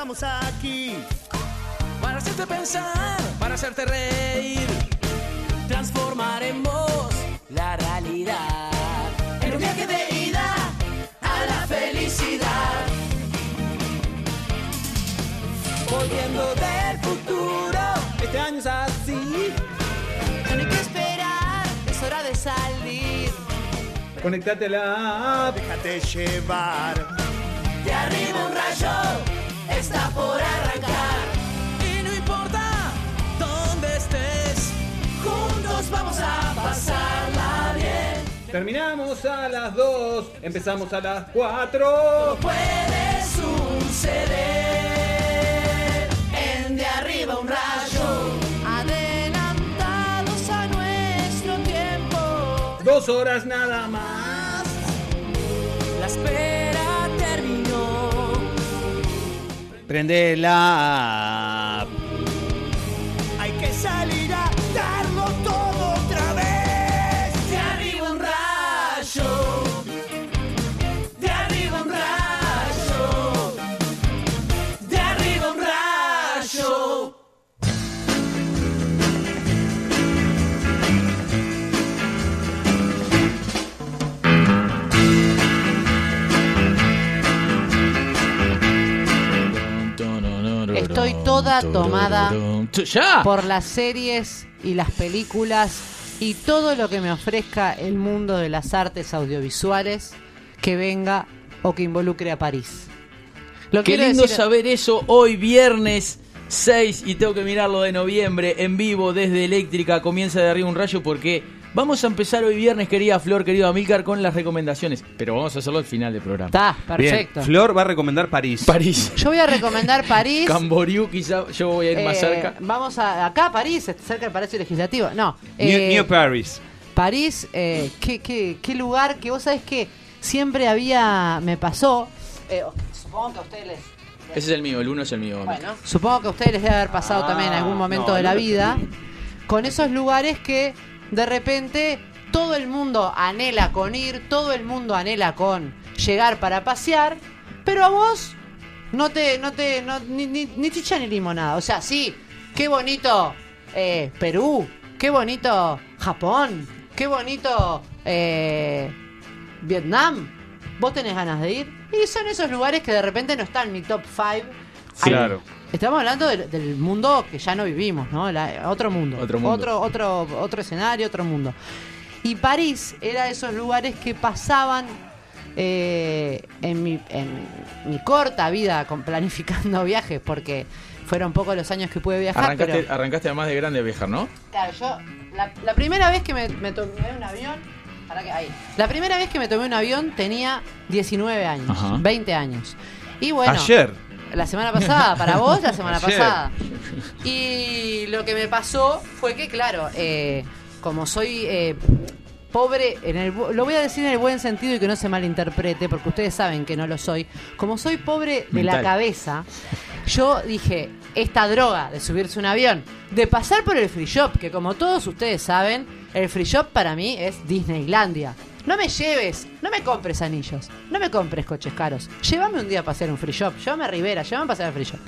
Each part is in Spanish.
estamos aquí para hacerte pensar, para hacerte reír. Transformaremos la realidad en un viaje de ida a la felicidad, volviendo del futuro. Este año es así, no hay que esperar, es hora de salir. Conectate la app, déjate llevar. De arriba un rayo está por arrancar, y no importa dónde estés, juntos vamos a pasarla bien. Terminamos a las 2, empezamos a las 4. Todo puede suceder en De arriba un rayo. Adelantados a nuestro tiempo, 2 horas nada más. La espera terminó. Prendela. Hay que salir a darlo todo otra vez. De arriba un rayo. De arriba un rayo. De arriba un rayo. Estoy toda tomada por las series y las películas y todo lo que me ofrezca el mundo de las artes audiovisuales que venga o que involucre a París. Lo Qué lindo decir... saber eso hoy viernes 6, y tengo que mirarlo, de noviembre, en vivo desde Eléctrica. Comienza De arriba un rayo porque vamos a empezar hoy viernes, querida Flor, querido Amílcar, con las recomendaciones. Pero vamos a hacerlo al final del programa. Está, perfecto. Bien. Flor va a recomendar París. París. Yo voy a recomendar París. Camboriú, quizá. Yo voy a ir más cerca. Vamos acá, París, cerca del Palacio Legislativo. No. New Paris. París, qué lugar que vos sabés que siempre había... Me pasó. Supongo que a ustedes les... Ese es el mío, el uno es el mío. Bueno, supongo que a ustedes les debe haber pasado también en algún momento de la vida. Con esos lugares que... De repente, todo el mundo anhela con ir, todo el mundo anhela con llegar para pasear, pero a vos no te ni chicha ni limonada. O sea, sí, qué bonito Perú, qué bonito Japón, qué bonito Vietnam. ¿Vos tenés ganas de ir? Y son esos lugares que de repente no están en mi top 5. Sí, claro. Estamos hablando del mundo que ya no vivimos, ¿no? Otro mundo. Otro mundo. Otro escenario, otro mundo. Y París era de esos lugares que pasaban en mi corta vida con planificando viajes, porque fueron pocos los años que pude viajar. Arrancaste además de grande a viajar, ¿no? Claro, yo la primera vez que me tomé un avión, la primera vez que me tomé un avión tenía 19 años, ajá, 20 años. Y bueno, ayer. La semana pasada, para vos, la semana pasada. Y lo que me pasó fue que, claro, como soy pobre, lo voy a decir en el buen sentido y que no se malinterprete, porque ustedes saben que no lo soy. Como soy pobre de la cabeza, yo dije, esta droga de subirse a un avión, de pasar por el free shop, que como todos ustedes saben, el free shop para mí es Disneylandia. No me lleves, no me compres anillos, no me compres coches caros. Llévame un día a pasear un free shop, llévame a Rivera, llévame a pasear al free shop.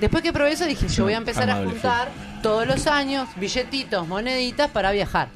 Después que probé eso dije, yo voy a empezar a juntar todos los años billetitos, moneditas para viajar.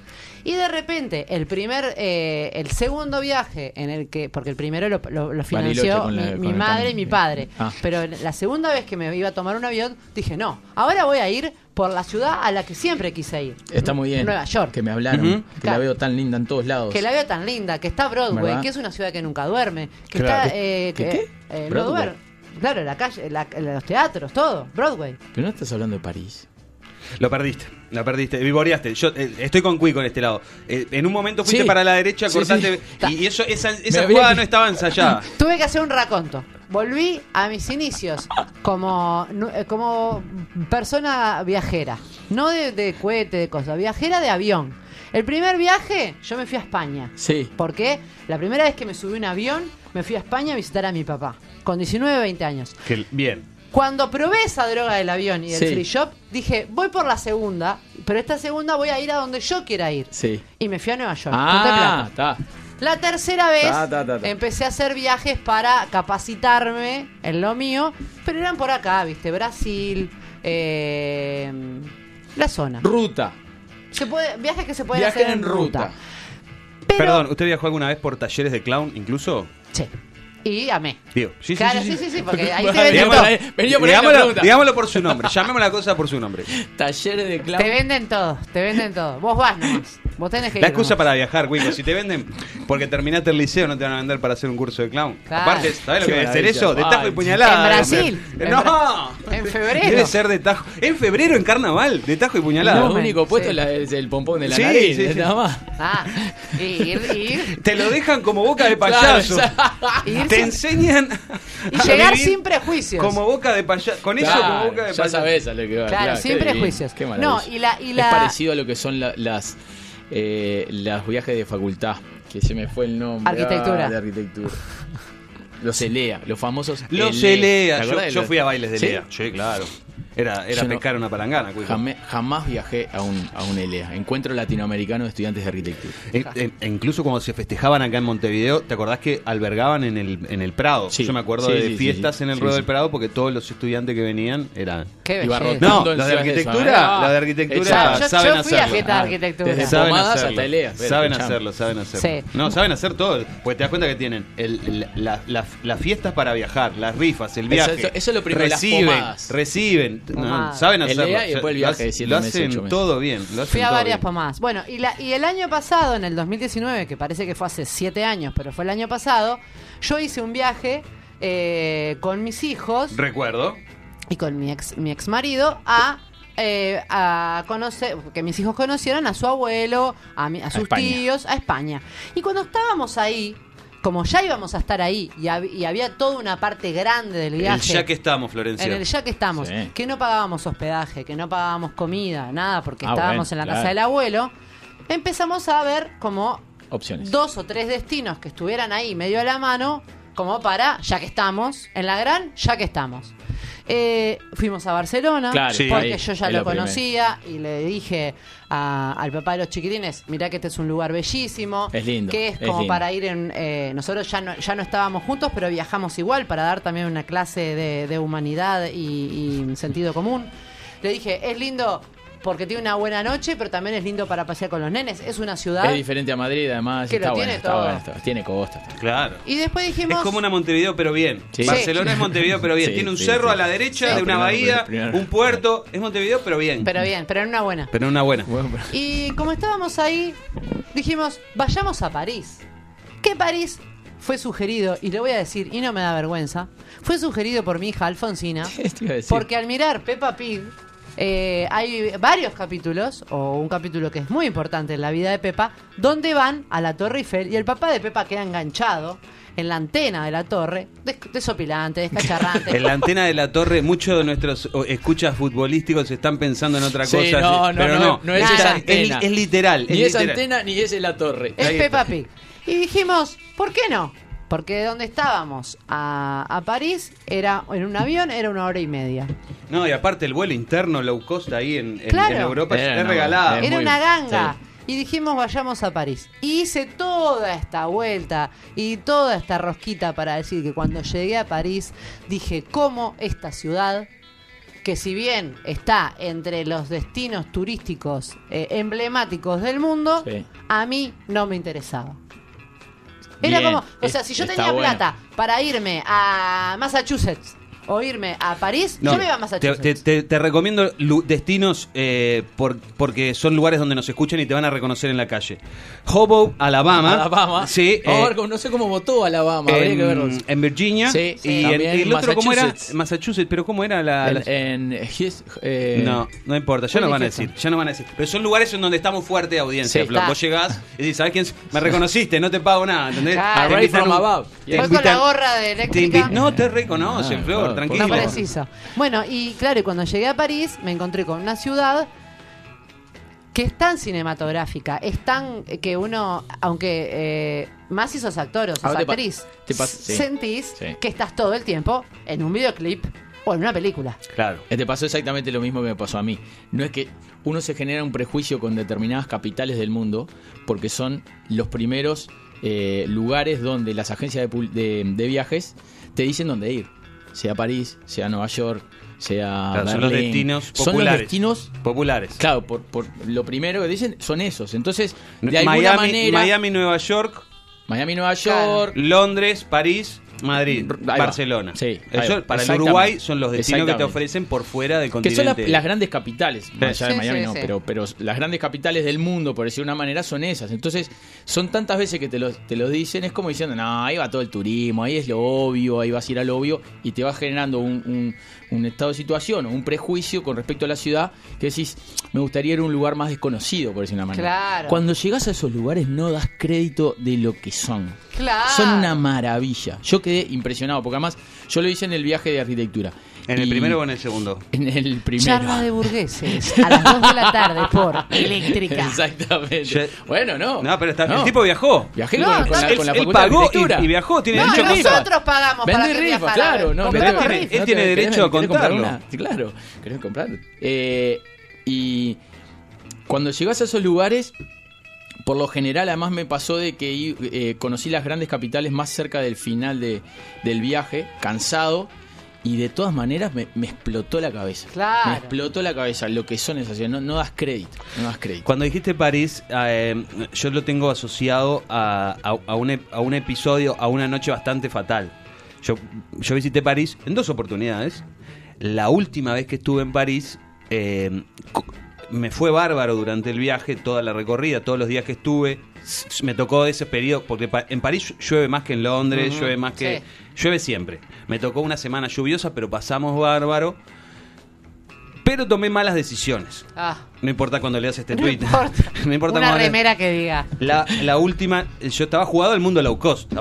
Y de repente, el segundo viaje en el que, porque el primero lo financió mi madre y mi padre, pero la segunda vez que me iba a tomar un avión, dije no, ahora voy a ir por la ciudad a la que siempre quise ir. Está muy bien. Nueva York. Que me hablaron, uh-huh, que claro, la veo tan linda en todos lados. Que la veo tan linda, que está Broadway, ¿verdad? Que es una ciudad que nunca duerme, que claro, está... ¿Qué? No duerme. Claro, la calle, los teatros, todo, Broadway. Pero no estás hablando de París. Lo perdiste, vivoreaste. Yo estoy con Cui con este lado. En un momento fuiste para la derecha, cortaste. Sí. Y eso, esa jugada no estaba ensayada. Tuve que hacer un raconto. Volví a mis inicios como persona viajera. No de cohete, de cosas. Viajera de avión. El primer viaje, yo me fui a España. Sí. Porque la primera vez que me subí a un avión, me fui a España a visitar a mi papá. Con 19, 20 años. Bien. Cuando probé esa droga del avión y del free shop, dije, voy por la segunda, pero esta segunda voy a ir a donde yo quiera ir. Sí. Y me fui a Nueva York. Ah, está. La tercera vez empecé a hacer viajes para capacitarme en lo mío, pero eran por acá, ¿viste? Brasil, la zona. Ruta. Se puede, viajes que se pueden hacer en ruta. Pero, perdón, ¿usted viajó alguna vez por talleres de clown incluso? Sí. Y amé. Digo, sí, claro, sí, porque ahí te venden todo. Digámoslo por su nombre, llamemos la cosa por su nombre. Talleres de clown. Te venden todo, Vos vas nomás, vos tenés que ir. La excusa nomás para viajar, Wico, si te venden porque terminaste el liceo no te van a vender para hacer un curso de clown. Claro. Aparte, ¿sabés lo que debe ser eso? De tajo y puñalada. En Brasil. ¡No! En febrero. Debe ser de tajo. En febrero, en carnaval, de tajo y puñalada. Lo único puesto es el pompón de la nariz, nada más. Ah, ir. Te lo dejan como boca de payaso. Te enseñan y a llegar sin prejuicios. Como boca de payaso. Con eso, claro, como boca de payaso. Ya sabes a lo que va. Claro, claro, sin prejuicios. Qué maravilla. No, es parecido a lo que son las viajes de facultad. Que se me fue el nombre. Arquitectura. De arquitectura. Los ELEA, los famosos. Los ELEA. Yo fui a bailes de ELEA. Sí, claro. Era pescar una palangana. Jamás viajé a un ELEA, Encuentro Latinoamericano de Estudiantes de Arquitectura. Incluso cuando se festejaban acá en Montevideo, ¿te acordás que albergaban en el Prado? Sí. Yo me acuerdo de fiestas en el Ruedo del Prado porque todos los estudiantes que venían eran... No, los de arquitectura, saben hacerlo. Yo fui a fiestas de arquitectura. Desde pomadas hasta ELEA. Saben hacerlo. Sí. No, saben hacer todo. Porque te das cuenta que tienen las fiestas para viajar, las rifas, el viaje. Eso es lo primero, reciben. No, saben hacerlo, y después el viaje, lo hacen todo bien. Fui a varias pomadas. Bueno, y el año pasado, en el 2019, que parece que fue hace 7 años, pero fue el año pasado, yo hice un viaje con mis hijos. Recuerdo. Y con mi ex marido a conocer, que mis hijos conocieran a su abuelo, a sus tíos, a España. Y cuando estábamos ahí, como ya íbamos a estar ahí y había toda una parte grande del viaje. Ya que estamos, Florencia. En el ya que estamos. Sí. Que no pagábamos hospedaje, que no pagábamos comida, nada, porque estábamos en la casa del abuelo. Empezamos a ver como opciones. 2 o 3 destinos que estuvieran ahí medio a la mano, como para ya que estamos, en la gran ya que estamos. Fuimos a Barcelona, porque ahí, yo ya lo conocía primero. Y le dije al papá de los chiquitines, mirá que este es un lugar bellísimo, es lindo, que es como lindo para ir en... nosotros ya no estábamos juntos, pero viajamos igual para dar también una clase de humanidad y sentido común. Le dije, es lindo porque tiene una buena noche, pero también es lindo para pasear con los nenes. Es una ciudad... Es diferente a Madrid, además. Que está lo tiene todo. Tiene costas. Claro. Y después dijimos... Es como una Montevideo, pero bien. Sí. Barcelona es Montevideo, pero bien. Sí, tiene un cerro a la derecha de una bahía, un puerto. Es Montevideo, pero bien. Pero bien, pero en una buena. Pero en una buena. Y como estábamos ahí, dijimos, vayamos a París. ¿Qué París? Fue sugerido, y le voy a decir, y no me da vergüenza, fue sugerido por mi hija Alfonsina, porque al mirar Peppa Pig... hay varios capítulos, o un capítulo que es muy importante en la vida de Peppa, donde van a la Torre Eiffel y el papá de Peppa queda enganchado en la antena de la torre, desopilante, descacharrante. En la antena de la torre, muchos de nuestros escuchas futbolísticos están pensando en otra cosa. Sí, no es esa antena. Es literal. Ni es literal. Antena ni es la torre. Es Peppa Pig. Y dijimos, ¿por qué no? Porque de donde estábamos a París, era en un avión, era 1 hora y media. No, y aparte el vuelo interno low cost ahí en Europa es regalado. Era una ganga. Sí. Y dijimos, vayamos a París. Y hice toda esta vuelta y toda esta rosquita para decir que cuando llegué a París, dije, ¿cómo esta ciudad, que si bien está entre los destinos turísticos emblemáticos del mundo, a mí no me interesaba? Era bien, como, o sea, si yo tenía plata para irme a Massachusetts o irme a París, yo me iba a Massachusetts. Te recomiendo destinos porque son lugares donde nos escuchan y te van a reconocer en la calle. Hoboe, Alabama. Sí. No sé cómo votó Alabama, habría que verlo. En Virginia. Sí, sí. Y el otro, ¿cómo era? Massachusetts, pero ¿cómo era la...? No importa, ya no van a decir. Pero son lugares en donde estamos fuerte audiencia. Sí, vos llegás y decís, ¿sabés quién? Me reconociste, no te pago nada, ¿entendés? Array from above. Fue con la gorra de Eléctrica. No, te reconocen, Flor. Tranquilo. No precisa. Bueno, y claro, cuando llegué a París me encontré con una ciudad que es tan cinematográfica, es tan que uno, aunque más si sos actor o sos actriz, sentís que estás todo el tiempo en un videoclip o en una película. Claro. Te pasó exactamente lo mismo que me pasó a mí. No es que uno se genera un prejuicio con determinadas capitales del mundo porque son los primeros lugares donde las agencias de viajes te dicen dónde ir. Sea París, sea Nueva York, sea Berlín. Son los destinos populares. Son los destinos populares. Claro, por lo primero que dicen son esos. Entonces, de alguna manera... Miami, Nueva York... Londres, París... Madrid, Barcelona. Sí, eso, para el Uruguay son los destinos que te ofrecen por fuera del continente. Que son las grandes capitales, más allá de Miami no, pero las grandes capitales del mundo, por decir de una manera, son esas. Entonces, son tantas veces que te los dicen, es como diciendo, no, ahí va todo el turismo, ahí es lo obvio, ahí vas a ir al obvio, y te va generando un estado de situación o un prejuicio con respecto a la ciudad que decís, me gustaría ir a un lugar más desconocido, por decir una manera. Claro. Cuando llegás a esos lugares no das crédito de lo que son. Claro. Son una maravilla. Yo quedé impresionado porque además yo lo hice en el viaje de arquitectura. ¿En el primero o en el segundo? En el primero. Charla de burgueses a las 2 de la tarde por Eléctrica. Exactamente. Bueno, no. No, pero el tipo viajó. Viajé con la facultad de arquitectura. Y viajó, tiene derecho a contar. Nosotros pagamos para que viajara. Claro, no. Él tiene derecho a contarlo. Claro, querés comprarlo. Y cuando llegás a esos lugares, por lo general, además me pasó de que conocí las grandes capitales más cerca del final del viaje, cansado. Y de todas maneras me explotó la cabeza. Claro. Me explotó la cabeza. Lo que son esas ciudades. No das crédito. Cuando dijiste París, yo lo tengo asociado a un episodio, a una noche bastante fatal. Yo visité París en 2 oportunidades. La última vez que estuve en París, me fue bárbaro durante el viaje, toda la recorrida, todos los días que estuve. Me tocó ese periodo, porque en París llueve más que en Londres, llueve más que... Sí. Llueve siempre. Me tocó una semana lluviosa, pero pasamos bárbaro. Pero tomé malas decisiones. No importa cuando leas este tweet. No importa una remera que diga. La última, yo estaba jugado al mundo low cost.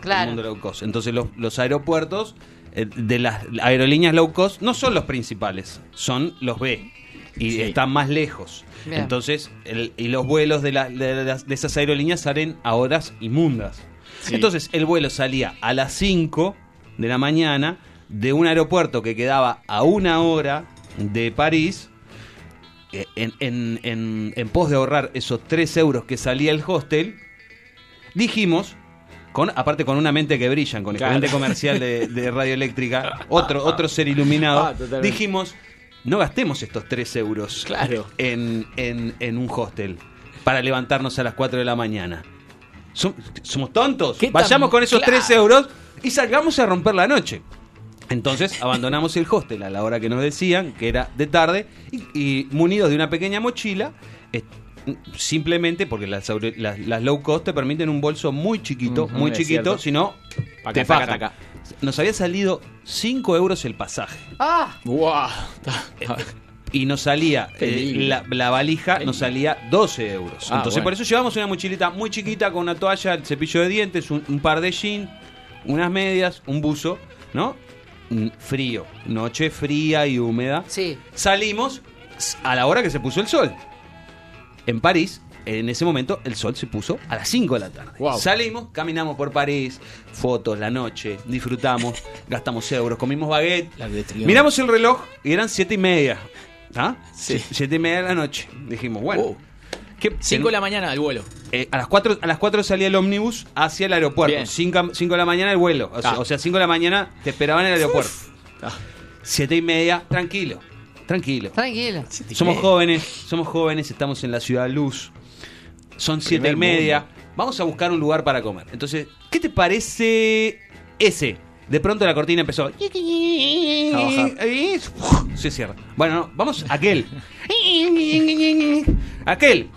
Claro. Mundo low cost. Entonces los aeropuertos de las aerolíneas low cost no son los principales, son los B. Y están más lejos. Bien. Entonces, y los vuelos de esas aerolíneas salen a horas inmundas. Sí. Entonces, el vuelo salía a las 5 de la mañana de un aeropuerto que quedaba a 1 hora de París, en pos de ahorrar esos 3 euros que salía el hostel, dijimos... aparte con una mente que brillan, con el gerente comercial de Radio Eléctrica, otro ser iluminado, dijimos... No gastemos estos 3 euros en un hostel para levantarnos a las 4 de la mañana. ¿Somos tontos? Vayamos con esos 3 euros y salgamos a romper la noche. Entonces abandonamos el hostel a la hora que nos decían, que era de tarde, y munidos de una pequeña mochila, simplemente porque las low cost te permiten un bolso muy chiquito, muy chiquito, si no te fajan. Nos había salido 5 euros el pasaje. ¡Guau! Y nos salía, la valija nos salía 12 euros. Entonces por eso llevamos una mochilita muy chiquita con una toalla, el cepillo de dientes, un par de jeans, unas medias, un buzo, ¿no? Frío. Noche fría y húmeda. Sí. Salimos a la hora que se puso el sol. En París, en ese momento, el sol se puso a las 5 de la tarde. Wow. Salimos, caminamos por París, fotos, la noche, disfrutamos, gastamos euros, comimos baguette, miramos el reloj y eran 7:30. ¿Ah? Sí. 7:30 de la noche. Dijimos, bueno... 5 de la mañana el vuelo. A las 4 salía el ómnibus hacia el aeropuerto. 5 de la mañana el vuelo. O sea, 5 de la mañana te esperaban en el aeropuerto. 7:30, tranquilo. Somos jóvenes, estamos en la ciudad luz. Son 7:30. Vamos a buscar un lugar para comer. Entonces, ¿qué te parece ese? De pronto la cortina empezó. Se cierra. Bueno, no, vamos a aquel. Aquel.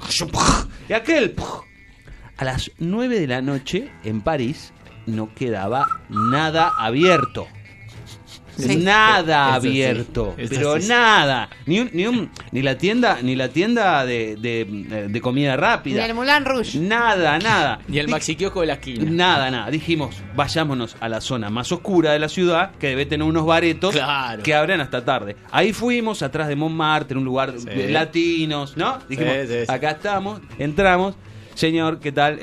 A las 9 de la noche en París no quedaba nada abierto. Nada abierto. Ni la tienda de comida rápida. Ni el Moulin Rouge. Nada. Ni el maxi kiosco de la esquina. Nada. Dijimos, vayámonos a la zona más oscura de la ciudad, que debe tener unos baretos que abren hasta tarde. Ahí fuimos, atrás de Montmartre, un lugar de latinos, ¿no? Dijimos, acá estamos, entramos. Señor, ¿qué tal?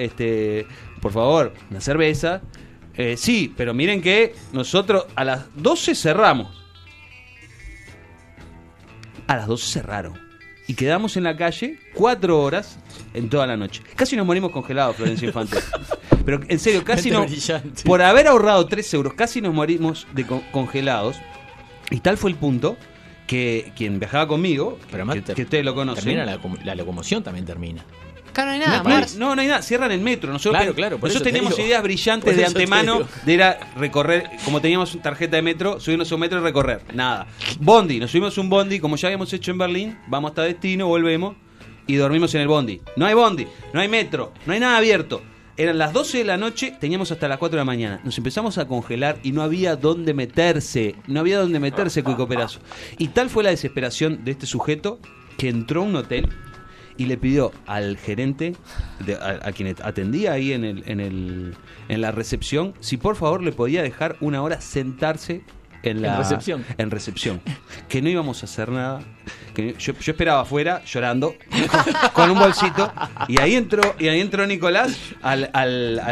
Por favor, una cerveza. Sí, pero miren que nosotros a las 12 cerramos. A las 12 cerraron. Y quedamos en la calle 4 horas en toda la noche. Casi nos morimos congelados, Florencia Infante. Pero en serio, casi no. Por haber ahorrado 3 euros, casi nos morimos de congelados. Y tal fue el punto que quien viajaba conmigo, pero que ustedes lo conocen. Termina la locomoción, también termina. Claro, no hay nada, no hay nada. Cierran el metro. Nosotros, claro, nosotros teníamos ideas brillantes de antemano de ir a recorrer, como teníamos tarjeta de metro, subirnos a un metro y recorrer. Nada. Bondi, nos subimos un bondi, como ya habíamos hecho en Berlín, vamos hasta destino, volvemos y dormimos en el bondi. No hay bondi, no hay metro, no hay nada abierto. Eran las 12 de la noche, teníamos hasta las 4 de la mañana. Nos empezamos a congelar y no había dónde meterse. No había dónde meterse, Cuico Perazo. Y tal fue la desesperación de este sujeto que entró a un hotel y le pidió al gerente, a quien atendía ahí en la recepción, si por favor le podía dejar una hora sentarse en recepción. Que no íbamos a hacer nada. Que yo esperaba afuera llorando con un bolsito, y ahí entró Nicolás al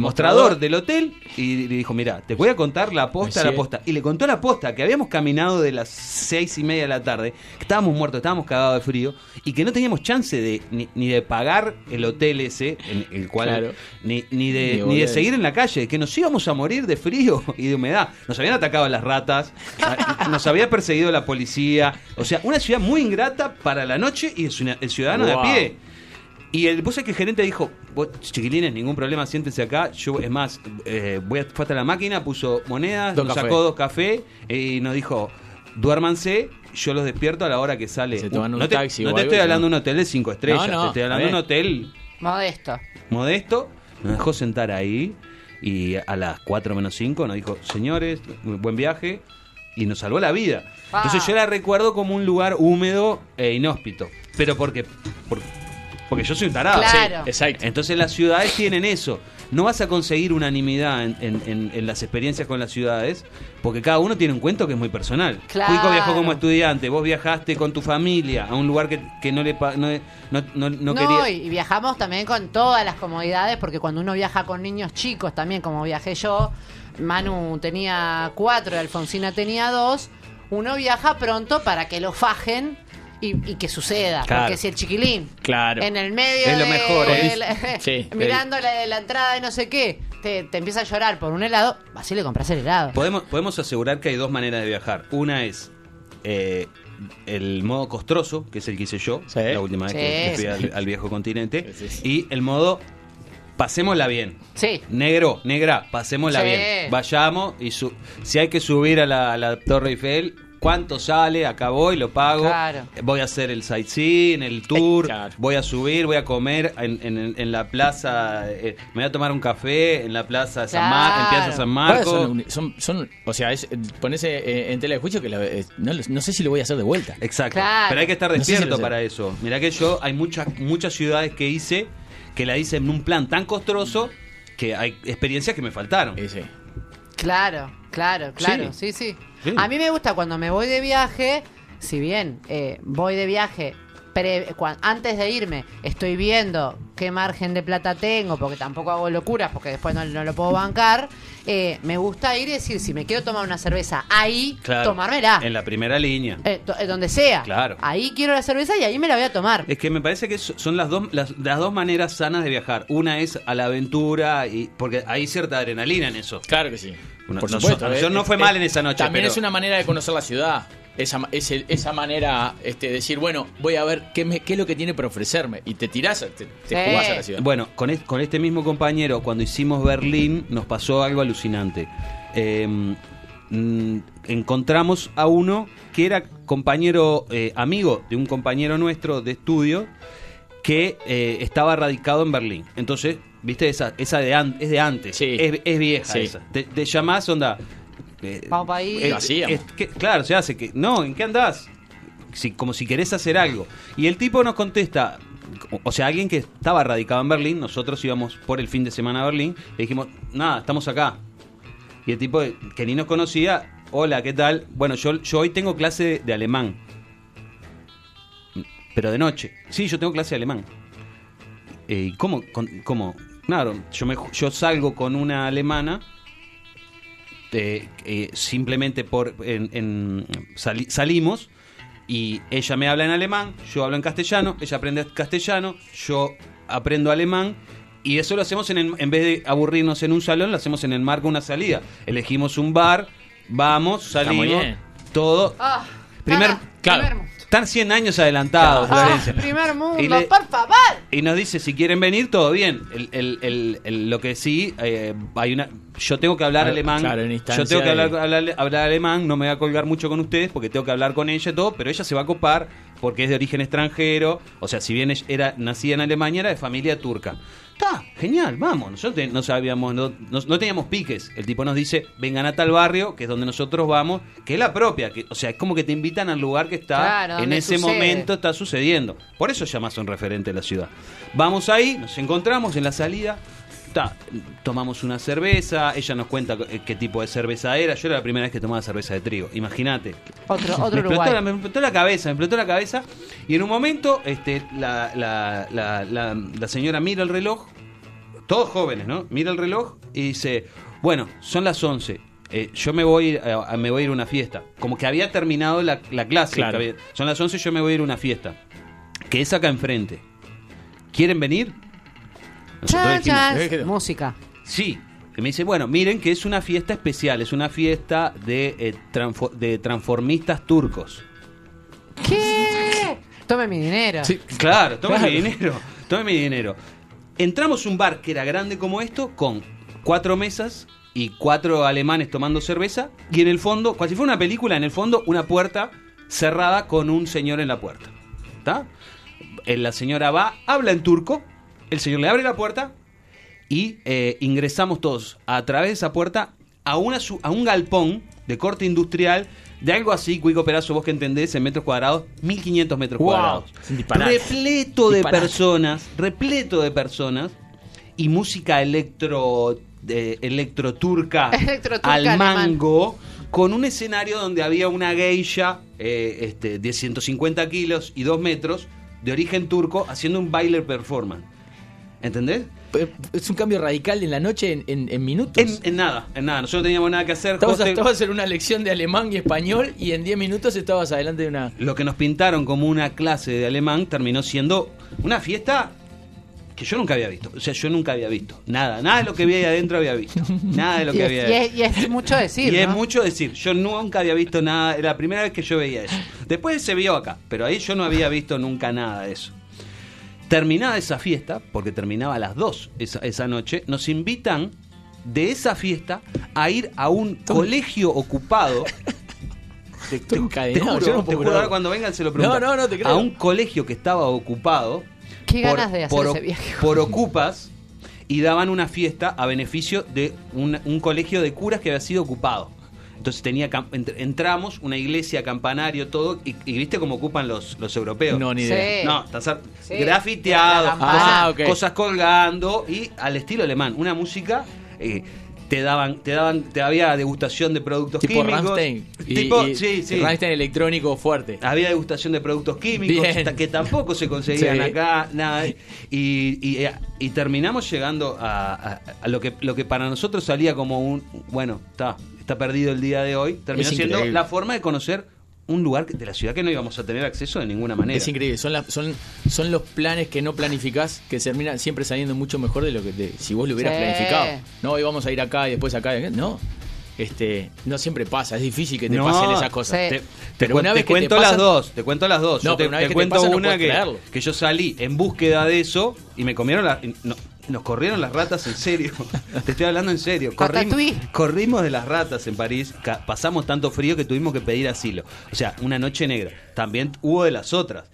mostrador del hotel y le dijo: mira, te voy a contar la posta. Y le contó la posta, que habíamos caminado de las 6:30 de la tarde, que estábamos muertos, estábamos cagados de frío y que no teníamos chance de ni de pagar el hotel ese, en el cual, claro, ni de seguir en la calle, que nos íbamos a morir de frío y de humedad. Nos habían atacado las ratas, nos había perseguido la policía. O sea, una ciudad muy ingrata para la noche y el ciudadano de a pie. Y vos sabés que el gerente dijo: vos, chiquilines, ningún problema, siéntense acá. Yo, es más, fue hasta la máquina, puso monedas, sacó 2 cafés y nos dijo: duérmanse, yo los despierto a la hora que sale. Se toman un taxi. No te estoy hablando de un hotel de 5 estrellas, te estoy hablando de un hotel modesto. Nos dejó sentar ahí y a las 4:05 nos dijo: señores, buen viaje. Y nos salvó la vida. Entonces yo la recuerdo como un lugar húmedo e inhóspito. Pero porque yo soy un tarado. Claro. Sí, exacto. Entonces las ciudades tienen eso. No vas a conseguir unanimidad en las experiencias con las ciudades, porque cada uno tiene un cuento que es muy personal. Claro. Cuico viajó como estudiante, vos viajaste con tu familia a un lugar que no quería. Y viajamos también con todas las comodidades, porque cuando uno viaja con niños chicos también, como viajé yo, Manu tenía 4, Alfonsina tenía 2, uno viaja pronto para que lo fajen y que suceda, claro, porque si el chiquilín, claro, en el medio es lo mejor, sí, mirando la entrada de no sé qué, te empieza a llorar por un helado, así le compras el helado. Podemos asegurar que hay dos maneras de viajar. Una es el modo costroso, que es el que hice yo, sí, la última vez que fui al viejo continente, sí. Y el modo pasémosla bien. Sí. Negro, negra, pasémosla bien. Vayamos y si hay que subir a la Torre Eiffel, ¿cuánto sale? Acá voy, lo pago. Claro. Voy a hacer el sightseeing, el tour. Claro. Voy a subir, voy a comer en la plaza. Me voy a tomar un café en la plaza de San Marcos, en Plaza San Marcos. O sea, ponerse en tela de juicio que no sé si lo voy a hacer de vuelta. Exacto. Claro. Pero hay que estar despierto para eso. Mirá que yo, hay muchas ciudades que hice que la hice en un plan tan costroso que hay experiencias que me faltaron. Sí. Claro. Sí. A mí me gusta cuando me voy de viaje, si bien voy de viaje, antes de irme estoy viendo qué margen de plata tengo, porque tampoco hago locuras, porque después no lo puedo bancar. Me gusta ir y decir, si me quiero tomar una cerveza ahí, claro, tomármela en la primera línea, donde sea, claro, ahí quiero la cerveza y ahí me la voy a tomar. Es que me parece que son las dos maneras sanas de viajar. Una es a la aventura, y porque hay cierta adrenalina en eso. Claro que sí. Por supuesto, yo no fue mal en esa noche. También es una manera de conocer la ciudad. Esa manera, decir, bueno, voy a ver qué es lo que tiene para ofrecerme. Y te tirás, te jugás a la ciudad. Bueno, con este mismo compañero, cuando hicimos Berlín, nos pasó algo alucinante. Encontramos a uno que era compañero, amigo de un compañero nuestro de estudio, que estaba radicado en Berlín. Entonces, viste, es de antes, sí, es vieja, sí, esa. Te llamás, onda... vamos para ahí. Claro, se hace que... No, ¿en qué andás? Como si querés hacer algo. Y el tipo nos contesta... O sea, alguien que estaba radicado en Berlín, nosotros íbamos por el fin de semana a Berlín, le dijimos, nada, estamos acá. Y el tipo que ni nos conocía, hola, ¿qué tal? Bueno, yo hoy tengo clase de alemán. Pero de noche. Sí, yo tengo clase de alemán. ¿Cómo? Claro, yo salgo con una alemana... simplemente salimos y ella me habla en alemán, yo hablo en castellano, ella aprende castellano, yo aprendo alemán Y eso lo hacemos en vez de aburrirnos en un salón, lo hacemos en el marco de una salida. Elegimos un bar, vamos, salimos, todo. Ah, primer mundo. Están 100 años adelantados, Florencia. Ah, primer mundo, por favor. Y nos dice, si quieren venir, todo bien. Lo que sí, hay una... Yo tengo que hablar alemán. Claro, yo tengo que hablar alemán. No me voy a colgar mucho con ustedes porque tengo que hablar con ella y todo. Pero ella se va a copar porque es de origen extranjero. O sea, si bien era nacida en Alemania, era de familia turca. Está genial, vamos. Nosotros no sabíamos, no teníamos piques. El tipo nos dice, vengan a tal barrio, que es donde nosotros vamos, que es la propia. Que, o sea, es como que te invitan al lugar que está en ese momento, está sucediendo. Por eso llamás a un referente de la ciudad. Vamos ahí, nos encontramos en la salida. Tomamos una cerveza, ella nos cuenta qué tipo de cerveza era. Yo era la primera vez que tomaba cerveza de trigo, imagínate. Otro Uruguay. Me explotó la cabeza, y en un momento la señora mira el reloj, todos jóvenes, ¿no? Mira el reloj y dice, bueno, son las 11, yo me voy a ir a una fiesta. Como que había terminado la clase. Claro. Son las 11, yo me voy a ir a una fiesta, que es acá enfrente. ¿Quieren venir? Dijimos, música. Sí, y me dice, bueno, miren que es una fiesta especial, es una fiesta de transformistas turcos. ¿Qué? Tome mi dinero. Sí, claro, tome mi dinero. Entramos a un bar que era grande como esto, con 4 mesas y 4 alemanes tomando cerveza, y en el fondo, cual si fuera una película, en el fondo una puerta cerrada con un señor en la puerta. ¿Está? La señora va, habla en turco. El señor le abre la puerta y ingresamos todos a través de esa puerta a un galpón de corte industrial de algo así, Cuico Perazo, vos que entendés, en metros cuadrados, 1500 metros cuadrados. Repleto de personas y música electroturca al mango, con un escenario donde había una geisha de 150 kilos y 2 metros de origen turco haciendo un baile performance. ¿Entendés? Es un cambio radical en la noche en minutos. En nada. Nosotros no teníamos nada que hacer. Estabas en una lección de alemán y español y en 10 minutos estabas adelante de una... Lo que nos pintaron como una clase de alemán terminó siendo una fiesta que yo nunca había visto. O sea, yo nunca había visto. Nada de lo que había ahí adentro había visto. Nada de lo que había ahí. Y es mucho decir, Yo nunca había visto nada. Era la primera vez que yo veía eso. Después se vio acá, pero ahí yo no había visto nunca nada de eso. Terminada esa fiesta, porque terminaba a las 2 esa noche, nos invitan de esa fiesta a ir a un colegio ocupado. Te juro, cuando vengan se lo preguntan. No, te creo. A un colegio que estaba ocupado. Qué ganas de hacer ese viaje. Por ocupas, y daban una fiesta a beneficio de un colegio de curas que había sido ocupado. Entonces entramos, una iglesia, campanario, todo, y viste cómo ocupan los europeos. No, ni idea. Sí. No, grafiteados, cosas colgando, y al estilo alemán, una música... Te había degustación de productos tipo químicos. Rammstein. Sí. Rammstein electrónico fuerte. Había degustación de productos químicos que tampoco se conseguían acá, nada. Y terminamos llegando a lo que para nosotros salía como está perdido el día de hoy. Terminó siendo la forma de conocer un lugar de la ciudad que no íbamos a tener acceso de ninguna manera. Es increíble, son los planes que no planificás que terminan siempre saliendo mucho mejor de lo que si vos lo hubieras planificado. No, íbamos a ir acá y después acá. No, no siempre pasa, es difícil que te pasen esas cosas. Te cuento las dos. No, te cuento una que yo salí en búsqueda de eso y me comieron nos corrieron las ratas, en serio. Te estoy hablando en serio. Corrimos de las ratas en París. Pasamos tanto frío que tuvimos que pedir asilo. O sea, una noche negra. También hubo de las otras.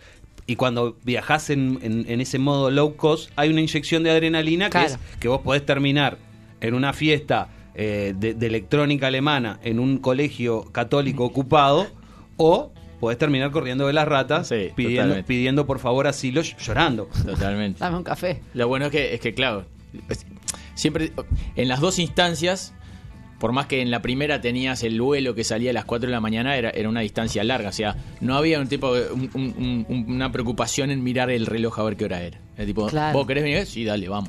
Y cuando viajás en ese modo low cost, hay una inyección de adrenalina que vos podés terminar en una fiesta de electrónica alemana en un colegio católico ocupado, o podés terminar corriendo de las ratas, pidiendo por favor asilo, llorando. Totalmente. Dame un café. Lo bueno es que claro, siempre en las dos instancias, por más que en la primera tenías el vuelo que salía a las 4 de la mañana, era una distancia larga. O sea, no había una preocupación en mirar el reloj a ver qué hora era. Tipo, ¿vos querés venir? Sí, dale, vamos.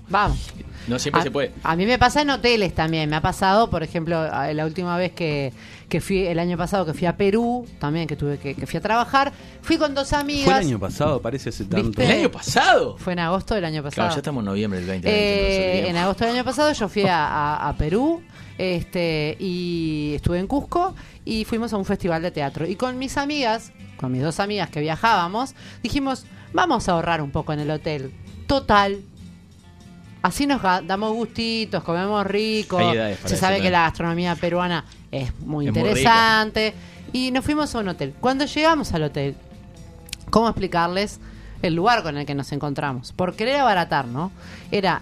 No siempre se puede. A mí me pasa en hoteles también. Me ha pasado, por ejemplo, la última vez que fui, el año pasado que fui a Perú, también que tuve que fui a trabajar, fui con dos amigas. Fue el año pasado, parece hace tanto. ¿Viste? ¿El año pasado? Fue en agosto del año pasado. Claro, ya estamos en noviembre del 2020. En agosto del año pasado yo fui a Perú. Y estuve en Cusco y fuimos a un festival de teatro. Y con mis amigas, con mis dos amigas que viajábamos, dijimos, vamos a ahorrar un poco en el hotel. Total, así nos damos gustitos, comemos rico. Se sabe que la gastronomía peruana es muy interesante. Y nos fuimos a un hotel. Cuando llegamos al hotel, ¿cómo explicarles el lugar con el que nos encontramos? Por querer abaratar, ¿no? Era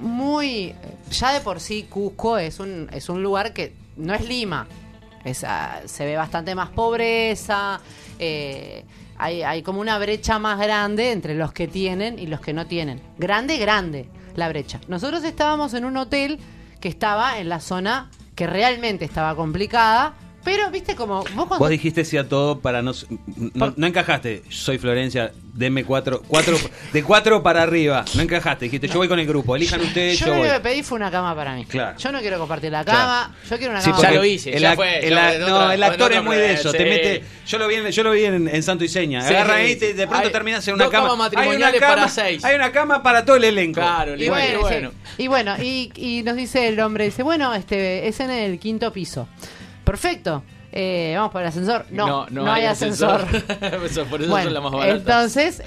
muy... Ya de por sí Cusco es un lugar que no es Lima. Se ve bastante más pobreza. Hay como una brecha más grande entre los que tienen y los que no tienen. Grande, grande la brecha. Nosotros estábamos en un hotel que estaba en la zona que realmente estaba complicada. Pero, viste, como vos dijiste sí a todo para no encajaste. Soy Florencia, denme cuatro de cuatro para arriba. No encajaste, dijiste, yo voy con el grupo, elijan ustedes. Yo lo que pedí fue una cama para mí. Claro. Yo no quiero compartir la cama, claro. Yo quiero una cama para mí. Ya lo hice, ya fue. El actor es muy de eso. Sí. Te mete, yo lo vi en Santo y Seña. Sí, agarra ahí, de pronto terminas en una cama. Hay una cama para seis. Hay una cama para todo el elenco. Claro, y bueno. Sí. Y bueno, y nos dice el hombre, dice, bueno, es en el quinto piso. Perfecto, vamos por el ascensor. No hay ascensor. Eso, por eso son las más baratas. Entonces,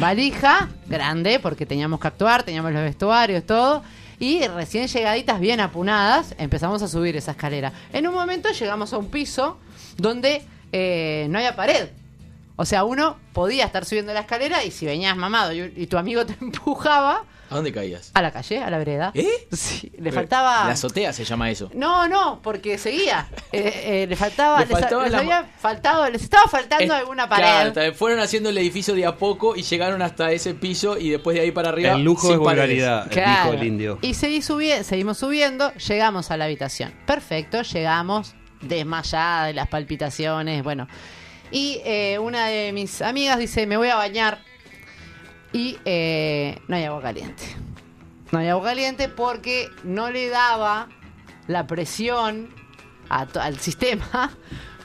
valija grande, porque teníamos que actuar, teníamos los vestuarios, todo. Y recién llegaditas, bien apunadas, empezamos a subir esa escalera. En un momento llegamos a un piso donde no había pared. O sea, uno podía estar subiendo la escalera y si venías mamado y tu amigo te empujaba... ¿A dónde caías? A la calle, a la vereda. Sí, le faltaba... La azotea se llama eso. No, porque seguía. Les estaba faltando alguna pared. Claro, fueron haciendo el edificio de a poco y llegaron hasta ese piso y después de ahí para arriba... El lujo es vulgaridad, claro. El hijo del indio. Y seguimos subiendo, llegamos a la habitación. Perfecto, llegamos desmayada de las palpitaciones, bueno... Y una de mis amigas dice, me voy a bañar. Y no hay agua caliente. No hay agua caliente porque no le daba la presión al sistema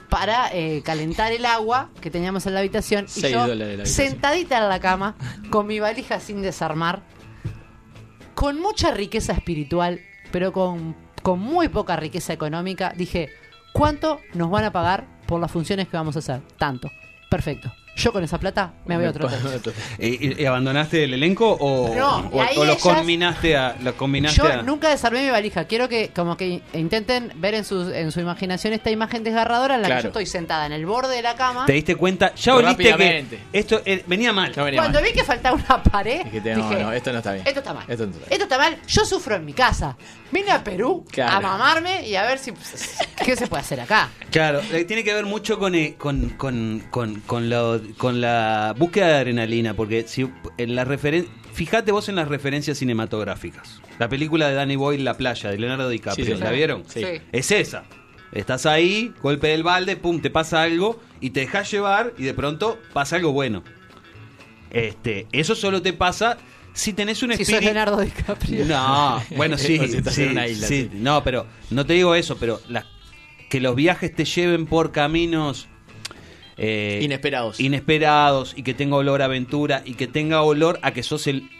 para calentar el agua que teníamos en la habitación. Y yo, sentadita en la cama, con mi valija sin desarmar, con mucha riqueza espiritual, pero con muy poca riqueza económica, dije, ¿cuánto nos van a pagar por las funciones que vamos a hacer? Tanto. Perfecto. Yo con esa plata me voy a otro hotel. ¿Y abandonaste el elenco o los combinaste a...? Yo nunca desarmé mi valija. Quiero que como que intenten ver en su imaginación esta imagen desgarradora en la que yo estoy sentada en el borde de la cama. ¿Te diste cuenta? Ya oliste que esto venía mal. Cuando vi que faltaba una pared, dije, esto no está bien. Esto está mal. Yo sufro en mi casa. Vine a Perú a mamarme y a ver si qué se puede hacer acá. Claro, tiene que ver mucho con la búsqueda de adrenalina, porque si en la fíjate vos en las referencias cinematográficas. La película de Danny Boyle, La playa, de Leonardo DiCaprio, sí, ¿la vieron? Sí. Es esa. Estás ahí, golpe del balde, pum, te pasa algo y te dejás llevar y de pronto pasa algo bueno. Eso solo te pasa si tenés un espíritu. Si sos Leonardo DiCaprio. No, bueno, sí, sí, en una isla, sí. No, pero no te digo eso, pero que los viajes te lleven por caminos inesperados y que tenga olor a aventura y que tenga olor a que sos el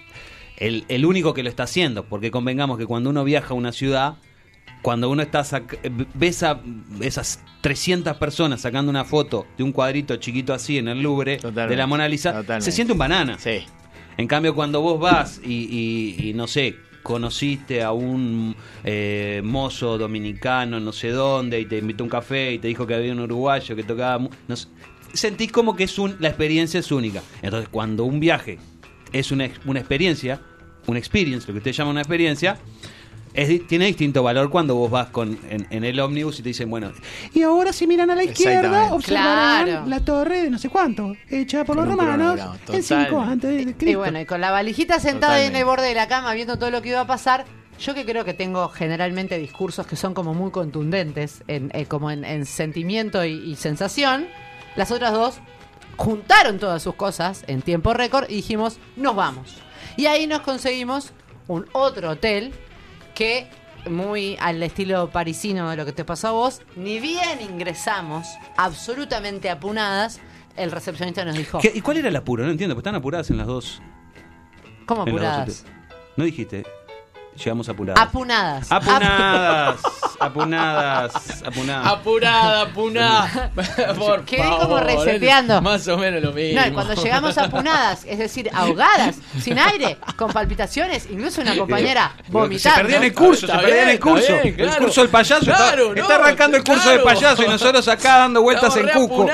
único que lo está haciendo, porque convengamos que cuando uno viaja a una ciudad, cuando uno está ves a esas 300 personas sacando una foto de un cuadrito chiquito así en el Louvre, de la Mona Lisa, se siente un banana. Sí. En cambio, cuando vos vas y no sé, conociste a un mozo dominicano no sé dónde y te invitó a un café y te dijo que había un uruguayo que tocaba, no sé, sentís como que la experiencia es única. Entonces, cuando un viaje es una experiencia, un experience, lo que usted llama una experiencia, tiene distinto valor cuando vos vas en el ómnibus y te dicen, bueno, y ahora si miran a la izquierda observarán la torre de no sé cuánto, hecha por los romanos en 5 a.C. Y bueno, y con la valijita sentada ahí en el borde de la cama viendo todo lo que iba a pasar, yo que creo que tengo generalmente discursos que son como muy contundentes como en sentimiento y sensación, las otras dos juntaron todas sus cosas en tiempo récord y dijimos, nos vamos. Y ahí nos conseguimos un otro hotel que, muy al estilo parisino de lo que te pasó a vos, ni bien ingresamos, absolutamente apunadas, el recepcionista nos dijo... ¿Y cuál era el apuro? No entiendo, porque están apuradas en las dos. ¿Cómo apuradas? No dijiste... Llegamos apuradas. Apunadas. Apunadas. Apunadas. Apunadas. Apurada, apunada. Por quedé favor, como reseteando. Más o menos lo mismo. No, cuando llegamos apunadas, es decir, ahogadas, sin aire, con palpitaciones, incluso una compañera vomitando. Se perdían el curso, se perdían el curso. Bien, claro. El curso del payaso. Claro, está arrancando el curso del payaso y nosotros acá dando vueltas en Cusco.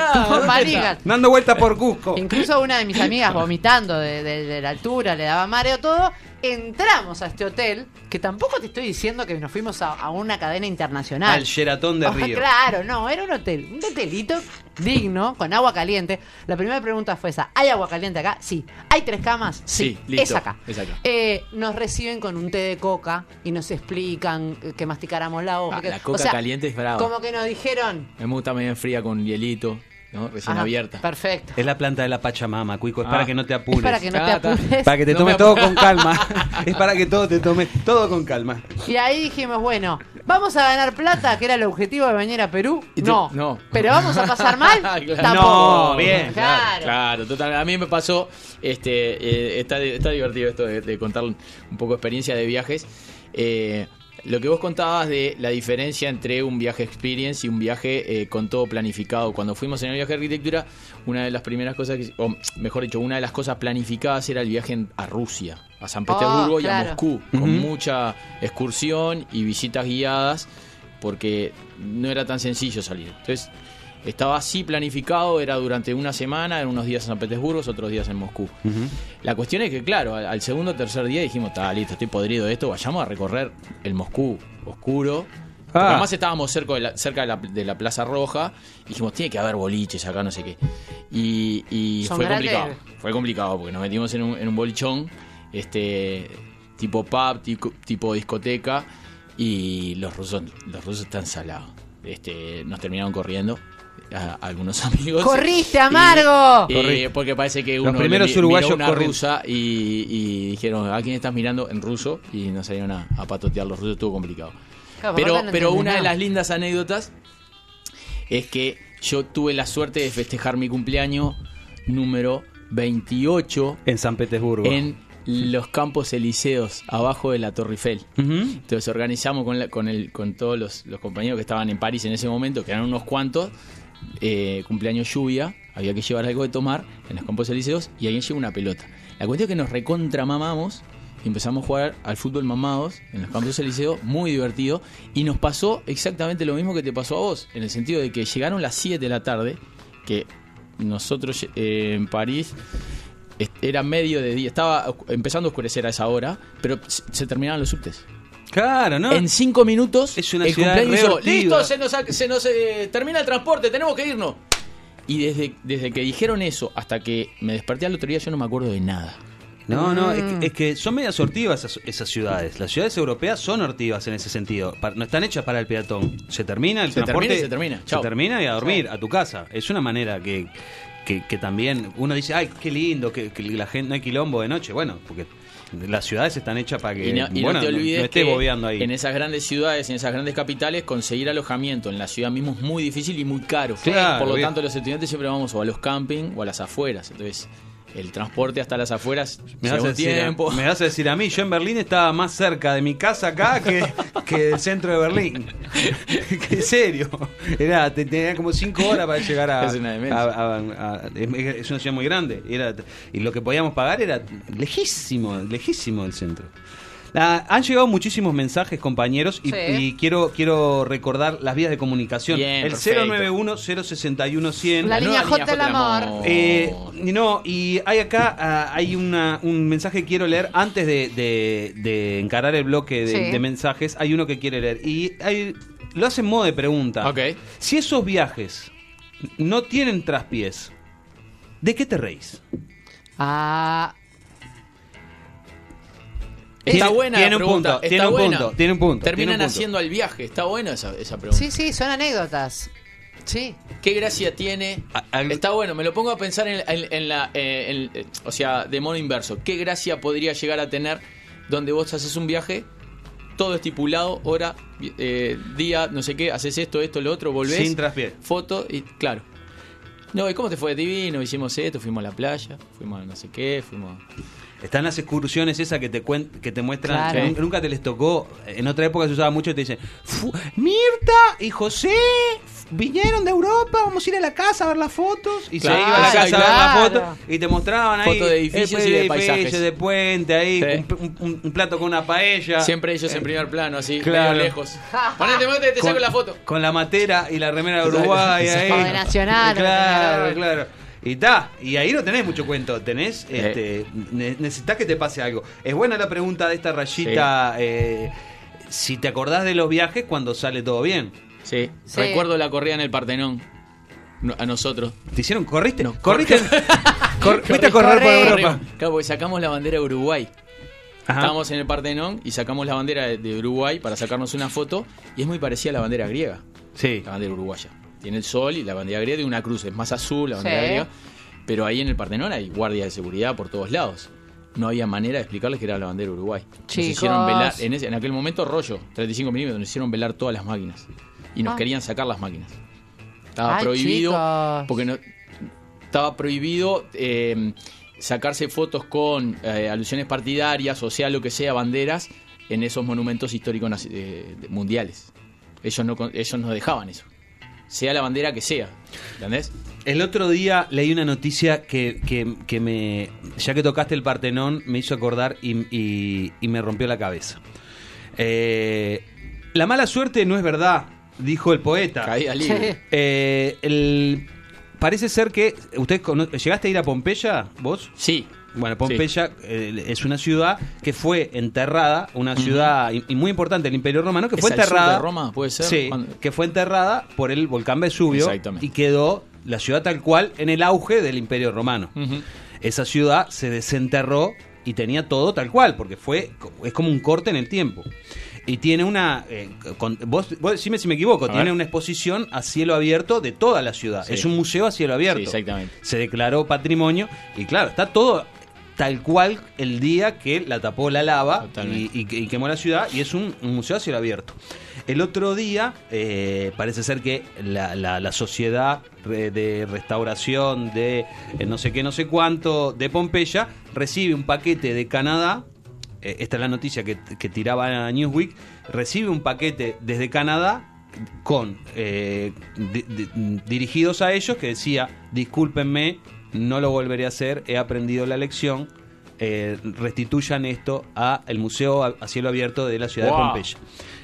Dando vueltas por Cusco. Incluso una de mis amigas vomitando de la altura, le daba mareo, todo. Entramos a este hotel, que tampoco te estoy diciendo que nos fuimos a una cadena internacional. Al Sheraton de Río. Claro, no, era un hotel, un hotelito digno, con agua caliente. La primera pregunta fue esa, ¿hay agua caliente acá? Sí. ¿Hay 3 camas? Sí, listo, es acá. Es acá. Nos reciben con un té de coca y nos explican que masticáramos la hoja. La coca, o sea, caliente es brava. Como que nos dijeron... Me gusta medio fría con hielito. No, recién abierta. Perfecto. Es la planta de la Pachamama, Cuico. Es para que no te apures. Es para que no te apures. Para que te tome todo con calma. Es para que todo te tome todo con calma. Y ahí dijimos, bueno, vamos a ganar plata, que era el objetivo de venir a Perú. No. No. Pero vamos a pasar mal. Claro. No, bien. Claro. Claro, total. A mí me pasó, está divertido esto de contar un poco de experiencia de viajes. Lo que vos contabas de la diferencia entre un viaje experience y un viaje con todo planificado. Cuando fuimos en el viaje de arquitectura, una de las primeras cosas, o mejor dicho, una de las cosas planificadas era el viaje a Rusia, a San Petersburgo y a Moscú, con mucha excursión y visitas guiadas, porque no era tan sencillo salir. Entonces, estaba así planificado, era durante una semana, eran unos días en San Petersburgo, otros días en Moscú. La cuestión es que, claro, al segundo o tercer día dijimos, está listo, estoy podrido de esto, vayamos a recorrer el Moscú oscuro. Además estábamos cerca de la Plaza Roja, y dijimos, tiene que haber boliches acá, no sé qué. Y fue complicado, porque nos metimos en un bolichón, tipo pub, tipo discoteca, y los rusos están salados. Nos terminaron corriendo. A algunos amigos. ¡Corriste, amargo! Porque parece que uno miró una rusa y dijeron, ¿a quién estás mirando? En ruso, y nos salieron a patotear los rusos, estuvo complicado. Claro, pero una de las lindas anécdotas es que yo tuve la suerte de festejar mi cumpleaños número 28 en San Petersburgo. En los Campos Elíseos, abajo de la Torre Eiffel. Entonces organizamos con todos los compañeros que estaban en París en ese momento, que eran unos cuantos. Cumpleaños lluvia, había que llevar algo de tomar en los Campos Elíseos y alguien lleva una pelota. La cuestión es que nos recontramamamos y empezamos a jugar al fútbol mamados en los Campos Elíseos, muy divertido, y nos pasó exactamente lo mismo que te pasó a vos, en el sentido de que llegaron las 7 de la tarde, que nosotros en París era medio de día, estaba empezando a oscurecer a esa hora, pero se terminaban los subtes. Claro, ¿no? En 5 minutos es una el cumpleaños hizo, listo, se nos termina el transporte, tenemos que irnos. Y desde que dijeron eso hasta que me desperté al otro día, yo no me acuerdo de nada. No, es que son medias hortivas esas ciudades. Las ciudades europeas son hortivas en ese sentido. No están hechas para el peatón. Se termina el transporte. Se termina y a dormir, chao, a tu casa. Es una manera que también uno dice, ay, qué lindo, que la gente, no hay quilombo de noche. Bueno, porque... las ciudades están hechas para que no te olvides, no estés bobeando ahí. En esas grandes ciudades, en esas grandes capitales, conseguir alojamiento en la ciudad mismo es muy difícil y muy caro. Claro, por lo tanto, los estudiantes siempre vamos o a los camping o a las afueras. Entonces, el transporte hasta las afueras lleva tiempo. Me vas a decir a mí, yo en Berlín estaba más cerca de mi casa acá que del centro de Berlín. ¿En serio? Tenía como 5 horas para llegar a... Es una ciudad muy grande. Y lo que podíamos pagar era lejísimo del centro. Han llegado muchísimos mensajes, compañeros, y quiero recordar las vías de comunicación. Bien, el 091-061-100. La línea J del amor. Y hay acá hay un mensaje que quiero leer antes de encarar el bloque de mensajes. Hay uno que quiere leer y lo hace en modo de pregunta. Okay. Si esos viajes no tienen traspiés, ¿de qué te reís? Está buena la pregunta. Tiene un punto. Terminan haciendo al viaje. Está buena esa pregunta. Sí, son anécdotas. Sí. ¿Qué gracia tiene? Está bueno, me lo pongo a pensar en la... o sea, de modo inverso. ¿Qué gracia podría llegar a tener donde vos haces un viaje, todo estipulado, hora, día, no sé qué, haces esto, lo otro, volvés. Sin traspié. Foto y claro. No, ¿y cómo te fue? Divino, hicimos esto, fuimos a la playa, fuimos a no sé qué, fuimos... Están las excursiones esas que te muestran... Claro. Nunca te les tocó, en otra época se usaba mucho y te dicen... Mirta y José vinieron de Europa, vamos a ir a la casa a ver las fotos. Y claro, se iba a la casa a ver las fotos y te mostraban ahí... Fotos de edificios y de paisajes. De puente, ahí, sí. un plato con una paella. Siempre ellos en primer plano, así, claro, medio lejos. Ponete mate, te saco la foto. Con la matera y la remera de Uruguay ahí. O de Nacional. Claro. Y ta, y ahí no tenés mucho cuento, tenés, necesitas que te pase algo. Es buena la pregunta de esta rayita, sí. Si te acordás de los viajes cuando sale todo bien. Sí, sí. Recuerdo la corrida en el Partenón, a nosotros. ¿Te hicieron? ¿Corriste? No, ¿Corriste a correr por Europa? Claro, porque sacamos la bandera de Uruguay. Ajá. Estábamos en el Partenón y sacamos la bandera de Uruguay para sacarnos una foto y es muy parecida a la bandera griega, sí, la bandera uruguaya. Tiene el sol y la bandera griega tiene una cruz, es más azul la bandera griega. Pero ahí en el Partenón hay guardias de seguridad por todos lados. No había manera de explicarles que era la bandera Uruguay. Chicos. Nos hicieron velar, en aquel momento rollo, 35 milímetros, nos hicieron velar todas las máquinas. Y nos querían sacar las máquinas. Estaba prohibido, chicos, porque no, estaba prohibido sacarse fotos con alusiones partidarias, o sea, lo que sea, banderas, en esos monumentos históricos mundiales. Ellos no dejaban eso. Sea la bandera que sea, ¿entendés? El otro día leí una noticia que me... Ya que tocaste el Partenón, me hizo acordar y me rompió la cabeza. La mala suerte no es verdad, dijo el poeta. Caída libre. Parece ser que... ¿Llegaste a ir a Pompeya, vos? Sí. Bueno, Pompeya es una ciudad que fue enterrada, una ciudad muy importante del Imperio Romano, que fue enterrada. ¿De Roma, puede ser? Sí, que fue enterrada por el volcán Vesubio y quedó la ciudad tal cual en el auge del Imperio Romano. Uh-huh. Esa ciudad se desenterró y tenía todo tal cual, porque es como un corte en el tiempo. Y tiene una... vos decime si me equivoco. Tiene una exposición a cielo abierto de toda la ciudad. Sí. Es un museo a cielo abierto. Sí, exactamente. Se declaró patrimonio y claro, está todo tal cual el día que la tapó la lava y quemó la ciudad, y es un museo a cielo abierto. El otro día parece ser que la sociedad de restauración de no sé qué, no sé cuánto de Pompeya recibe un paquete de Canadá. Esta es la noticia que tiraba Newsweek. Recibe un paquete desde Canadá con dirigidos a ellos que decía: discúlpenme, no lo volveré a hacer, he aprendido la lección, restituyan esto al Museo a Cielo Abierto de la ciudad de Pompeya.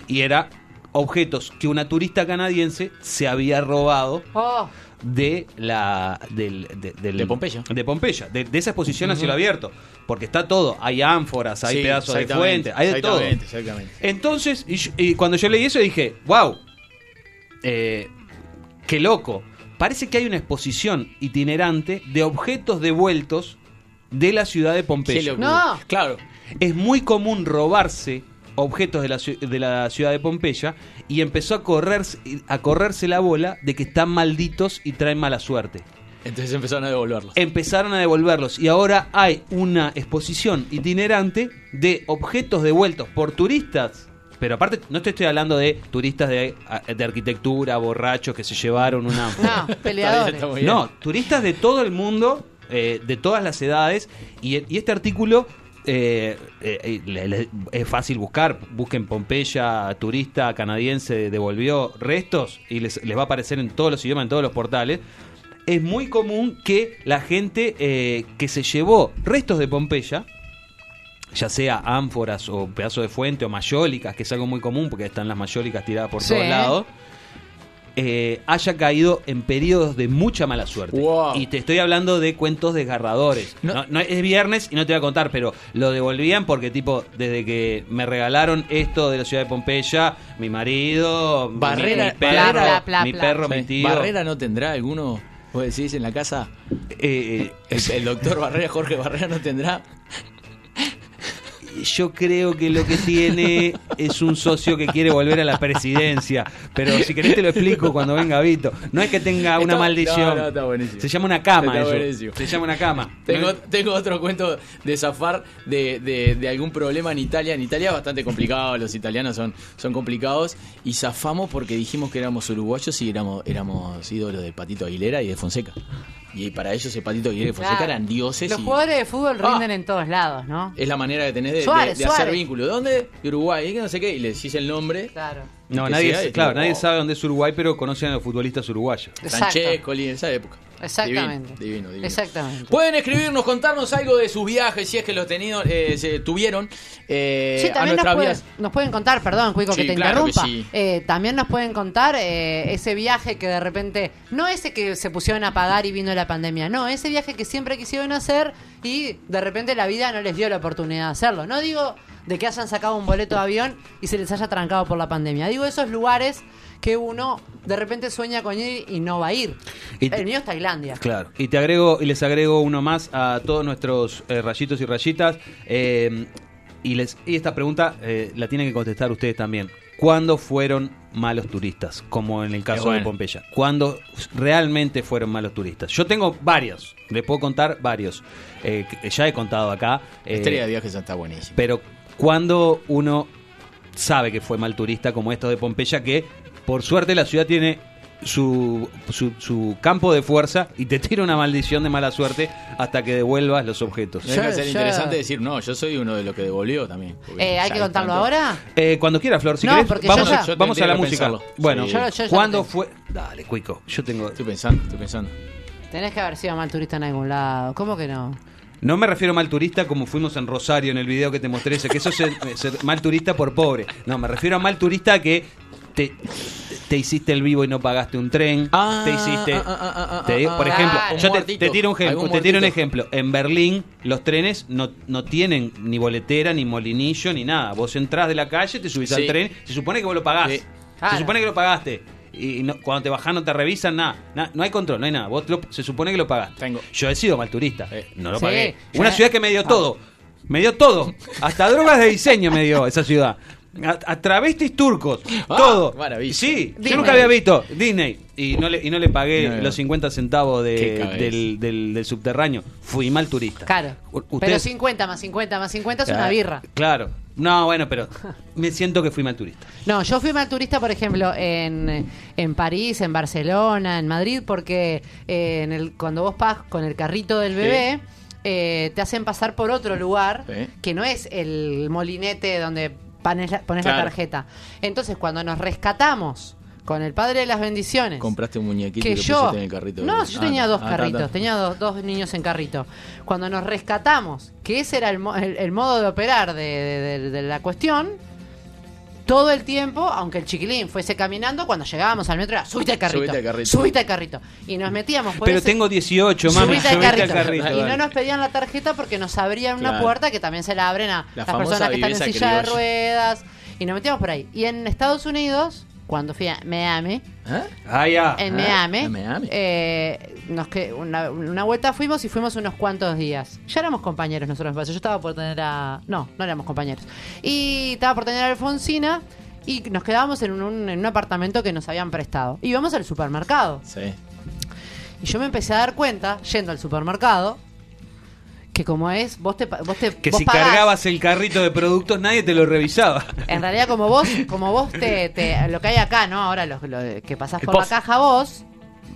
Y era objetos que una turista canadiense se había robado de Pompeya, de esa exposición a cielo abierto, porque está todo, hay ánforas, hay pedazos de fuente, hay de todo. Exactamente. Entonces, y cuando yo leí eso dije, wow, qué loco, parece que hay una exposición itinerante de objetos devueltos de la ciudad de Pompeya. No, claro, es muy común robarse objetos de la ciudad de Pompeya, y empezó a correrse la bola de que están malditos y traen mala suerte. Entonces empezaron a devolverlos. Y ahora hay una exposición itinerante de objetos devueltos por turistas. Pero aparte, no te estoy hablando de turistas de arquitectura, borrachos que se llevaron una... No, peleadores. No, turistas de todo el mundo, de todas las edades, y este artículo... es fácil buscar. Busquen Pompeya, turista canadiense devolvió restos y les va a aparecer en todos los idiomas, en todos los portales. Es muy común que la gente que se llevó restos de Pompeya, ya sea ánforas o pedazos de fuente o mayólicas, que es algo muy común porque están las mayólicas tiradas por todos lados, haya caído en periodos de mucha mala suerte. Wow. Y te estoy hablando de cuentos desgarradores. No, es viernes y no te voy a contar, pero lo devolvían porque tipo, desde que me regalaron esto de la ciudad de Pompeya, mi marido, mi perro, mi tío. ¿Barrera no tendrá alguno? Vos decís en la casa, el doctor Barrera, Jorge Barrera no tendrá... yo creo que lo que tiene es un socio que quiere volver a la presidencia. Pero si querés te lo explico cuando venga Vito. No es que tenga una maldición. No, está buenísimo. Se llama una cama. Se llama una cama. Tengo otro cuento de zafar de algún problema en Italia. En Italia es bastante complicado. Los italianos son complicados. Y zafamos porque dijimos que éramos uruguayos y éramos ídolos de Patito Aguilera y de Fonseca. Y para ellos el Patito Aguilera y Fonseca eran dioses. Los jugadores de fútbol rinden en todos lados, ¿no? Es la manera que tenés de hacer vínculo. ¿De dónde? De Uruguay, que no sé qué. Y le decís el nombre. Claro. No, nadie sabe dónde es Uruguay, pero conocen a los futbolistas uruguayos. Sanchezcoli, en esa época. Exactamente. Divino. Exactamente. Pueden escribirnos, contarnos algo de sus viajes, si es que los tuvieron. Sí, también nos pueden contar, perdón, Cuico, sí, que te interrumpa. Que sí. También nos pueden contar ese viaje que de repente, no ese que se pusieron a pagar y vino la pandemia, no, ese viaje que siempre quisieron hacer y de repente la vida no les dio la oportunidad de hacerlo. No digo de que hayan sacado un boleto de avión y se les haya trancado por la pandemia. Digo, esos lugares que uno de repente sueña con ir y no va a ir. El mío es Tailandia. Claro. Y les agrego uno más a todos nuestros rayitos y rayitas. Y esta pregunta la tienen que contestar ustedes también. ¿Cuándo fueron malos turistas? Como en el caso de Pompeya. ¿Cuándo realmente fueron malos turistas? Yo tengo varios. Les puedo contar varios. Ya he contado acá. La historia de viajes está buenísima. Pero ¿cuándo uno sabe que fue mal turista como estos de Pompeya que... Por suerte la ciudad tiene su campo de fuerza y te tira una maldición de mala suerte hasta que devuelvas los objetos. Debe ser interesante decir, no, yo soy uno de los que devolvió también. ¿Hay que contarlo ahora? Cuando quieras, Flor, si querés, vamos a la música. Bueno, ¿cuándo fue? Dale, Cuico, yo tengo... Estoy pensando. Tenés que haber sido mal turista en algún lado, ¿cómo que no? No me refiero a mal turista como fuimos en Rosario en el video que te mostré, que eso es mal turista por pobre. No, me refiero a mal turista que... Te hiciste el vivo y no pagaste un tren. Por ejemplo, yo te tiro un ejemplo. En Berlín los trenes no tienen ni boletera, ni molinillo, ni nada. Vos entrás de la calle, te subís al tren. Se supone que vos lo pagás. Se supone que lo pagaste. Y no, cuando te bajás no te revisan nada. No hay control, no hay nada. Se supone que lo pagaste. Yo he sido mal turista. No lo pagué. Una ciudad que me dio todo. Me dio todo. Hasta drogas de diseño me dio esa ciudad. A travestis turcos, todo. Maravilla. Sí, Disney. Yo nunca había visto Disney y no le pagué los 50 centavos del subterráneo. Fui mal turista. Claro. Pero 50 más 50 más 50 es una birra. Claro. No, bueno, pero me siento que fui mal turista. No, yo fui mal turista, por ejemplo, en París, en Barcelona, en Madrid, porque cuando vos vas con el carrito del bebé... te hacen pasar por otro lugar que no es el molinete donde pones la tarjeta. Entonces, cuando nos rescatamos con el padre de las bendiciones... Compraste un muñequito que y lo pusiste en el carrito. No, yo tenía dos carritos. Tenía dos niños en carrito. Cuando nos rescatamos, que ese era el modo de operar de la cuestión... Todo el tiempo, aunque el chiquilín fuese caminando, cuando llegábamos al metro era, subite al carrito. Y nos metíamos por ese... tengo 18, mami, subite al carrito. Y no nos pedían la tarjeta porque nos abrían una puerta que también se la abren a las personas que están en silla de ruedas. Y nos metíamos por ahí. Y en Estados Unidos, cuando fui a Miami... una vuelta fuimos unos cuantos días. Ya éramos compañeros nosotros. Yo estaba por tener a... No éramos compañeros. Y estaba por tener a Alfonsina. Y nos quedábamos en un apartamento que nos habían prestado. Y íbamos al supermercado. Sí. Y yo me empecé a dar cuenta, yendo al supermercado, que como es, vos pagás. Cargabas el carrito de productos, nadie te lo revisaba. En realidad, como vos lo que hay acá, ¿no? Ahora lo que pasás por la caja vos,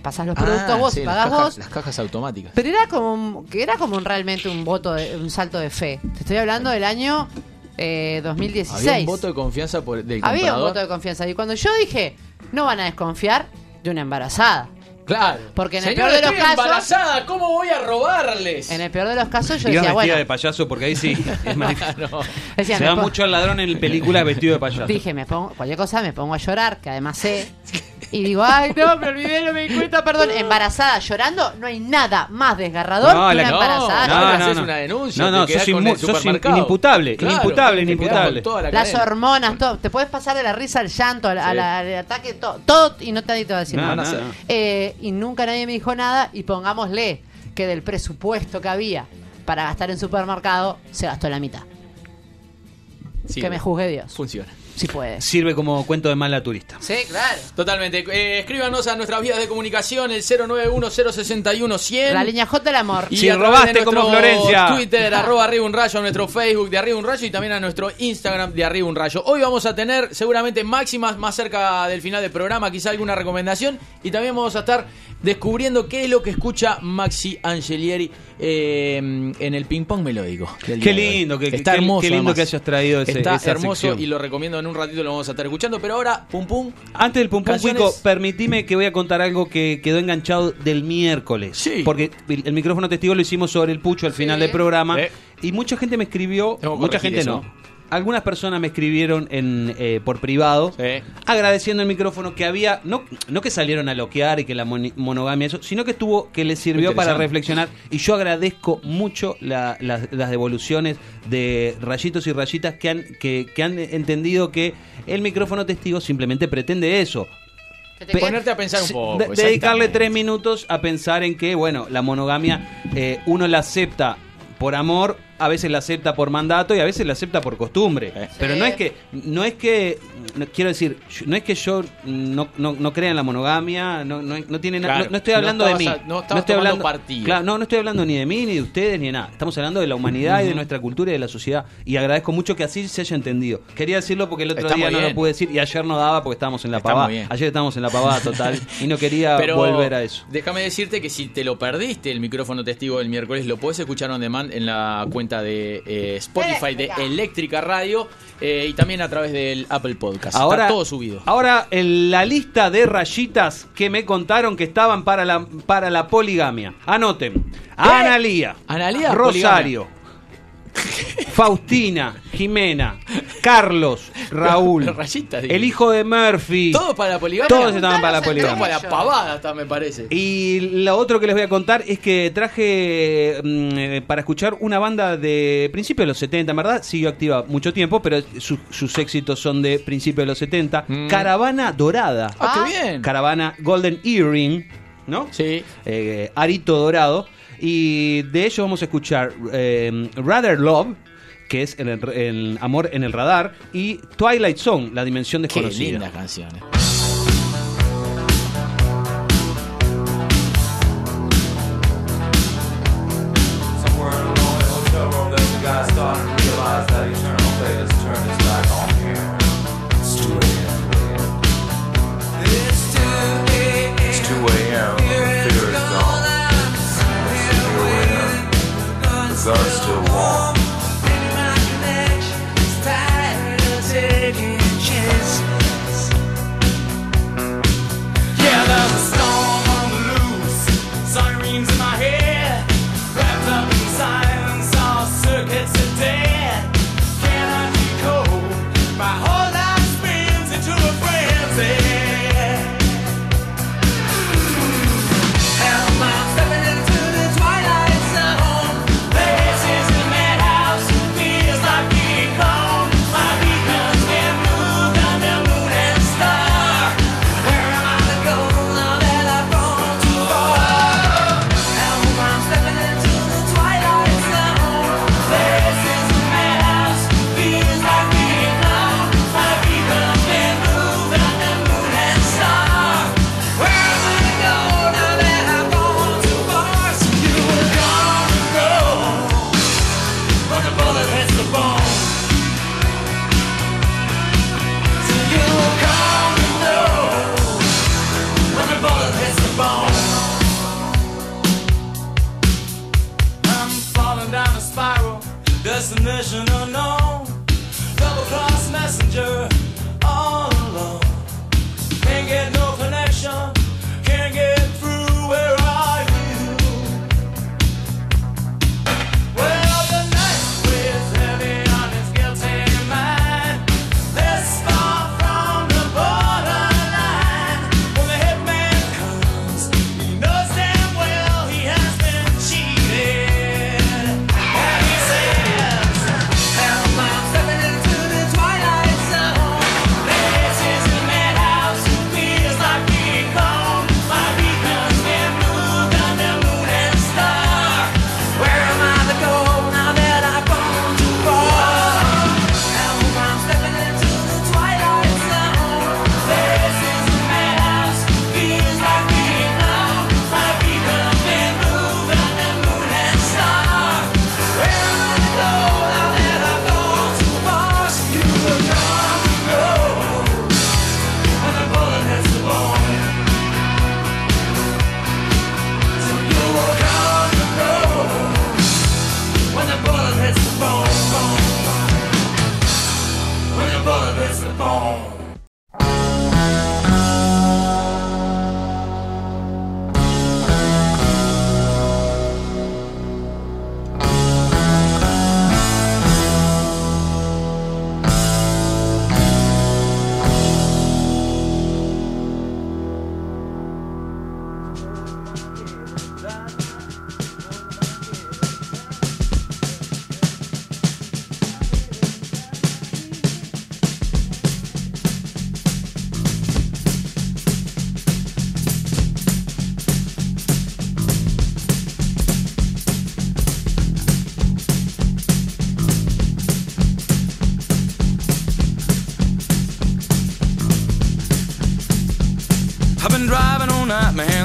pasás los productos vos y pagás vos. Las cajas automáticas. Pero era realmente un voto, un salto de fe. Te estoy hablando del año 2016. Había un voto de confianza del comprador. Había un voto de confianza. Y cuando yo dije, no van a desconfiar de una embarazada. Claro. Porque en el peor de los casos... embarazada, ¿cómo voy a robarles? En el peor de los casos yo decía, bueno... de payaso porque ahí sí es más difícil. Decía, se da mucho al ladrón en películas vestido de payaso. Dije, cualquier cosa me pongo a llorar, que además sé... Y digo, ay, no, me olvidé, no me di cuenta, perdón. Embarazada llorando, no hay nada más desgarrador que una embarazada llorando. No, es una denuncia. No, sos inimputable. Claro, inimputable. Las hormonas, todo. Te puedes pasar de la risa al llanto, al ataque, todo, y no te adito a decir nada. No. Y nunca nadie me dijo nada, y pongámosle que del presupuesto que había para gastar en supermercado, se gastó la mitad. Sirve. Que me juzgue Dios. Funciona. Si puede. Sirve como cuento de mala turista. Sí, claro. Totalmente. Escríbanos a nuestras vías de comunicación, el 091-061-100. La línea J del amor. Y si robaste como Florencia. Twitter, arroba arriba un rayo, a nuestro Facebook de arriba un rayo y también a nuestro Instagram de arriba un rayo. Hoy vamos a tener seguramente máximas más cerca del final del programa, quizá alguna recomendación. Y también vamos a estar descubriendo qué es lo que escucha Maxi Angelieri en el ping pong melódico. Qué lindo, está hermoso, qué lindo que hayas traído ese. Está hermoso sección. Y lo recomiendo. En un ratito lo vamos a estar escuchando, pero ahora pum pum. Antes del pum pum, Cuico, permitime que voy a contar algo que quedó enganchado del miércoles. Sí. Porque el micrófono testigo lo hicimos sobre el pucho al final del programa y mucha gente me escribió, mucha gente eso. No. Algunas personas me escribieron por privado agradeciendo el micrófono que había, no que salieron a loquear y que la monogamia eso, sino que les sirvió para reflexionar. Y yo agradezco mucho las devoluciones de rayitos y rayitas que han entendido que el micrófono testigo simplemente pretende eso. Ponerte a pensar un poco. Dedicarle 3 minutos a pensar en que, bueno, la monogamia uno la acepta por amor, a veces la acepta por mandato y a veces la acepta por costumbre. Sí. Pero no es que yo no crea en la monogamia, no tiene nada, no estoy hablando de mí. No estoy hablando partido. Claro, no estoy hablando ni de mí, ni de ustedes, ni de nada. Estamos hablando de la humanidad y de nuestra cultura y de la sociedad. Y agradezco mucho que así se haya entendido. Quería decirlo porque el otro día no lo pude decir y ayer no daba porque estábamos en la pavada. Ayer estábamos en la pavada total y no quería volver a eso. Déjame decirte que si te lo perdiste, el micrófono testigo del miércoles, lo podés escuchar on demand en la cuenta de Spotify de Eléctrica Radio y también a través del Apple Podcast. Ahora, está todo subido. Ahora en la lista de rayitas que me contaron que estaban para la poligamia. Anoten. Analía, Rosario, poligamia. Faustina, Jimena, Carlos, Raúl, rayitas, el hijo de Murphy. Todos para la poligamia. Todos estaban para la poligamia. Todos para la pavada, hasta me parece. Y lo otro que les voy a contar es que traje para escuchar una banda de principios de los 70, en verdad, siguió activa mucho tiempo, pero sus éxitos son de principios de los 70. Caravana Dorada. Ah, qué bien. Caravana Golden Earring, ¿no? Sí. Arito Dorado. Y de ellos vamos a escuchar Rather Love, que es el Amor en el Radar, y Twilight Zone, La Dimensión Desconocida. Qué lindas canciones.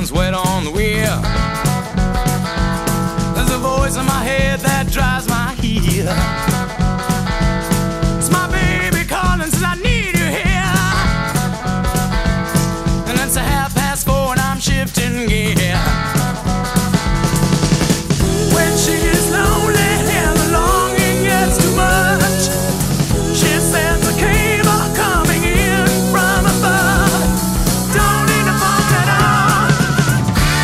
hands wet on the wheel. There's a voice in my head that drives my heel. It's my baby calling, says I need you here. And it's 4:30 and I'm shifting gear. When she's lonely and the longing gets too much, she sends a cable coming in from above. Don't need a fault at all.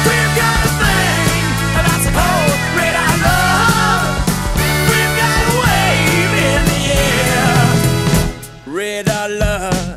We've got a thing that I suppose great I love. We've got a wave in the air. Red I love.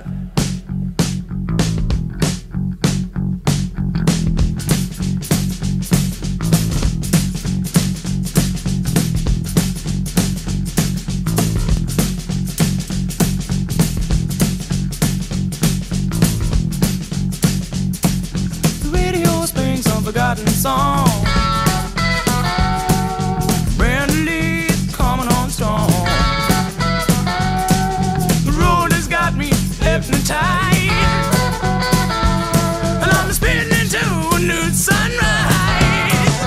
Forgotten song, Brandon Lee's coming on strong. The road has got me hypnotized, and I'm spinning into a new sunrise.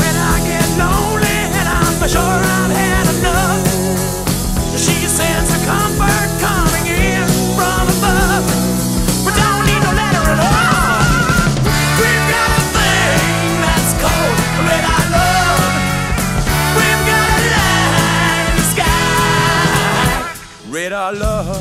When I get lonely and I'm for sure I've had enough, she sends a comfort coming in from above. We don't need no letter at all. Our love.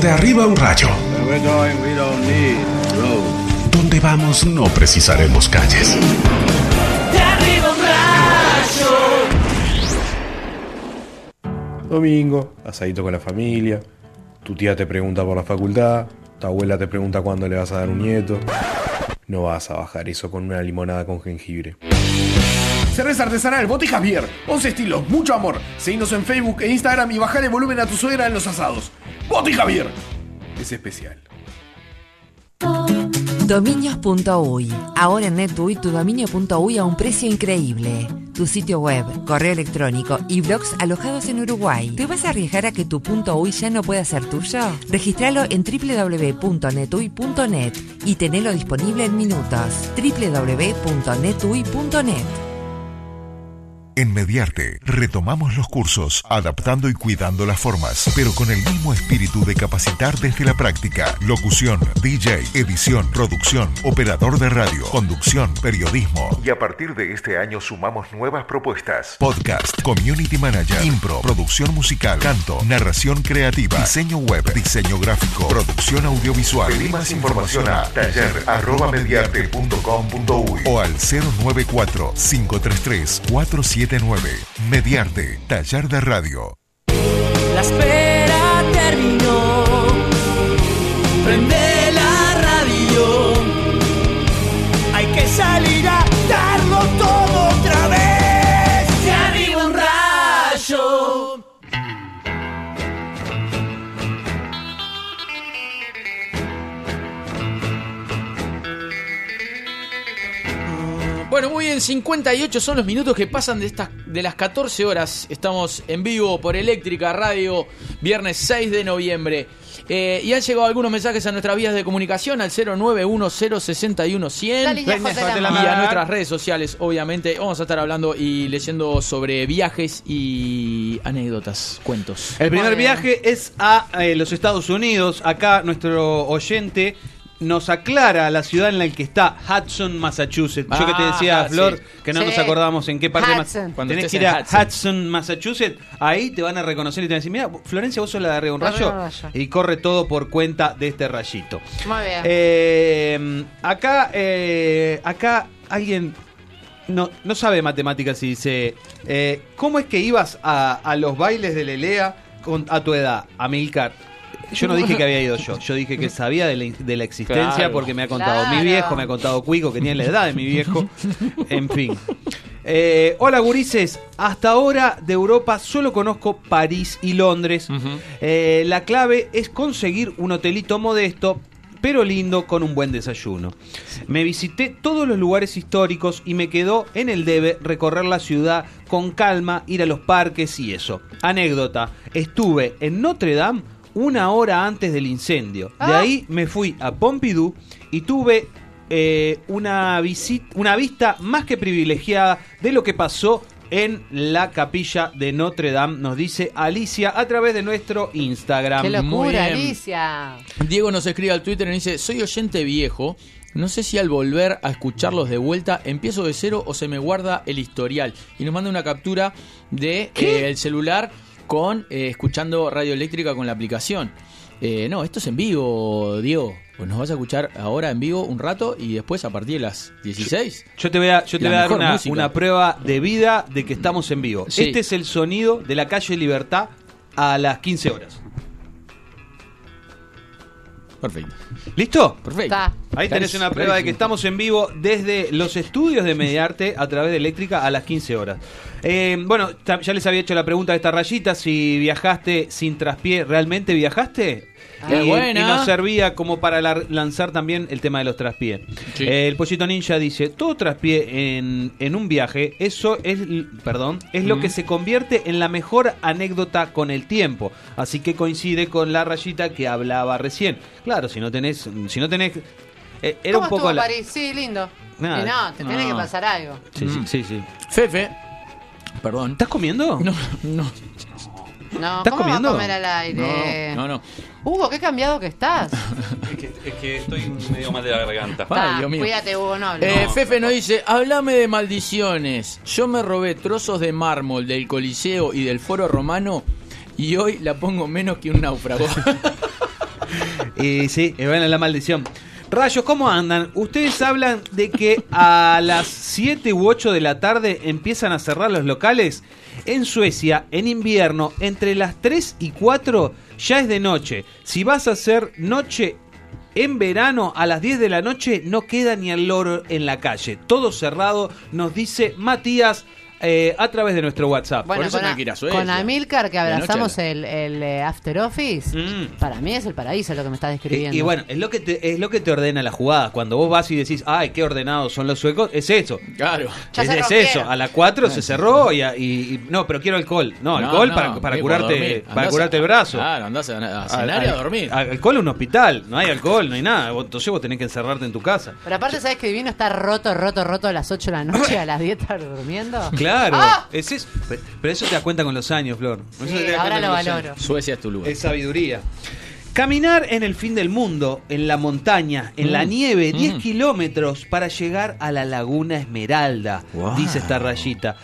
De arriba un rayo. Donde vamos no precisaremos calles. Domingo, asadito con la familia, tu tía te pregunta por la facultad, tu abuela te pregunta cuándo le vas a dar un nieto. No vas a bajar eso con una limonada con jengibre. Cerveza artesanal, Boti Javier, 11 estilos, mucho amor. Seguinos en Facebook e Instagram y bajale volumen a tu suegra en los asados. Boti Javier es especial. Dominios.uy. Ahora en NetUy, tu dominio.uy a un precio increíble. Tu sitio web, correo electrónico y blogs alojados en Uruguay. ¿Te vas a arriesgar a que tu .uy ya no pueda ser tuyo? Registralo en www.netuy.net y tenelo disponible en minutos. www.netuy.net. En Mediarte retomamos los cursos, adaptando y cuidando las formas, pero con el mismo espíritu de capacitar desde la práctica. Locución, DJ, edición, producción, operador de radio, conducción, periodismo. Y a partir de este año sumamos nuevas propuestas. Podcast, community manager, impro, producción musical, canto, narración creativa, diseño web, diseño gráfico, producción audiovisual. Pedí más información a taller@mediarte.com.uy o al 094-533-477. Mediarte, taller de radio. La espera terminó. Prende la radio. Hay que salir a darlo todo otra vez. De arriba un rayo. Bueno, muy bien, 58 son los minutos que pasan de las 14 horas. Estamos en vivo por Eléctrica Radio, viernes 6 de noviembre. Y han llegado algunos mensajes a nuestras vías de comunicación, al 091061100. Y a nuestras redes sociales, obviamente. Vamos a estar hablando y leyendo sobre viajes y anécdotas, cuentos. El primer viaje es a los Estados Unidos. Acá nuestro oyente nos aclara la ciudad en la que está, Hudson, Massachusetts. Yo que te decía, Flor, que no nos acordamos en qué parte de Massachusetts. Cuando tenés que ir a Hudson, Massachusetts, ahí te van a reconocer y te van a decir, mira, Florencia, vos sos la de Arriba un Rayo. Y corre todo por cuenta de este rayito. Muy bien. Acá alguien no sabe matemáticas y dice, ¿cómo es que ibas a los bailes de Lelea a tu edad, Amilcar? Yo no dije que había ido yo dije que sabía de la existencia, claro, porque me ha contado mi viejo, me ha contado Cuico, que tiene la edad de mi viejo, en fin. Hola gurises, hasta ahora de Europa solo conozco París y Londres. La clave es conseguir un hotelito modesto pero lindo, con un buen desayuno. Me visité todos los lugares históricos y me quedó en el debe recorrer la ciudad con calma, ir a los parques y eso. Anécdota, estuve en Notre Dame una hora antes del incendio. De ahí me fui a Pompidou y tuve una vista más que privilegiada de lo que pasó en la capilla de Notre Dame, nos dice Alicia a través de nuestro Instagram. ¡Qué locura, Alicia! Diego nos escribe al Twitter y nos dice: soy oyente viejo, no sé si al volver a escucharlos de vuelta empiezo de cero o se me guarda el historial. Y nos manda una captura de el celular con escuchando Radio Eléctrica con la aplicación. No, esto es en vivo, Diego. Pues nos vas a escuchar ahora en vivo un rato y después a partir de las 16. Yo te voy a dar una prueba de vida de que estamos en vivo. Sí. Este es el sonido de la calle Libertad a las 15 horas. Perfecto. ¿Listo? Perfecto. Ahí tenés una prueba de que estamos en vivo desde los estudios de Mediarte a través de Eléctrica a las 15 horas. Bueno, ya les había hecho la pregunta de esta rayita, si viajaste sin traspié, ¿realmente viajaste? Y nos servía como para lanzar también el tema de los traspiés. Sí. El Pollito Ninja dice: todo traspié en un viaje, es lo que se convierte en la mejor anécdota con el tiempo. Así que coincide con la rayita que hablaba recién. Claro, si no tenés era un poco París, sí, lindo. Te tiene que pasar algo. Sí. Fefe, perdón. ¿Estás comiendo? No. No, ¿estás comiendo? ¿Vas a comer al aire? No. Hugo, qué cambiado que estás. Es que estoy medio mal de la garganta. Cuídate, Hugo, no hables. Fefe nos dice: háblame de maldiciones. Yo me robé trozos de mármol del Coliseo y del Foro Romano y hoy la pongo menos que un náufrago. Sí, bueno, la maldición. Rayos, ¿cómo andan? Ustedes hablan de que a las 7 u 8 de la tarde empiezan a cerrar los locales. En Suecia, en invierno, entre las 3 y 4 ya es de noche. Si vas a hacer noche en verano, a las 10 de la noche no queda ni el loro en la calle. Todo cerrado, nos dice Matías a través de nuestro WhatsApp. Bueno, por eso hay que ir a Suecia. Con Amilcar, que abrazamos el After Office, para mí es el paraíso lo que me estás describiendo. Y bueno, es lo que te ordena la jugada. Cuando vos vas y decís: ay, qué ordenados son los suecos, es eso. Claro. Es eso. A las 4 se cerró no, pero quiero alcohol. No, alcohol. Para curarte el brazo. Claro, andás a cenar y a dormir. Alcohol en un hospital. No hay alcohol, no hay nada. Entonces vos tenés que encerrarte en tu casa. Pero aparte, ¿sabés que Divino está roto a las 8 de la noche, a las 10 estar durmiendo? Claro, es eso. Pero eso te das cuenta con los años, Flor. Sí, ahora lo valoro. Suecia es tu lugar. Es sabiduría. Caminar en el fin del mundo, en la montaña, en la nieve, 10 kilómetros para llegar a la Laguna Esmeralda, dice esta rayita,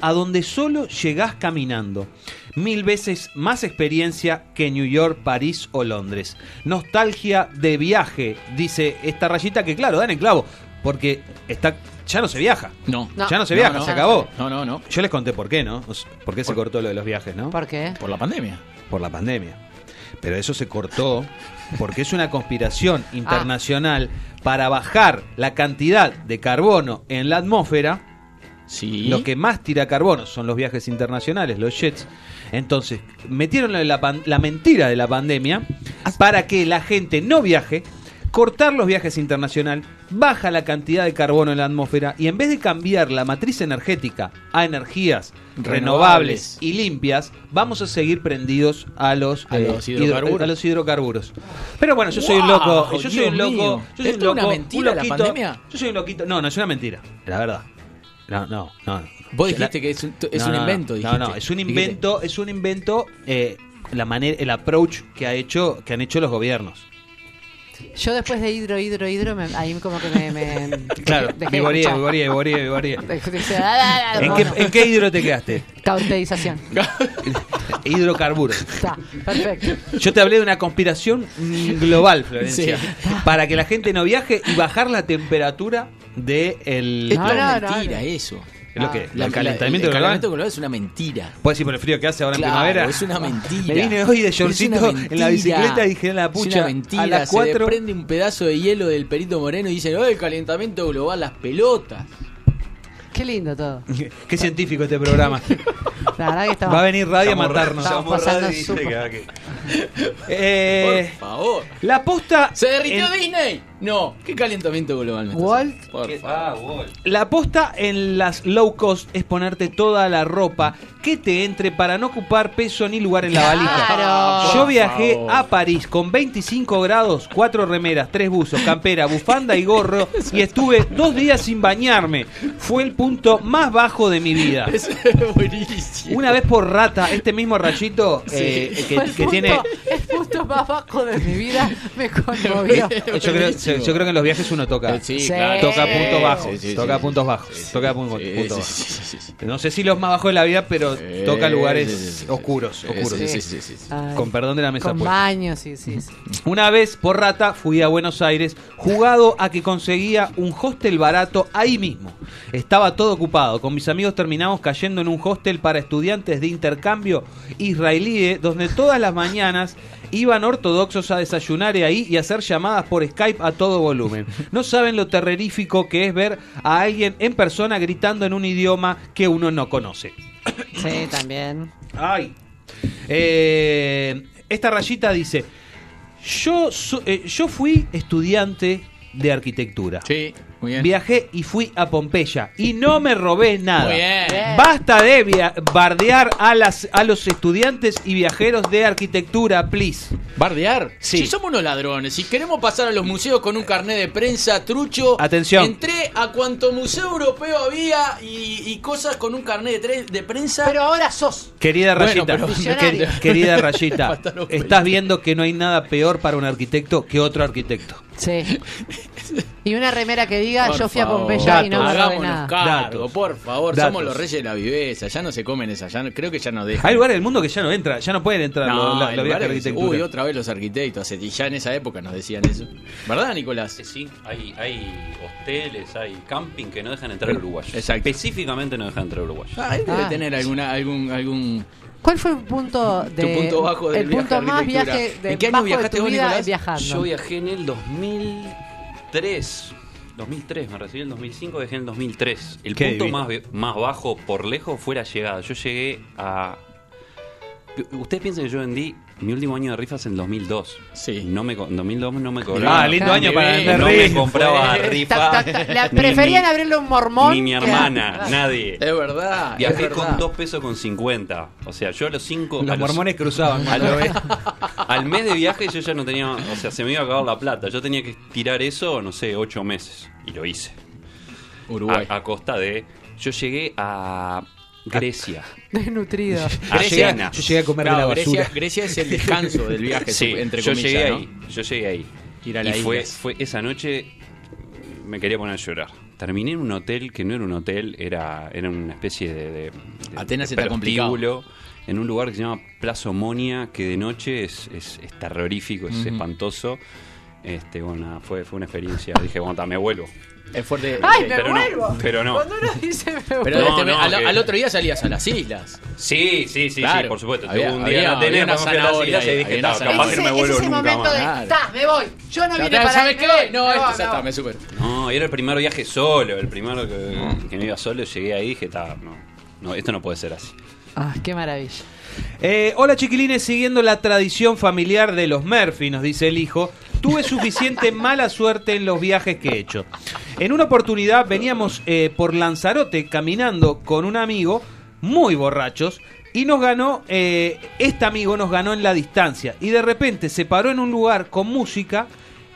a donde solo llegás caminando. 1000 veces más experiencia que New York, París o Londres. Nostalgia de viaje, dice esta rayita, que claro, dan en clavo, porque ya no se viaja. Se acabó. No. Yo les conté por qué, ¿no? ¿Por qué se cortó lo de los viajes, no? ¿Por qué? Por la pandemia. Pero eso se cortó porque es una conspiración internacional para bajar la cantidad de carbono en la atmósfera. Sí. Lo que más tira carbono son los viajes internacionales, los jets. Entonces, metieron la mentira de la pandemia para que la gente no viaje. Cortar los viajes internacional baja la cantidad de carbono en la atmósfera y en vez de cambiar la matriz energética a energías renovables y limpias, vamos a seguir prendidos a los hidrocarburos. Pero bueno, yo soy un loco. ¿Esto es una mentira, un loquito, la pandemia? Yo soy un loquito. No, es una mentira, la verdad. No. Vos dijiste que es un invento. No, es un invento. Es un invento, el approach que han hecho los gobiernos. Yo después de hidro, ahí como que claro, me boreé. ¿En qué hidro te quedaste? Cauterización. Hidrocarburos. Está, perfecto. Yo te hablé de una conspiración global, Florencia, para que la gente no viaje y bajar la temperatura de el... Es una mentira eso. El calentamiento global es una mentira. Puedes decir por el frío que hace ahora en primavera. Es una mentira. Me vine hoy de shortcito en la bicicleta y dije: la pucha, es una mentira. A las 4 se desprende un pedazo de hielo del Perito Moreno y dicen: el calentamiento global, las pelotas. Qué lindo todo. Qué científico este programa. Claro, va a venir radio a matarnos. Por favor. La posta. ¿Se derritió Disney? No. Qué calentamiento global. Walt. Por favor. La posta en las low cost es ponerte toda la ropa que te entre para no ocupar peso ni lugar en la valija. Claro. Yo viajé a París con 25 grados, 4 remeras, 3 buzos, campera, bufanda y gorro y estuve 2 días sin bañarme. Fue el punto más bajo de mi vida. Eso es buenísimo. Una vez por rata, este mismo rayito que tiene... El punto más bajo de mi vida me conmovió. Yo creo que en los viajes uno toca. Sí, claro. Toca puntos bajos. Sí. Toca puntos bajos. Toca puntos bajos. No sé si los más bajos de la vida, pero toca lugares oscuros. Con perdón de la mesa. Con baños, sí. Una vez por rata fui a Buenos Aires jugado a que conseguía un hostel barato ahí mismo. Estaba todo ocupado. Con mis amigos terminamos cayendo en un hostel para estudiantes de intercambio israelíes, donde todas las mañanas iban ortodoxos a desayunar ahí y a hacer llamadas por Skype a todo volumen. No saben lo terrorífico que es ver a alguien en persona gritando en un idioma que uno no conoce. Sí, también. Ay. Esta rayita dice, yo fui estudiante de arquitectura. Sí. Viajé y fui a Pompeya y no me robé nada. Muy bien. Basta de bardear a los estudiantes y viajeros de arquitectura, please. ¿Bardear? Sí. Si somos unos ladrones y queremos pasar a los museos con un carnet de prensa trucho. Atención. Entré a cuanto museo europeo había y cosas con un carnet de prensa. Pero ahora sos. Querida Rayita, bueno, querida Rayita, estás viendo que no hay nada peor para un arquitecto que otro arquitecto. Sí. Y una remera que diga por yo fui favor, a Pompeya datos, y no me robé nada. Cargo, por favor, datos. Somos los reyes de la viveza. Ya no se comen esa, creo que ya no dejan. Hay lugares del mundo que ya no entra, ya no pueden entrar la vieja arquitectura. Uy, otra vez los arquitectos, y ya en esa época nos decían eso. ¿Verdad, Nicolás? Sí, hay hosteles, hay camping que no dejan entrar a uruguayos. Exacto. Específicamente no dejan entrar a uruguayos. Debe tener algún ¿cuál fue el punto bajo del viaje? El punto más viaje de qué año viajaste vos, Nicolás? Viajando. Yo viajé en el 2003, me recibí en el 2005, viajé en el 2003. El punto más bajo por lejos fue la llegada. Yo llegué a... Ustedes piensan que yo vendí mi último año de rifas en 2002. Sí. En 2002 no me cobraba. Ah, lindo año para vender rifas. No me compraba rifas. Preferían abrirle un mormón. Ni mi hermana, nadie. Es verdad. Viajé con 2,50 pesos. O sea, yo a los 5... Los mormones cruzaban. Al mes de viaje yo ya no tenía... O sea, se me iba a acabar la plata. Yo tenía que tirar eso, no sé, 8 meses. Y lo hice. Uruguay. A costa de... Yo llegué a... Grecia. Desnutrida. Yo llegué a comer la basura. Grecia es el descanso del viaje, sí, entre comillas. Yo llegué ahí. Y fue esa noche me quería poner a llorar. Terminé en un hotel que no era un hotel, era una especie de Atenas está complicado. En un lugar que se llama Plaza Omonia, que de noche es terrorífico, es espantoso. Bueno, fue una experiencia. Dije, bueno, me vuelvo. Es fuerte. ¡Ay, me vuelvo! No, pero no. Cuando uno dice me vuelvo. Pero al otro día salías a las islas. Sí, claro. Sí, por supuesto. Un día tenía una zanahoria y dije, capaz que no me vuelvo nunca más. Es ese momento de, me voy. Yo no vine para ¿sabes qué? No, esto ya está, me supero. No, era el primer viaje solo. El primero que no iba solo, llegué ahí y dije, no, esto no puede ser así. ¡Ah, qué maravilla! Hola chiquilines, siguiendo la tradición familiar de los Murphy, nos dice el hijo, tuve suficiente mala suerte en los viajes que he hecho. En una oportunidad veníamos por Lanzarote caminando con un amigo, muy borrachos, y nos ganó, este amigo nos ganó en la distancia, y de repente se paró en un lugar con música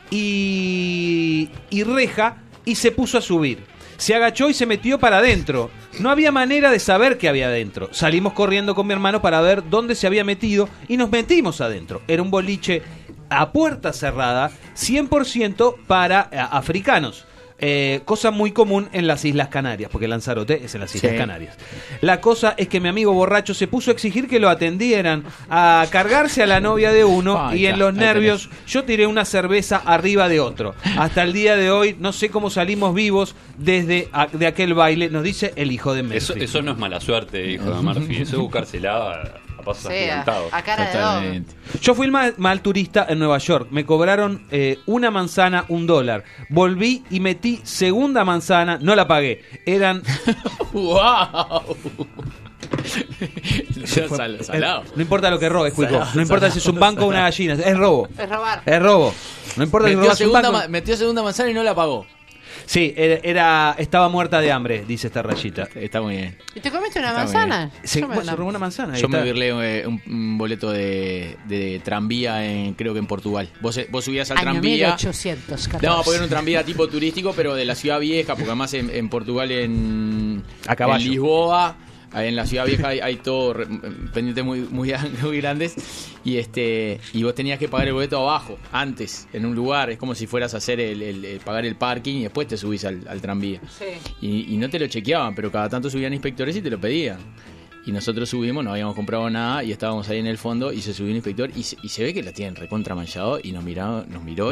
y reja y se puso a subir. Se agachó y se metió para adentro. No había manera de saber qué había adentro. Salimos corriendo con mi hermano para ver dónde se había metido y nos metimos adentro. Era un boliche a puerta cerrada, 100% para africanos. Cosa muy común en las Islas Canarias, porque Lanzarote es en las Islas Canarias. La cosa es que mi amigo borracho se puso a exigir que lo atendieran, a cargarse a la novia de uno, y en los nervios yo tiré una cerveza arriba de otro. Hasta el día de hoy no sé cómo salimos vivos de aquel baile, nos dice el hijo de Murphy. Eso no es mala suerte, hijo de Murphy, eso es buscársela. a pasos agigantados. A cara de dog. Yo fui el mal turista en Nueva York. Me cobraron una manzana, $1. Volví y metí segunda manzana, no la pagué. Eran... ¡Wow! Salado. No importa lo que robes, Cuico. No importa si es un banco o una gallina. Es robo. Es robar. Es robo. No importa si robas un banco. Metió segunda manzana y no la pagó. Sí, estaba muerta de hambre, dice esta rayita. Está muy bien. ¿Y te comiste una manzana? Sí, se robó una manzana. Yo me virlé un boleto de tranvía, creo que en Portugal. Vos subías al tranvía. 1814. No, porque era un tranvía tipo turístico, pero de la ciudad vieja, porque además en Portugal, a caballo. En Lisboa. En la ciudad vieja hay todo pendientes muy, muy, muy grandes, y vos tenías que pagar el boleto abajo, antes, en un lugar. Es como si fueras a hacer el pagar el parking y después te subís al tranvía. Sí. Y no te lo chequeaban, pero cada tanto subían inspectores y te lo pedían. Y nosotros subimos, no habíamos comprado nada y estábamos ahí en el fondo, y se subió un inspector y se ve que la tienen recontramanchado, y nos miró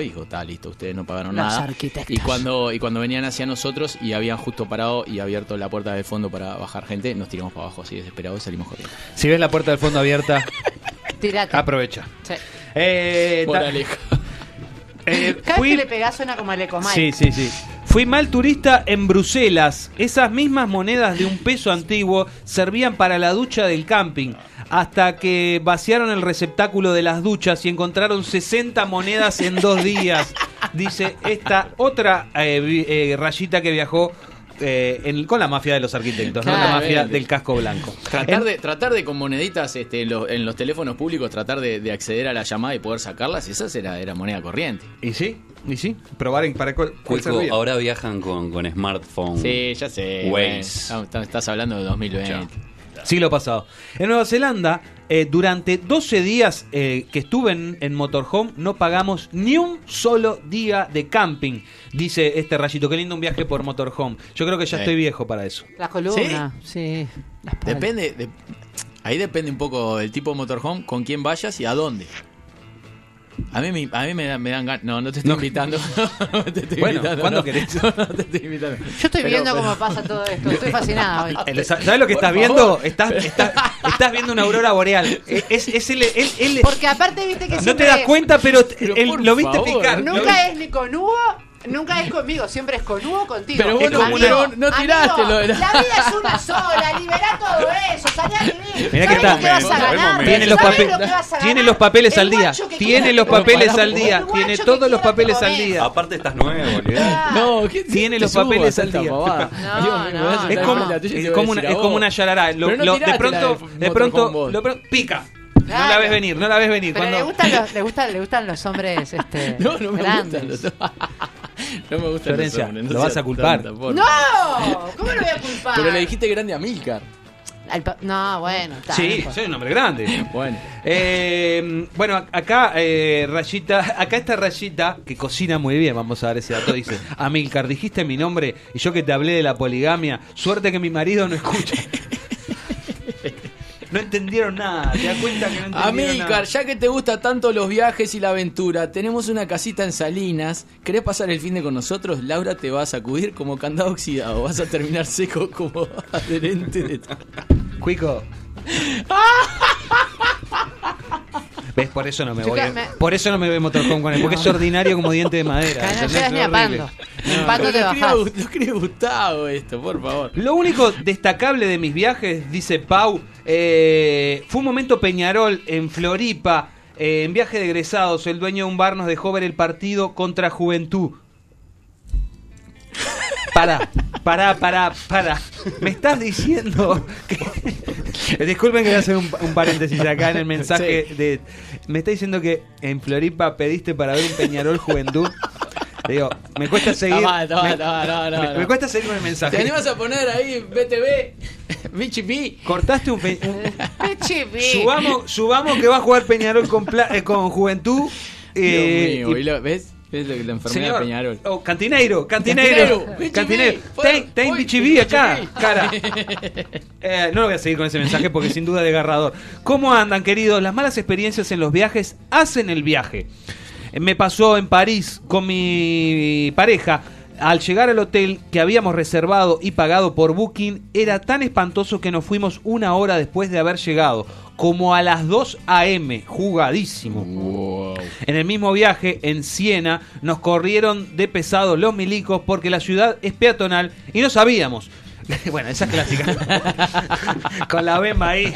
y dijo, está listo, ustedes no pagaron nada. Y cuando venían hacia nosotros y habían justo parado y abierto la puerta del fondo para bajar gente, nos tiramos para abajo así desesperados y salimos corriendo. Si ves la puerta del fondo abierta, tirate. Aprovecha. Sí. Cada vez que le pegás suena como el Ecomay. Sí, sí, sí. Fui mal turista en Bruselas. Esas mismas monedas de $1 antiguo servían para la ducha del camping, hasta que vaciaron el receptáculo de las duchas y encontraron 60 monedas en 2 días. Dice esta otra rayita que viajó con la mafia de los arquitectos, claro, ¿no? La mafia del casco blanco. Tratar de con moneditas en los teléfonos públicos, tratar de acceder a la llamada y poder sacarlas, esas era moneda corriente. ¿Y sí? ¿Y sí? Probar para Cuico, ahora viajan con smartphone. Sí, ya sé. Waze. Estás hablando de 2020. Siglo pasado. En Nueva Zelanda, durante 12 días que estuve en motorhome, no pagamos ni un solo día de camping. Dice este rayito, qué lindo un viaje por motorhome. Yo creo que ya estoy viejo para eso. La columna, sí. Depende, ahí depende un poco del tipo de motorhome, con quién vayas y a dónde. A mí me dan ganas. No, no te estoy invitando. No te estoy invitando. ¿Cuándo querés? No te estoy invitando. Yo estoy viendo cómo pasa todo esto. Estoy fascinado hoy. ¿Sabes lo que estás viendo? Estás viendo una aurora boreal. Es él. Porque aparte viste que no te das cuenta, pero lo viste picar. Nunca es ni con Hugo. Nunca es conmigo, siempre es con Hugo o contigo. Pero vos no tiraste lo de la vida es una sola, liberá todo eso, salí a vivir. Mirá que está. Tiene los papeles al día. Tiene los papeles al día. Tiene todos los papeles al día. Aparte estás nuevo, no, tiene los papeles al día. Es como una yarará. De pronto pica. Claro. No la ves venir. Pero cuando... le gustan los hombres no me grandes. No me gustan los hombres. No lo vas a culpar. ¡No! ¿Cómo lo voy a culpar? Pero le dijiste grande a Milcar. No, bueno. Sí, soy un hombre grande. Bueno. Acá esta rayita que cocina muy bien, vamos a ver ese dato, dice: Amílcar, dijiste mi nombre y yo que te hablé de la poligamia. Suerte que mi marido no escucha. No entendieron nada, te das cuenta que no entendieron nada. Ya que te gustan tanto los viajes y la aventura, tenemos una casita en Salinas. ¿Querés pasar el fin de con nosotros? Laura te va a sacudir como candado oxidado. Vas a terminar seco como adherente de... Cuico. ¿Ves? Por eso no me voy. Por eso no me ve motorhome con él, porque es ordinario como diente de madera. No llegas ni a Pando. Pando te bajás. Nos cree Gustavo esto, por favor. Lo único destacable de mis viajes, dice Pau, fue un momento Peñarol en Floripa, en viaje de egresados. El dueño de un bar nos dejó ver el partido contra Juventud. Pará. Me estás diciendo que... Disculpen que voy a hacer un paréntesis acá en el mensaje. Me está diciendo que en Floripa pediste para ver un Peñarol Juventud. Te digo, me cuesta seguir. Me cuesta seguir con el mensaje. ¿Te animas a poner ahí BTV? Michipi. Cortaste un Michipi. Subamos que va a jugar Peñarol con Juventud. Dios mío, ¿ves? Es la enfermedad de Peñarol. Oh, Cantineiro. Está en Bichiví acá, cara. No lo voy a seguir con ese mensaje porque sin duda es desgarrador. ¿Cómo andan, queridos? Las malas experiencias en los viajes hacen el viaje. Me pasó en París con mi pareja. Al llegar al hotel que habíamos reservado y pagado por Booking, era tan espantoso que nos fuimos una hora después de haber llegado. como a las 2 a.m., jugadísimo. Wow. En el mismo viaje, en Siena, nos corrieron de pesados los milicos porque la ciudad es peatonal y no sabíamos. Bueno, esa es clásica. Con la bemba ahí,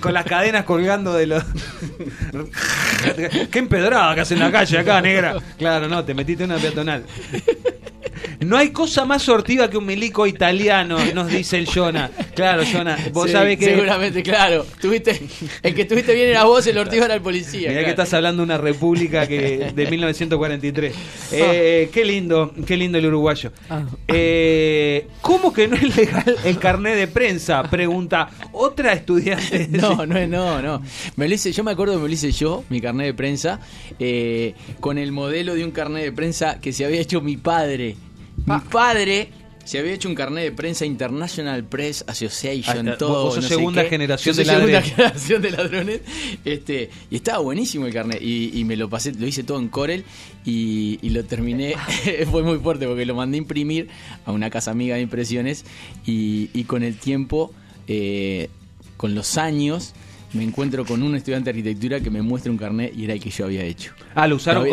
con las cadenas colgando de los... Qué empedrada que hace en la calle acá, negra. Claro, no, te metiste en una peatonal. No hay cosa más sortiva que un milico italiano, nos dice el Jonah. Claro, Jonah, vos sí, sabés que... Seguramente, claro. El que estuviste bien eras vos, el ortigo era el policía. Mirá, claro, que estás hablando de una república que de 1943. Qué lindo el uruguayo. ¿Cómo que no es legal el carnet de prensa? Pregunta otra estudiante. No. Me lo hice, yo me acuerdo que me lo hice yo, mi carnet de prensa, con el modelo de un carnet de prensa que se había hecho mi padre. Mi padre se había hecho un carnet de prensa International Press Association. Hasta, todo, vos sos no segunda sé qué, generación de ladrones. Segunda generación de ladrones. Y estaba buenísimo el carnet. Y me lo pasé, lo hice todo en Corel y lo terminé. Fue muy fuerte porque lo mandé a imprimir a una casa amiga de impresiones. Y con el tiempo, con los años, me encuentro con un estudiante de arquitectura que me muestra un carnet y era el que yo había hecho. Ah, lo usaron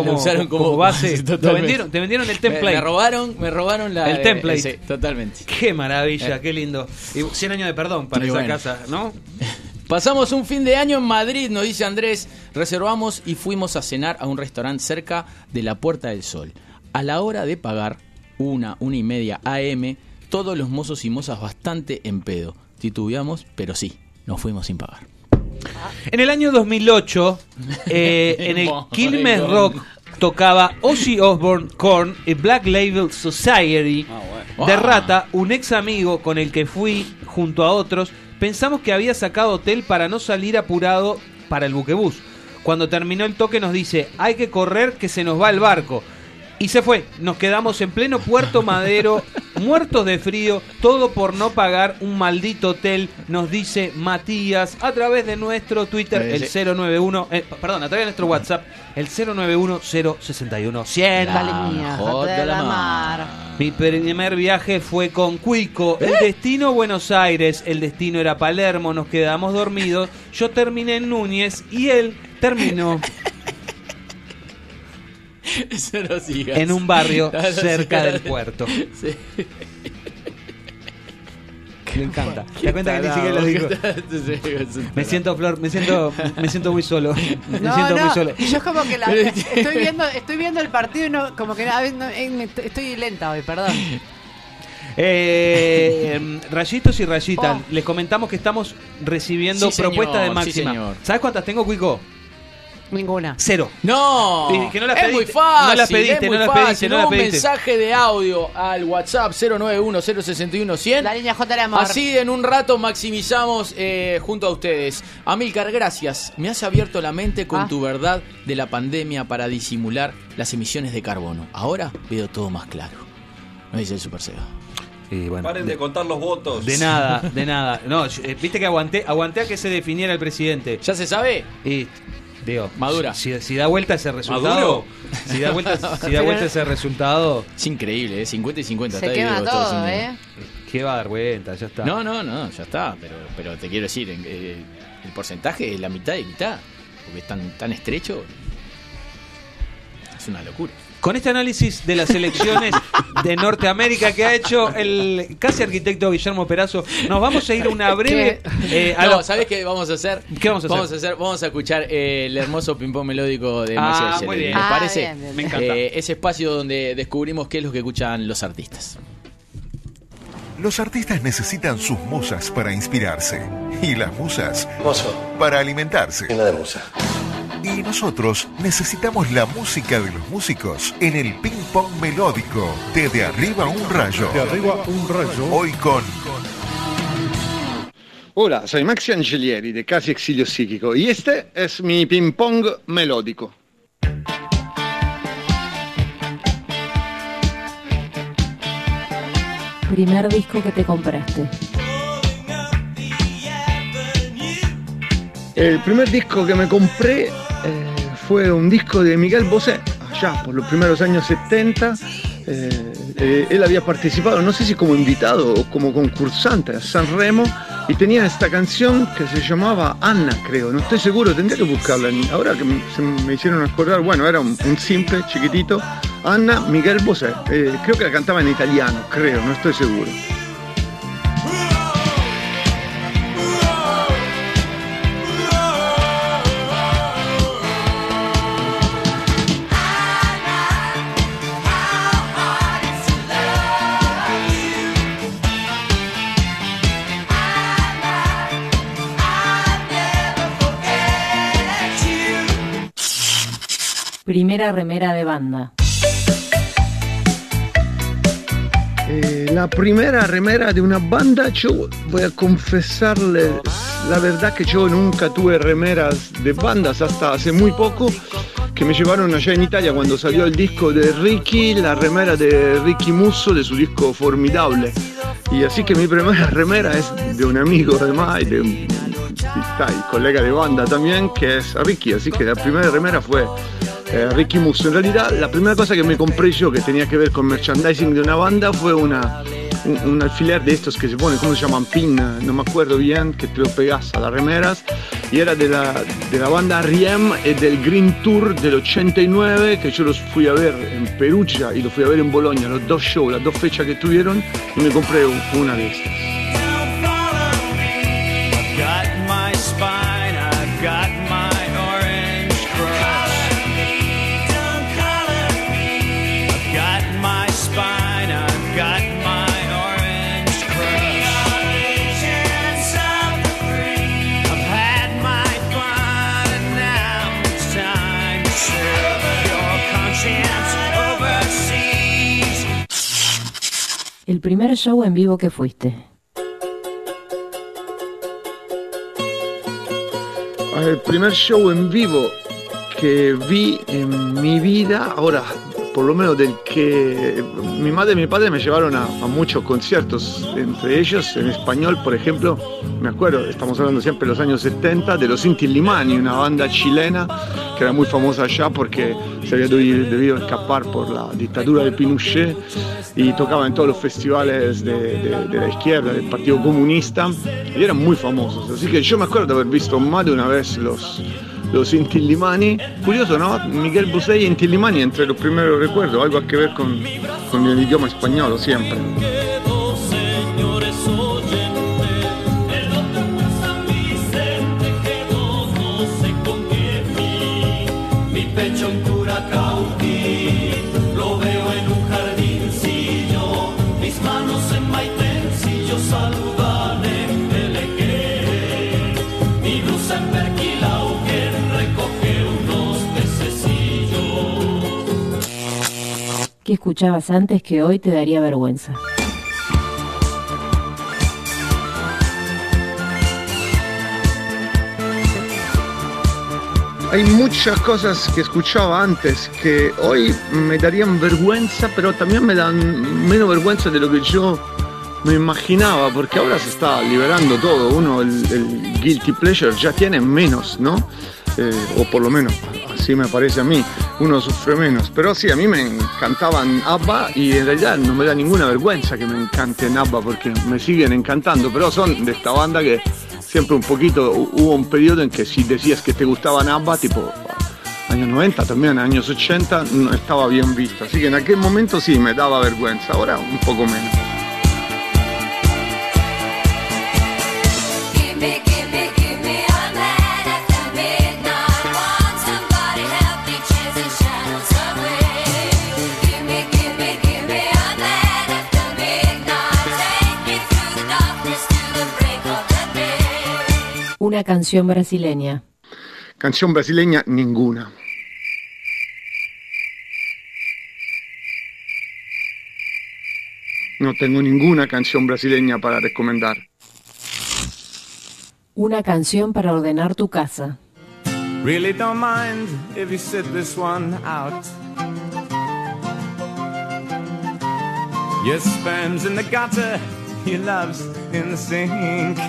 como base. Te vendieron el template. Me robaron el template. Sí, totalmente. Qué maravilla, qué lindo. Y 100 años de perdón para esa casa, ¿no? Pasamos un fin de año en Madrid, nos dice Andrés. Reservamos y fuimos a cenar a un restaurante cerca de la Puerta del Sol. A la hora de pagar, 1:30 a.m., todos los mozos y mozas bastante en pedo. Titubeamos, pero sí, nos fuimos sin pagar. En el año 2008, en el Quilmes Rock tocaba Ozzy Osbourne, Korn y Black Label Society. De Rata, un ex amigo con el que fui junto a otros, pensamos que había sacado hotel para no salir apurado para el buquebús. Cuando terminó el toque nos dice: hay que correr que se nos va el barco. Y se fue, nos quedamos en pleno Puerto Madero, muertos de frío, todo por no pagar un maldito hotel, nos dice Matías, a través de nuestro Twitter, el 091, perdón, a través de nuestro WhatsApp, el 091-061-100. Mi primer viaje fue con Cuico, el destino Buenos Aires, el destino era Palermo, nos quedamos dormidos, yo terminé en Núñez y él terminó... No sigas. En un barrio cerca del puerto. Sí. Me encanta. ¿Te cuenta que ni siquiera lo digo? Me siento muy solo. Me siento muy solo. Yo es como que estoy viendo el partido y no, como que estoy lenta hoy, perdón. Rayitos y rayitas, les comentamos que estamos recibiendo propuestas de máxima. Sí, ¿sabes cuántas tengo, Cuico? Ninguna. 0. No. Que no la pediste, es muy fácil. No la pediste. Un mensaje de audio al WhatsApp 091-061-100. La línea J de amor. Así en un rato maximizamos junto a ustedes. Amílcar, gracias. Me has abierto la mente con tu verdad de la pandemia para disimular las emisiones de carbono. Ahora veo todo más claro. No dice el Super Seba. Bueno, paren de contar los votos. De nada. No, viste que aguanté a que se definiera el presidente. ¿Ya se sabe? Y... Digo, Madura. Si da vuelta ese resultado. Si da vuelta ese resultado. Es increíble, 50 y 50. Se quema digo, todo, ¿Qué va a dar vuelta? Ya está. No, ya está. Pero te quiero decir, el porcentaje es la mitad de mitad. Porque es tan estrecho. Es una locura. Con este análisis de las elecciones de Norteamérica que ha hecho el casi arquitecto Guillermo Perazo, nos vamos a ir una breve... ¿sabés qué vamos a hacer? ¿Qué vamos a hacer? Vamos a escuchar el hermoso ping-pong melódico de Massachusetts. Muy bien. ¿Les parece? Bien. Me encanta. Ese espacio donde descubrimos qué es lo que escuchan los artistas. Los artistas necesitan sus musas para inspirarse. Y las musas... Mozo. Para alimentarse. Una de musa. Y nosotros necesitamos la música de los músicos en el ping-pong melódico de Arriba un Rayo. De Arriba un Rayo. Hoy con... Hola, soy Maxi Angelieri de Casi Exilio Psíquico y este es mi ping-pong melódico. Primer disco que te compraste. El primer disco que me compré... fue un disco de Miguel Bosé, allá por los primeros años 70. Él había participado, no sé si como invitado o como concursante a Sanremo, y tenía esta canción que se llamaba Anna, creo, no estoy seguro, tendría que buscarla, ahora que me hicieron acordar, bueno, era un simple, chiquitito, Anna Miguel Bosé, creo que la cantaba en italiano, creo, no estoy seguro. Primera remera de banda. La primera remera de una banda, yo voy a confesarles la verdad que yo nunca tuve remeras de bandas hasta hace muy poco, que me llevaron allá en Italia cuando salió el disco de Ricky, la remera de Ricky Musso de su disco Formidable. Y así que mi primera remera es de un amigo además y de un colega de banda también, que es Ricky, así que la primera remera fue Ricky Musso. En realidad, la primera cosa que me compré yo que tenía que ver con merchandising de una banda fue un alfiler de estos que se ponen, ¿cómo se llaman? Pin, no me acuerdo bien, que te lo pegas a las remeras. Y era de la banda Riem y del Green Tour del 89, que yo los fui a ver en Perugia y los fui a ver en Bolonia, los dos shows, las dos fechas que tuvieron, y me compré una de estas. I've got my spine, I've got my orange cross. El primer show en vivo que fuiste. El primer show en vivo que vi en mi vida, ahora, por lo menos del que mi madre y mi padre me llevaron a muchos conciertos, entre ellos en español, por ejemplo, me acuerdo, estamos hablando siempre de los años 70, de los Inti Illimani, una banda chilena que era muy famosa allá porque se había debido escapar por la dictadura de Pinochet y tocaba en todos los festivales de la izquierda, del Partido Comunista, y eran muy famosos, así que yo me acuerdo de haber visto más de una vez los Inti Illimani, curioso, ¿no? Miguel Bosé y Inti Illimani, entre los primeros recuerdos, algo que ver con el idioma español siempre. ¿Qué escuchabas antes que hoy te daría vergüenza? Hay muchas cosas que escuchaba antes que hoy me darían vergüenza, pero también me dan menos vergüenza de lo que yo me imaginaba, porque ahora se está liberando todo, uno el guilty pleasure ya tiene menos, ¿no? O por lo menos así me parece a mí, uno sufre menos, pero sí, a mí me encantaban ABBA y en realidad no me da ninguna vergüenza que me encanten ABBA porque me siguen encantando, pero son de esta banda que siempre un poquito, hubo un periodo en que si decías que te gustaban ABBA, tipo años 90 también, años 80, no estaba bien visto, así que en aquel momento sí me daba vergüenza, ahora un poco menos. Una canción brasileña. Canción brasileña, ninguna. No tengo ninguna canción brasileña para recomendar. Una canción para ordenar tu casa. Really don't mind if you sit this one out. Your sperm's in the gutter, your love's in the sink.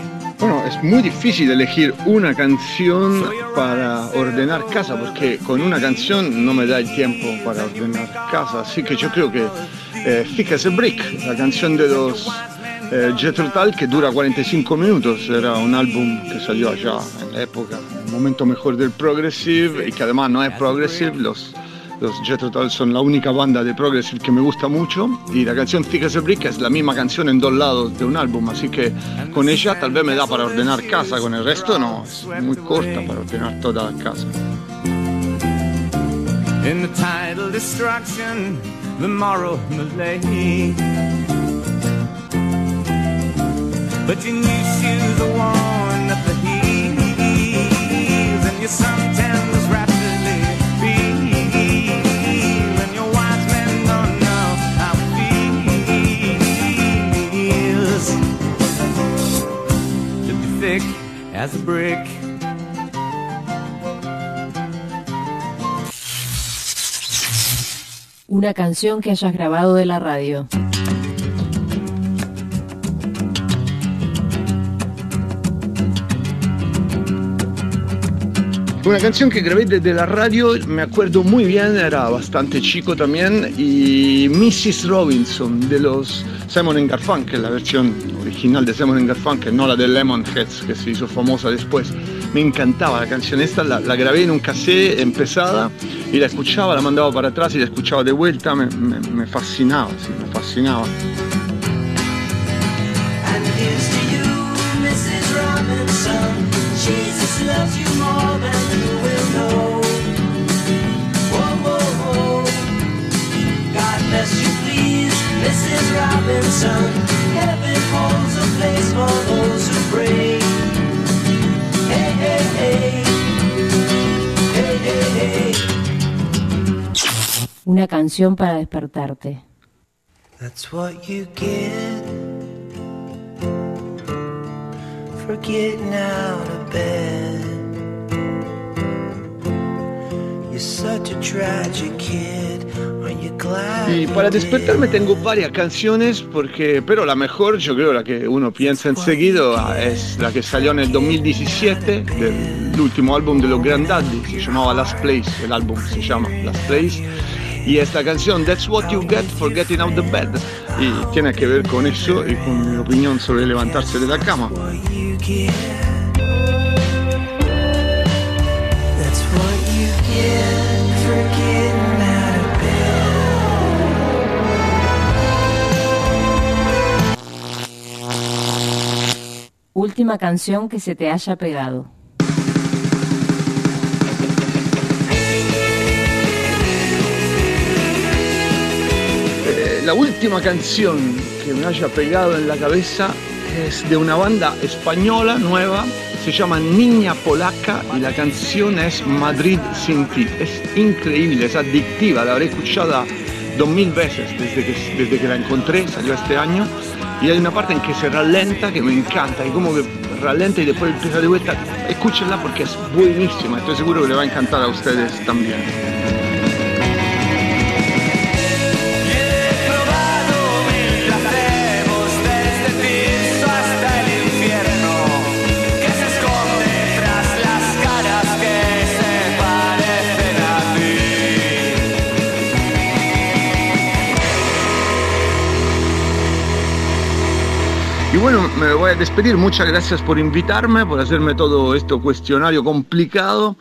Bueno, es muy difícil elegir una canción para ordenar casa, porque con una canción no me da el tiempo para ordenar casa, así que yo creo que Thick as a Brick, la canción de los Jethro Tull, que dura 45 minutos, era un álbum que salió allá en la época, el momento mejor del progressive, y que además no es progressive. Los Jethro Tull son la única banda de progressive que me gusta mucho, y la canción Thick as a Brick es la misma canción en dos lados de un álbum, así que con ella tal vez me da para ordenar casa, con el resto no, es muy corta para ordenar toda la casa. In the tidal destruction, the moral malay. But your new shoes are worn up the heels, and your suntan was rapidly peeled, and your wise men don't know how it feels to be thick as a brick. Una canción que hayas grabado de la radio. Una canción que grabé desde la radio, me acuerdo muy bien, era bastante chico también, y Mrs. Robinson de los Simon & Garfunkel, la versión original de Simon & Garfunkel, no la de Lemonheads, que se hizo famosa después. Me encantaba la canción esta, la grabé en un cassette empezada y la escuchaba, la mandaba para atrás y la escuchaba de vuelta, me fascinaba, sí, me fascinaba. Una canción para despertarte. That's what you get for getting out of bed. You're such a tragic kid. Y para despertarme tengo varias canciones, pero la mejor, yo creo, la que uno piensa enseguida, es la que salió en el 2017 del último álbum de los Grandaddy, se llamaba Last Place, el álbum se llama Last Place, y esta canción, That's What You Get For Getting Out of Bed, y tiene que ver con eso y con mi opinión sobre levantarse de la cama. Última canción que se te haya pegado. La última canción que me haya pegado en la cabeza es de una banda española nueva, se llama Niña Polaca y la canción es Madrid sin ti. Es increíble, es adictiva, la habré escuchado 2000 veces desde que la encontré, salió este año. Y hay una parte en que se ralenta que me encanta, y como que ralenta y después empieza de vuelta. Escúchenla porque es buenísima, estoy seguro que le va a encantar a ustedes también. Bueno, me voy a despedir, muchas gracias por invitarme, por hacerme todo este cuestionario complicado,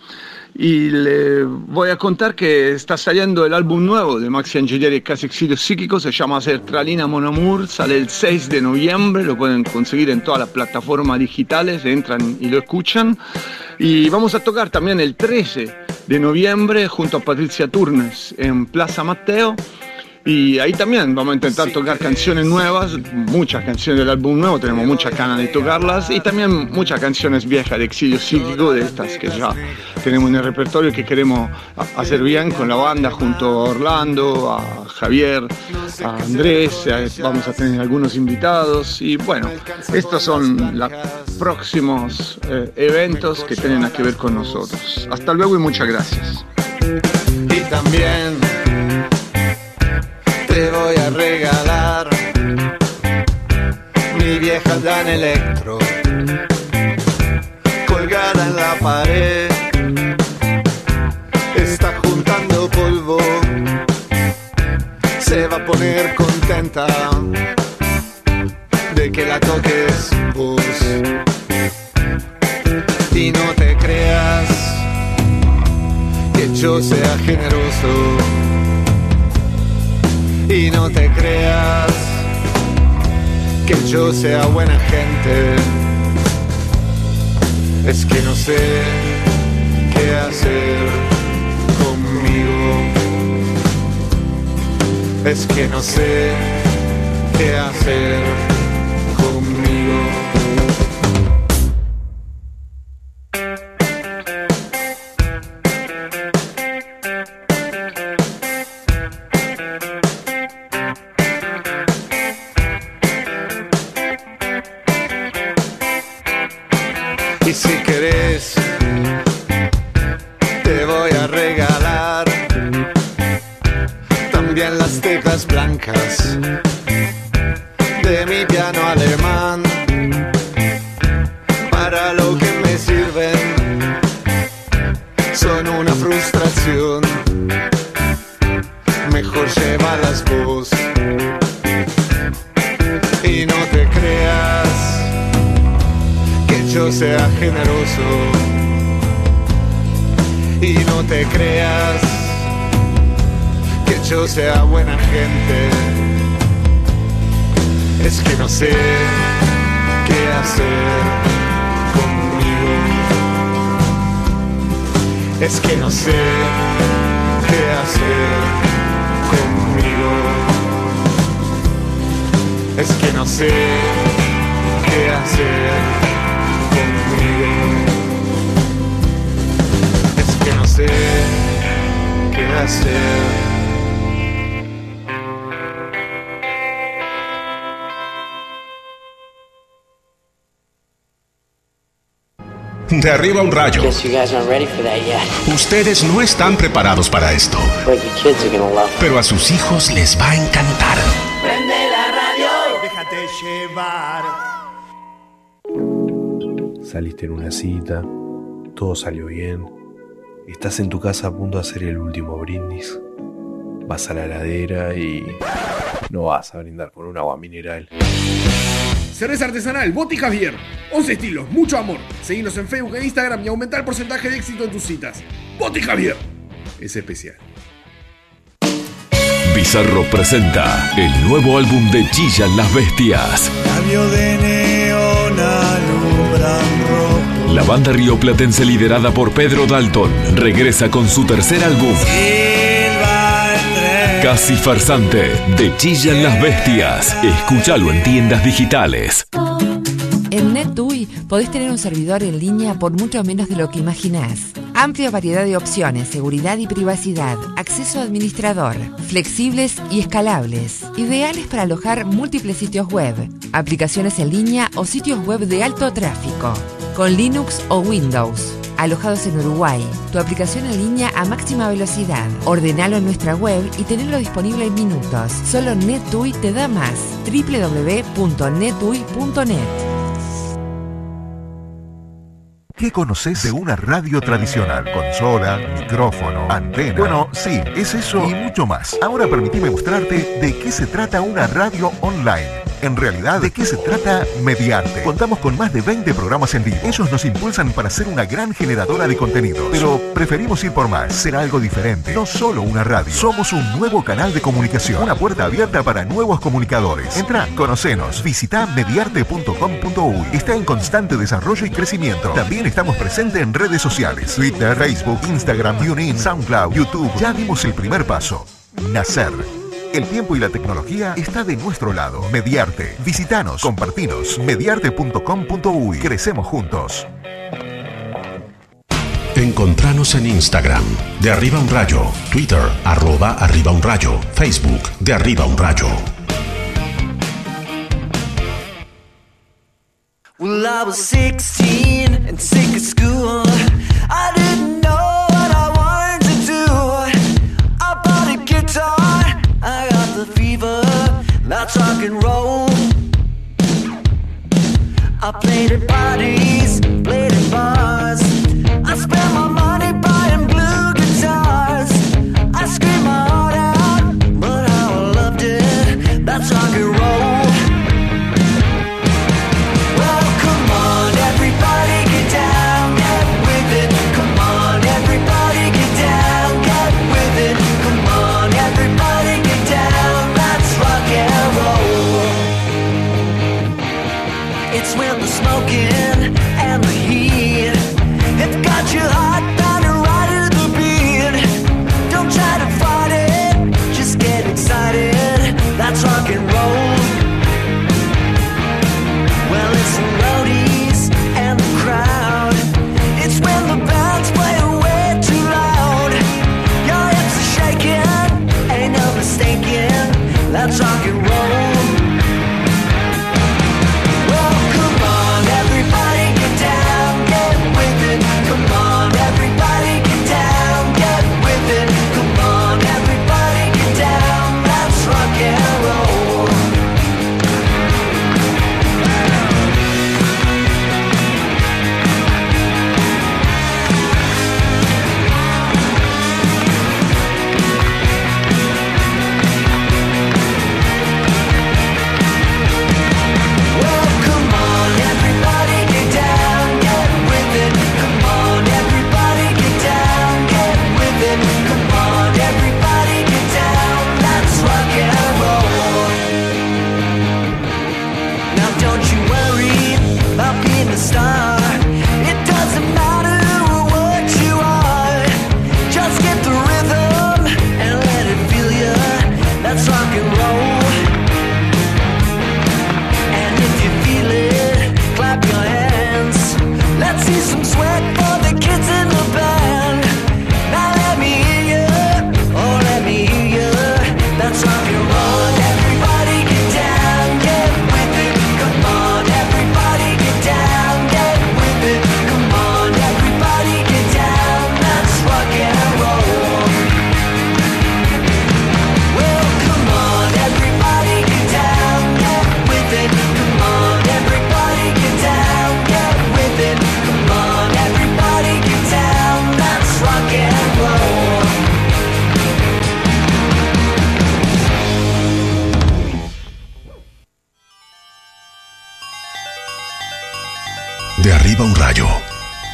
y le voy a contar que está saliendo el álbum nuevo de Maxi Angelieri y Casi Exilio Psíquico, se llama Sertralina Mon Amour, sale el 6 de noviembre, lo pueden conseguir en todas las plataformas digitales, entran y lo escuchan, y vamos a tocar también el 13 de noviembre junto a Patricia Turnes en Plaza Mateo. Y ahí también vamos a intentar tocar canciones nuevas, muchas canciones del álbum nuevo, tenemos muchas ganas de tocarlas, y también muchas canciones viejas de Exilio Psíquico, de estas que ya tenemos en el repertorio y que queremos hacer bien con la banda, junto a Orlando, a Javier, a Andrés, vamos a tener algunos invitados, y bueno, estos son los próximos eventos que tienen que ver con nosotros. Hasta luego y muchas gracias. Y también te voy a regalar mi vieja Dan Electro colgada en la pared, está juntando polvo, se va a poner contenta de que la la toques, bus. Y no te creas que yo sea generoso. Y no te creas que yo sea buena gente. Es que no sé qué hacer conmigo. Es que no sé qué hacer conmigo. De mi piano alemán, para lo que me sirven, son una frustración. Mejor lleva las voz. Y no te creas que yo sea generoso. Y no te creas que yo sea buena gente. Es que no sé qué hacer conmigo. Es que no sé qué hacer conmigo. Es que no sé qué hacer conmigo. Es que no sé qué hacer. De arriba un rayo. Ustedes no están preparados para esto, pero a sus hijos les va a encantar. Prende la radio, déjate llevar. Saliste en una cita, todo salió bien, estás en tu casa a punto de hacer el último brindis, vas a la heladera y no vas a brindar con un agua mineral. Cerveza artesanal, Boti Javier. 11 estilos, mucho amor. Seguinos en Facebook e Instagram y aumenta el porcentaje de éxito en tus citas. Boti Javier es especial. Bizarro presenta el nuevo álbum de Chillan las Bestias. Cambio de neón alumbran rojo. La banda rioplatense liderada por Pedro Dalton regresa con su tercer álbum. Casi farsante, de Chillan las Bestias. Escúchalo en tiendas digitales. En NetUy podés tener un servidor en línea por mucho menos de lo que imaginás. Amplia variedad de opciones, seguridad y privacidad, acceso a administrador, flexibles y escalables, ideales para alojar múltiples sitios web, aplicaciones en línea o sitios web de alto tráfico, con Linux o Windows. Alojados en Uruguay, tu aplicación en línea a máxima velocidad. Ordenalo en nuestra web y tenerlo disponible en minutos. Solo NetUy te da más. www.netuy.net. ¿Qué conoces de una radio tradicional? Consola, micrófono, antena. Bueno, sí, es eso y mucho más. Ahora permitime mostrarte de qué se trata una radio online. En realidad, ¿de qué se trata Mediarte? Contamos con más de 20 programas en vivo. Ellos nos impulsan para ser una gran generadora de contenidos. Pero preferimos ir por más, ser algo diferente. No solo una radio. Somos un nuevo canal de comunicación. Una puerta abierta para nuevos comunicadores. Entrá, conocenos. Visitá mediarte.com.uy. Está en constante desarrollo y crecimiento. También estamos presentes en redes sociales. Twitter, Facebook, Instagram, TuneIn, SoundCloud, YouTube. Ya dimos el primer paso. Nacer. El tiempo y la tecnología está de nuestro lado. Mediarte. Visítanos, compartinos. Mediarte.com.uy. Crecemos juntos. Encontranos en Instagram, de arriba un rayo. Twitter, @arribaunrayo. Facebook, de arriba un rayo. Well, I was 16 and sick of school. I didn't know. That's rock and roll. I played at parties, played at bars. I spent my money buying blue guitars. I screamed my heart out, but how I loved it. That's rock and roll.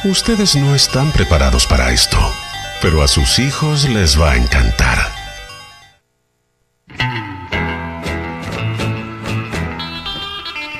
Ustedes no están preparados para esto, pero a sus hijos les va a encantar.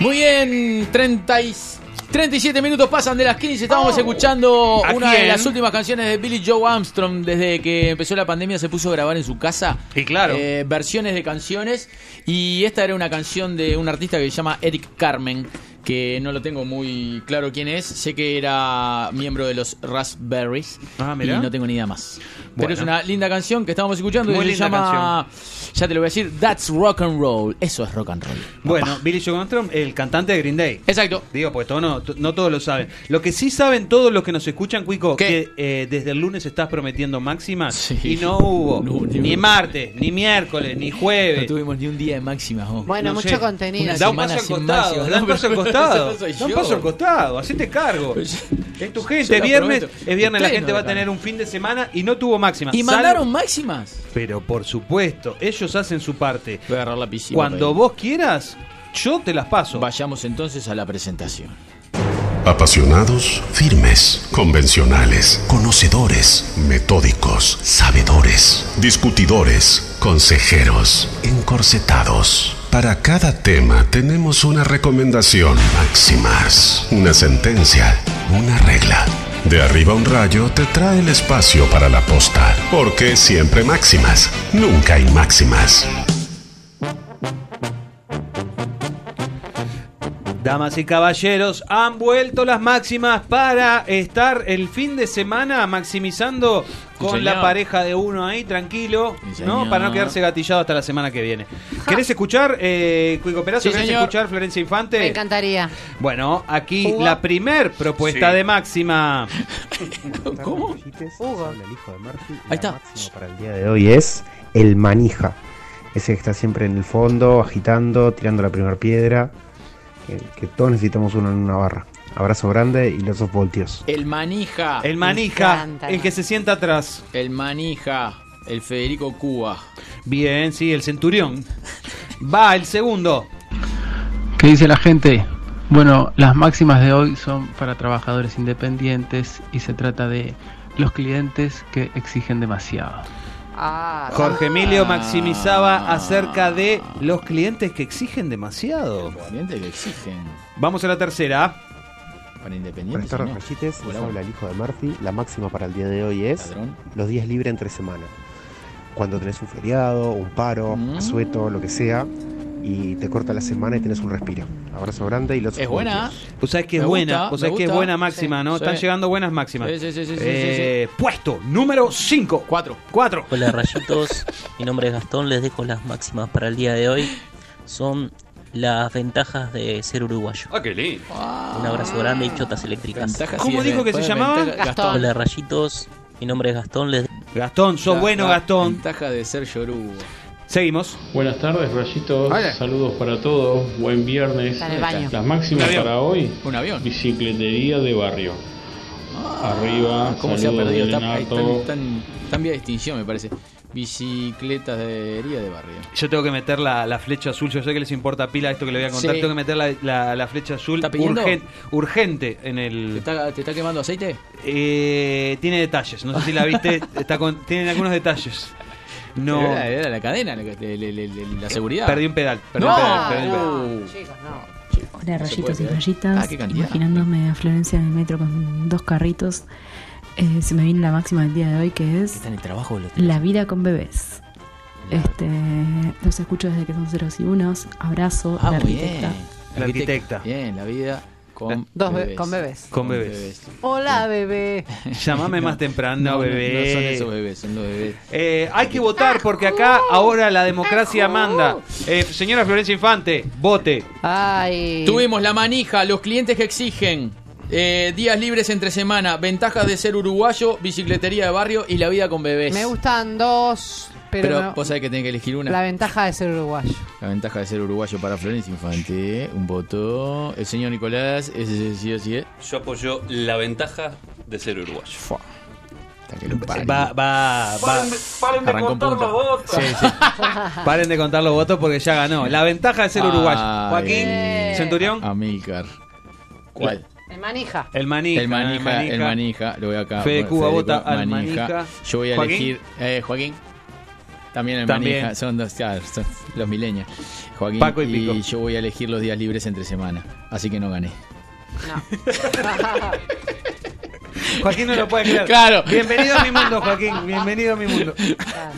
Muy bien, 37 minutos pasan de las 15. Estábamos escuchando una de las últimas canciones de Billy Joe Armstrong. Desde que empezó la pandemia se puso a grabar en su casa. Y claro, versiones de canciones. Y esta era una canción de un artista que se llama Eric Carmen, que no lo tengo muy claro quién es. Sé que era miembro de los Raspberries. Y no tengo ni idea más. Bueno. Pero es una linda canción que estábamos escuchando. Muy y se llama, canción. Ya te lo voy a decir, That's Rock and Roll. Eso es rock and roll. Bueno, papá. Billy Joe Armstrong, el cantante de Green Day. Exacto. Digo, pues todo no todos lo saben. Lo que sí saben todos los que nos escuchan, Cuico, que desde el lunes estás prometiendo máximas. Sí. Y no hubo ni martes, ni miércoles, ni jueves. No tuvimos ni un día de máximas. Oh. Bueno, no mucho contenido. Da un paso al costado. Da un paso al costado, hacete cargo. Es tu gente, es viernes, la gente va a tener un fin de semana y no tuvo máximas. ¿Y mandaron máximas? Pero por supuesto, ellos hacen su parte. Voy a agarrar la piscina. Cuando vos quieras, yo te las paso. Vayamos entonces a la presentación. Apasionados, firmes, convencionales, conocedores, metódicos, sabedores, discutidores, consejeros, encorsetados. Para cada tema tenemos una recomendación, máximas, una sentencia, una regla. De arriba un rayo te trae el espacio para la posta, porque siempre máximas, nunca hay máximas. Damas y caballeros, han vuelto las máximas para estar el fin de semana maximizando con la pareja de uno ahí, tranquilo, ¿no? Para no quedarse gatillado hasta la semana que viene. ¿Querés escuchar, Cuico Perazo? Sí, ¿querés escuchar Florencia Infante? Me encantaría. Bueno, aquí la primer propuesta de máxima. ¿Cómo? Ahí está. Para el día de hoy es el manija. Ese que está siempre en el fondo, agitando, tirando la primera piedra. Que todos necesitamos uno en una barra. Abrazo grande y los dos voltios. El manija. El manija. El que se sienta atrás. El manija. El Federico Cuba. Bien, sí, el centurión. Va, el segundo. ¿Qué dice la gente? Bueno, las máximas de hoy son para trabajadores independientes y se trata de los clientes que exigen demasiado. Jorge Emilio maximizaba acerca de los clientes que exigen demasiado. Los clientes que exigen. Vamos a la tercera. Para independientes. Para Rayites, les habla el hijo de Murphy. La máxima para el día de hoy es los días libres entre semana. Cuando tenés un feriado, un paro, asueto, lo que sea, y te corta la semana y tenés un respiro. Abrazo grande y los es buena. Pues sabés que es buena. Pues sabés que es buena máxima, sí, ¿no? Sí. Están llegando buenas máximas. Sí. Puesto número 5. 4. Hola, rayitos. Mi nombre es Gastón. Les dejo las máximas para el día de hoy. Son las ventajas de ser uruguayo. ¡Ah, qué lindo! Un abrazo grande y chotas eléctricas. Ventajas. ¿Cómo dijo que se llamaba? Gastón. Hola, rayitos. Mi nombre es Gastón. Gastón, sos bueno, Gastón. Ventaja de ser yoruba. Seguimos. Buenas tardes, rayitos. Hola. Saludos para todos. Buen viernes. Las máximas para hoy. Un avión. Bicicletería de barrio. Arriba. ¿Cómo se ha perdido? Tan vía distinción, me parece. Bicicletas de herida de barrio. Yo tengo que meter la flecha azul. Yo sé que les importa pila esto que les voy a contar. Sí. Tengo que meter la flecha azul urgente en el. ¿Te está quemando aceite? Tiene detalles. No sé si la viste. Tiene algunos detalles. No. Era la cadena, la seguridad. Perdí un pedal. Chicos, no. Hola, rayitos y rayitas. Imaginándome a Florencia en el metro con dos carritos. Se me viene la máxima del día de hoy, que es la vida con bebés. Los escucho desde que son ceros y unos. Abrazo a la arquitecta. Bien, la vida con bebés. Con bebés. Hola, bebé. Llámame más temprano, bebé. No son esos bebés, son los bebés. Hay que votar porque acá ahora la democracia manda. Señora Florencia Infante, vote. Ay. Tuvimos la manija, los clientes que exigen. Días libres entre semana, ventajas de ser uruguayo, bicicletería de barrio y la vida con bebés. Me gustan dos, pero vos sabés que tenés que elegir una. La ventaja de ser uruguayo. La ventaja de ser uruguayo para Florencia Infante. Un voto. El señor Nicolás, ese sí o sí es. Yo apoyo la ventaja de ser uruguayo. Fua. Paren de contar los votos porque ya ganó. La ventaja de ser uruguayo. Joaquín Centurión. Amílcar. ¿Cuál? El manija. Lo voy acá. Fede Cuba vota al manija. Yo voy a elegir Joaquín. También el manija. Son dos, claro, son los milenios. Joaquín Paco y Pico. Y yo voy a elegir los días libres entre semana. Así que no gané. No. Joaquín no lo puede creer. Claro. Bienvenido a mi mundo, Joaquín. Bienvenido a mi mundo. Claro.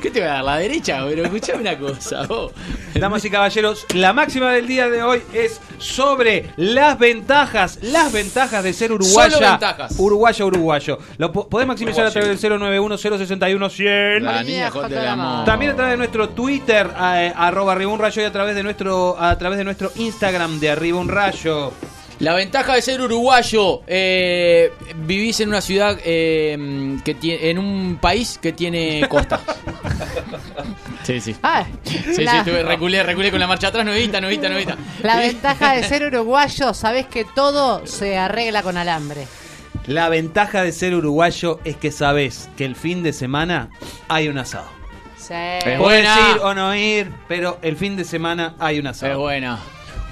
¿Qué te voy a dar? La derecha, pero escuchame una cosa, vos. Damas y caballeros, la máxima del día de hoy es sobre las ventajas de ser uruguaya. Uruguayo. Lo podés maximizar uruguayo. A través del 091-061-100. La niña J de la Mora. También a través de nuestro Twitter, arroba arriba un rayo, y a través de nuestro Instagram de arriba un rayo. La ventaja de ser uruguayo, vivís en una ciudad, en un país que tiene costa. Sí. Reculé con la marcha atrás, novita. La ventaja de ser uruguayo, sabés que todo se arregla con alambre. La ventaja de ser uruguayo es que sabés que el fin de semana hay un asado. Sí. Puedes ir o no ir, pero el fin de semana hay un asado. Es buena.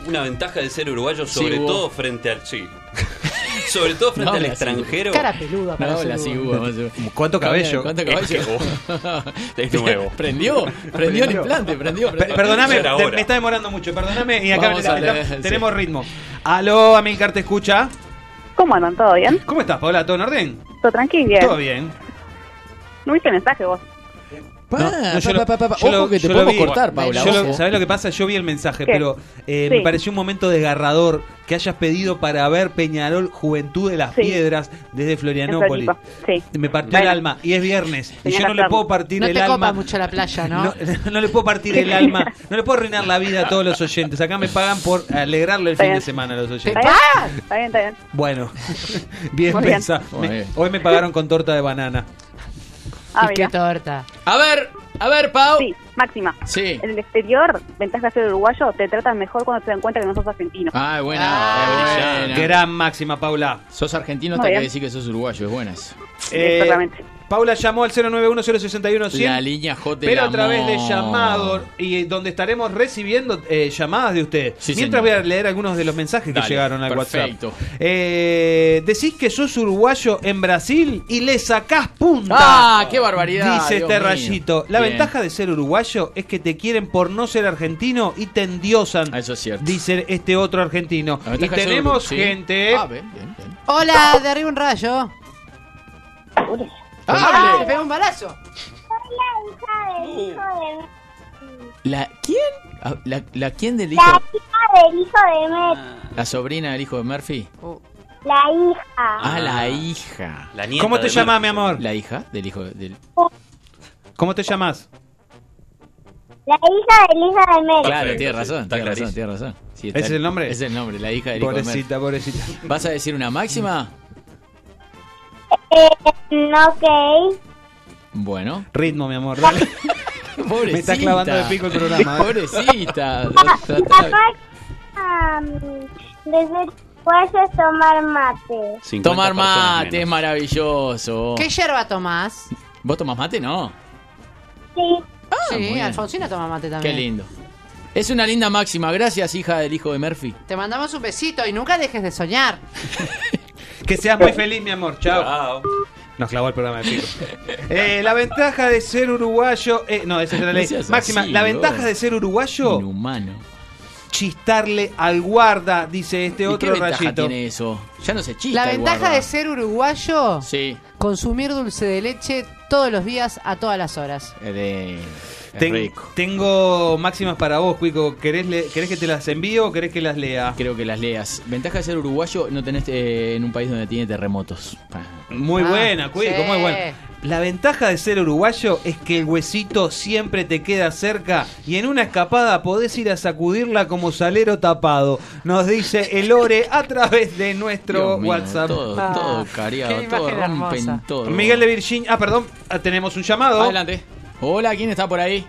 Una ventaja de ser uruguayo, todo frente al Chile. Sobre todo frente al extranjero. Cara peluda para ¿Cuánto cabello? Es que es nuevo. Prendió el implante. Perdóname, me está demorando mucho. Perdóname y acá tenemos ritmo. Aló, Amilcar, ¿te escucha? ¿Cómo andan? ¿Todo bien? ¿Cómo estás, Paola? ¿Todo en orden? Todo tranquilo. ¿Todo bien? No viste mensaje vos. Ojo que te podemos cortar, Paula. ¿Sabés lo que pasa? Yo vi el mensaje, pero me pareció un momento desgarrador que hayas pedido para ver Peñarol Juventud de las Piedras desde Florianópolis. Me partió el alma. Y es viernes. Y yo no le puedo partir el alma. No te copa mucho la playa, ¿no? No le puedo partir el alma. No le puedo arruinar la vida a todos los oyentes. Acá me pagan por alegrarle el fin de semana a los oyentes. Está bien. Bueno, bien pensado. Hoy me pagaron con torta de banana. ¡Qué torta! A ver, Pau. Sí, máxima. Sí. En el exterior, ventaja de ser uruguayo, te tratan mejor cuando se dan cuenta que no sos argentino. Ah, buena. Gran máxima, Paula. Sos argentino hasta que decís que sos uruguayo, es buenas. Exactamente. Paula llamó al 091-061-100. La línea J. Pero a través de llamados y donde estaremos recibiendo llamadas de ustedes. Sí, mientras señor. Voy a leer algunos de los mensajes que llegaron al WhatsApp. Decís que sos uruguayo en Brasil y le sacás punta. ¡Ah, qué barbaridad! Dice Dios rayito. La ventaja de ser uruguayo es que te quieren por no ser argentino y te endiosan. Eso es cierto. Dice este otro argentino. Y tenemos gente. Bien. Hola, de arriba un rayo. Hola. ¡Ah! ¡Le pegó un balazo! Hola, hijo de ¿La quién? ¿La quién del hijo? La hija del hijo de Murphy. ¿La sobrina del hijo de Murphy? La hija. Ah, la hija. La nieta. ¿Cómo te llamas, mi amor? La hija del hijo del... ¿Cómo te llamas? La hija del hijo de Murphy. Claro, tienes razón. Sí, ¿ese es el nombre? Es el nombre, la hija del hijo de Murphy. Pobrecita. ¿Vas a decir una máxima? Ok. Bueno. Ritmo, mi amor. Dale. Pobrecita. Me está clavando de pico el programa. Pobrecita. Puedes tomar mate. Tomar mate es maravilloso. ¿Qué yerba tomás? ¿Vos tomás mate? No. Sí. Sí, Alfonsina toma mate también. Qué lindo. Es una linda máxima. Gracias, hija del hijo de Murphy. Te mandamos un besito y nunca dejes de soñar. Que seas muy feliz, mi amor. Chao. Nos clavó el programa de pico. La ventaja de ser uruguayo... no, esa es la ley. Máxima, la ventaja de ser uruguayo... Inhumano. chistarle al guarda, dice este otro rayito. ¿Qué ventaja tiene eso? Ya no se chista. La ventaja de ser uruguayo, sí, consumir dulce de leche todos los días a todas las horas. Rico. Tengo máximas para vos, Cuico. ¿Querés que te las envío o querés que las lea? Creo que las leas. Ventaja de ser uruguayo, no tenés en un país donde tiene terremotos. Muy buena, Cuico, sí, muy buena. La ventaja de ser uruguayo es que el huesito siempre te queda cerca y en una escapada podés ir a sacudirla como salero tapado. Nos dice el Ore a través de nuestro WhatsApp. Todo cariado, todo rompen, todo. Miguel de Virginia. Ah, perdón, tenemos un llamado. Adelante. Hola, ¿quién está por ahí?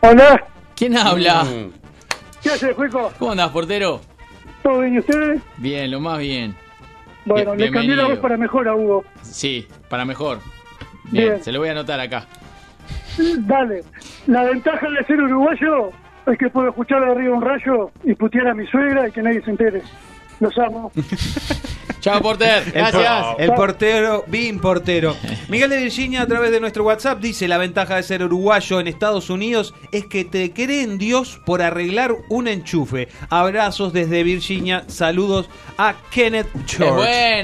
Hola. ¿Quién habla? ¿Qué haces, Cuico? ¿Cómo andás, portero? ¿Todo bien, y ustedes? Bien, lo más bien. Bueno, le cambié la voz para mejor a Hugo. Sí, para mejor. Bien, se lo voy a anotar acá. Dale. La ventaja de ser uruguayo es que puedo escuchar de arriba un rayo y putear a mi suegra y que nadie se entere. Los amo. Chao, portero. Gracias. El portero, bien portero. Miguel de Virginia, a través de nuestro WhatsApp, dice: la ventaja de ser uruguayo en Estados Unidos es que te creen Dios por arreglar un enchufe. Abrazos desde Virginia. Saludos a Kenneth George. Es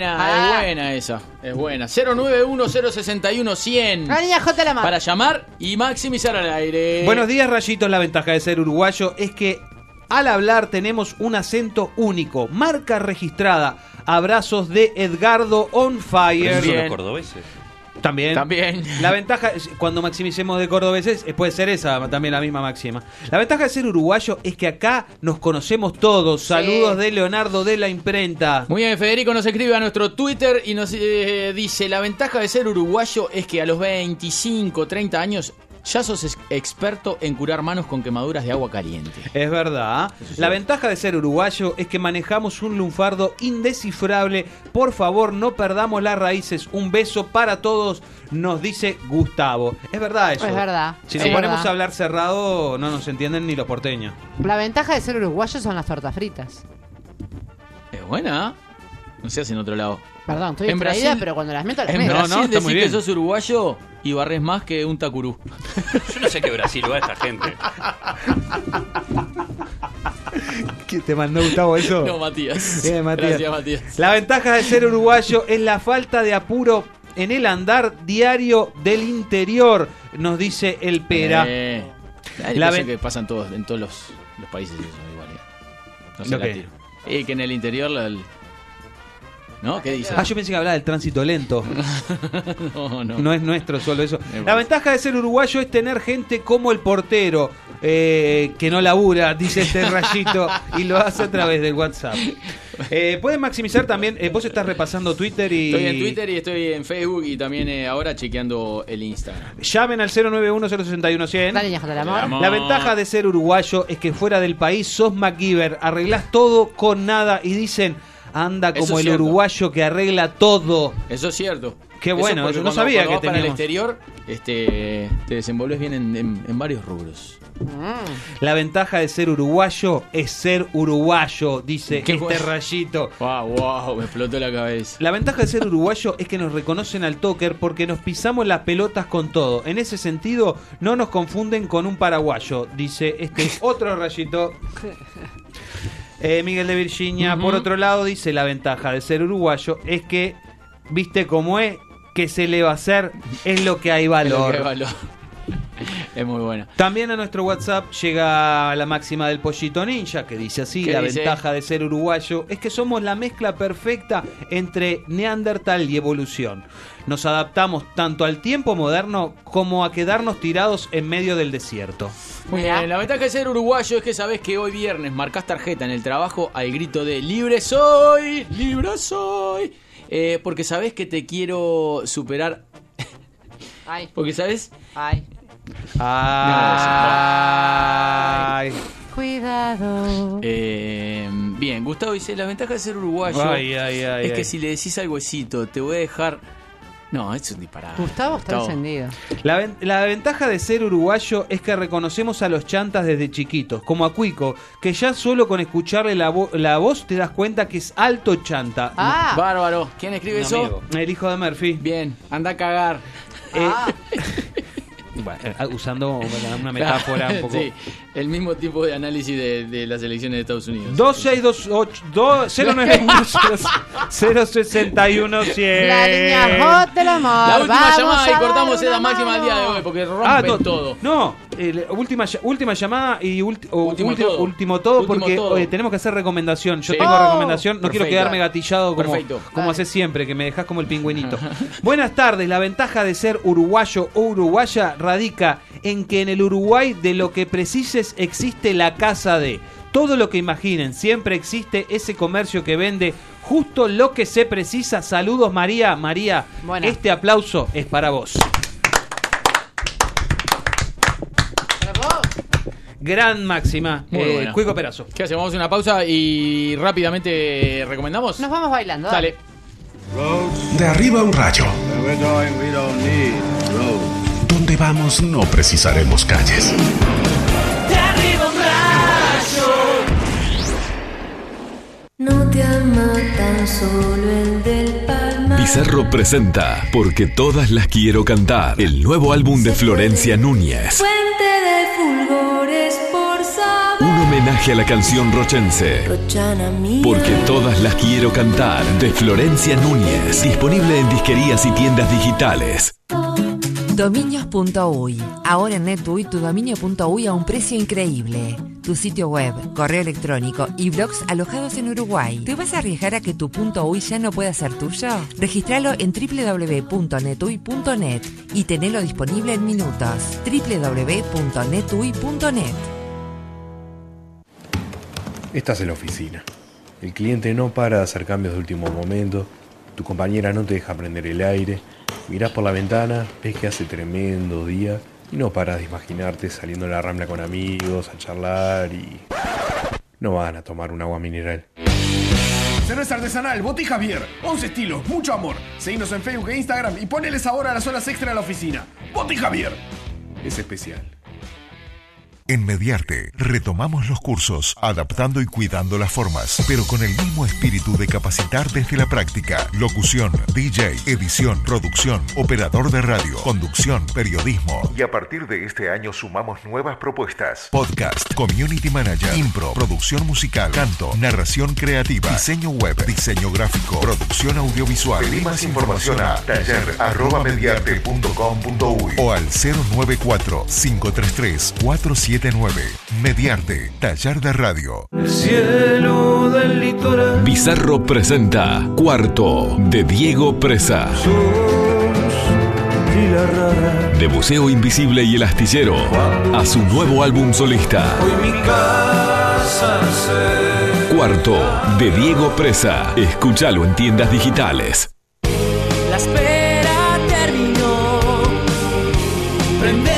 buena esa. Es buena. 091-061-100. María J. Lamar. Para llamar y maximizar al aire. Buenos días, rayitos. La ventaja de ser uruguayo es que al hablar tenemos un acento único, marca registrada. Abrazos de Edgardo on fire. Son los cordobeses. También. La ventaja, cuando maximicemos de cordobeses, puede ser esa también la misma máxima. La ventaja de ser uruguayo es que acá nos conocemos todos. Saludos de Leonardo de la Imprenta. Muy bien, Federico nos escribe a nuestro Twitter y nos dice: la ventaja de ser uruguayo es que a los 25, 30 años ya sos experto en curar manos con quemaduras de agua caliente. Es verdad. La ventaja de ser uruguayo es que manejamos un lunfardo indescifrable. Por favor, no perdamos las raíces. Un beso para todos, nos dice Gustavo. Es verdad eso. Es verdad. Si nos ponemos a hablar cerrado, no nos entienden ni los porteños. La ventaja de ser uruguayo son las tortas fritas. Es buena. No se hace en otro lado. Perdón, estoy en Brasil, pero cuando las meto, las meto. No, no, decís que sos uruguayo y barres más que un tacurú. Yo no sé qué Brasil va esta gente. ¿Qué te mandó Gustavo eso? No, Matías. Bien, Matías. Gracias, Matías. La ventaja de ser uruguayo es la falta de apuro en el andar diario del interior, nos dice el Pera. La verdad que pasa en todos los países eso, igual. No sé, la tiro. Y que en el interior... ¿No? ¿Qué dice? Yo pensé que hablaba del tránsito lento. No. No es nuestro solo eso. La ventaja de ser uruguayo es tener gente como el portero, que no labura, dice este rayito, y lo hace a través del WhatsApp. Pueden maximizar también. Vos estás repasando Twitter y... Estoy en Twitter y estoy en Facebook y también ahora chequeando el Instagram. Llamen al 091-061-100. Dale, la ventaja de ser uruguayo es que fuera del país sos MacGyver. Arreglás todo con nada y dicen... Anda como el uruguayo que arregla todo. Eso es cierto. Qué bueno, yo no sabía que teníamos. Para el exterior te desenvolves bien en varios rubros. La ventaja de ser uruguayo es ser uruguayo, dice este rayito. Wow, me explotó la cabeza. La ventaja de ser uruguayo es que nos reconocen al toker porque nos pisamos las pelotas con todo. En ese sentido, no nos confunden con un paraguayo, dice este otro rayito. Miguel de Virginia, por otro lado, dice: la ventaja de ser uruguayo es que, viste cómo es, que se le va a hacer, es lo que hay valor. Es muy buena. También a nuestro WhatsApp llega la máxima del Pollito Ninja, que dice así: la ventaja de ser uruguayo es que somos la mezcla perfecta entre Neandertal y evolución. Nos adaptamos tanto al tiempo moderno como a quedarnos tirados en medio del desierto. Muy bien, la ventaja de ser uruguayo es que sabés que hoy viernes marcás tarjeta en el trabajo al grito de ¡libre soy! ¡Libre soy! Porque sabés que te quiero superar. Ay. Porque sabés... Ay. Ay. Cuidado. Bien, Gustavo dice: la ventaja de ser uruguayo es que si le decís al huesito, te voy a dejar... No, es un disparate. Gustavo está encendido. La ventaja de ser uruguayo es que reconocemos a los chantas desde chiquitos, como a Cuico, que ya solo con escucharle la voz te das cuenta que es alto chanta. Bárbaro. ¿Quién escribe eso? Amigo. El hijo de Murphy. Bien, anda a cagar. Bueno, usando una metáfora un poco. Sí, el mismo tipo de análisis de las elecciones de Estados Unidos. 262809110. La línea J del amor. La última llamada y cortamos esa máxima al día de hoy porque rompe todo. No, última llamada y último todo porque todo. Oye, tenemos que hacer recomendación. Yo tengo recomendación, no quiero quedarme gatillado como hace siempre, que me dejas como el pingüinito. Buenas tardes, la ventaja de ser uruguayo o uruguaya radica en que en el Uruguay de lo que precises existe la casa de. Todo lo que imaginen, siempre existe ese comercio que vende justo lo que se precisa. Saludos María, bueno. Este aplauso es para vos. Gran máxima. Muy bueno. Cuico Perazo. ¿Qué hacemos? Vamos a una pausa y rápidamente recomendamos. Nos vamos bailando. Dale. De arriba un rayo. Donde vamos no precisaremos calles. De arriba un rayo. No te ama tan solo el del Palmar. Pizarro presenta Porque todas las quiero cantar, el nuevo álbum de Florencia Núñez. Un homenaje a la canción rochense. Porque todas las quiero cantar, de Florencia Núñez. Disponible en disquerías y tiendas digitales. Dominios.uy. Ahora en NetUy, tu dominio.uy a un precio increíble. Tu sitio web, correo electrónico y blogs alojados en Uruguay. ¿Te vas a arriesgar a que tu .uy ya no pueda ser tuyo? Registralo en www.netuy.net y tenelo disponible en minutos. www.netuy.net. Estás en la oficina. El cliente no para de hacer cambios de último momento. Tu compañera no te deja prender el aire. Mirás por la ventana, ves que hace tremendo día y no paras de imaginarte saliendo a la rambla con amigos, a charlar y... no van a tomar un agua mineral. Cerveza artesanal, Boti Javier. 11 estilos, mucho amor. Seguinos en Facebook e Instagram y ponele sabor a las horas extra de la oficina. Boti Javier. Es especial. En Mediarte retomamos los cursos, adaptando y cuidando las formas, pero con el mismo espíritu de capacitar desde la práctica. Locución, DJ, edición, producción, operador de radio, conducción, periodismo. Y a partir de este año sumamos nuevas propuestas. Podcast, community manager, impro, producción musical, canto, narración creativa, diseño web, diseño gráfico, producción audiovisual. Pedí más información a taller@mediarte.com.uy o al 094-533-477. Mediarte, taller de radio. El cielo del litoral. Bizarro presenta Cuarto de Diego Presa. De Buceo Invisible y El Astillero a su nuevo álbum solista. Hoy mi casa se... Cuarto de Diego Presa. Escúchalo en tiendas digitales. La espera terminó. Prende.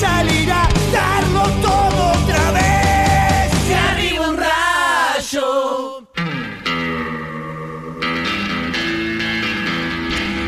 Salir a darlo todo otra vez. De arriba un rayo.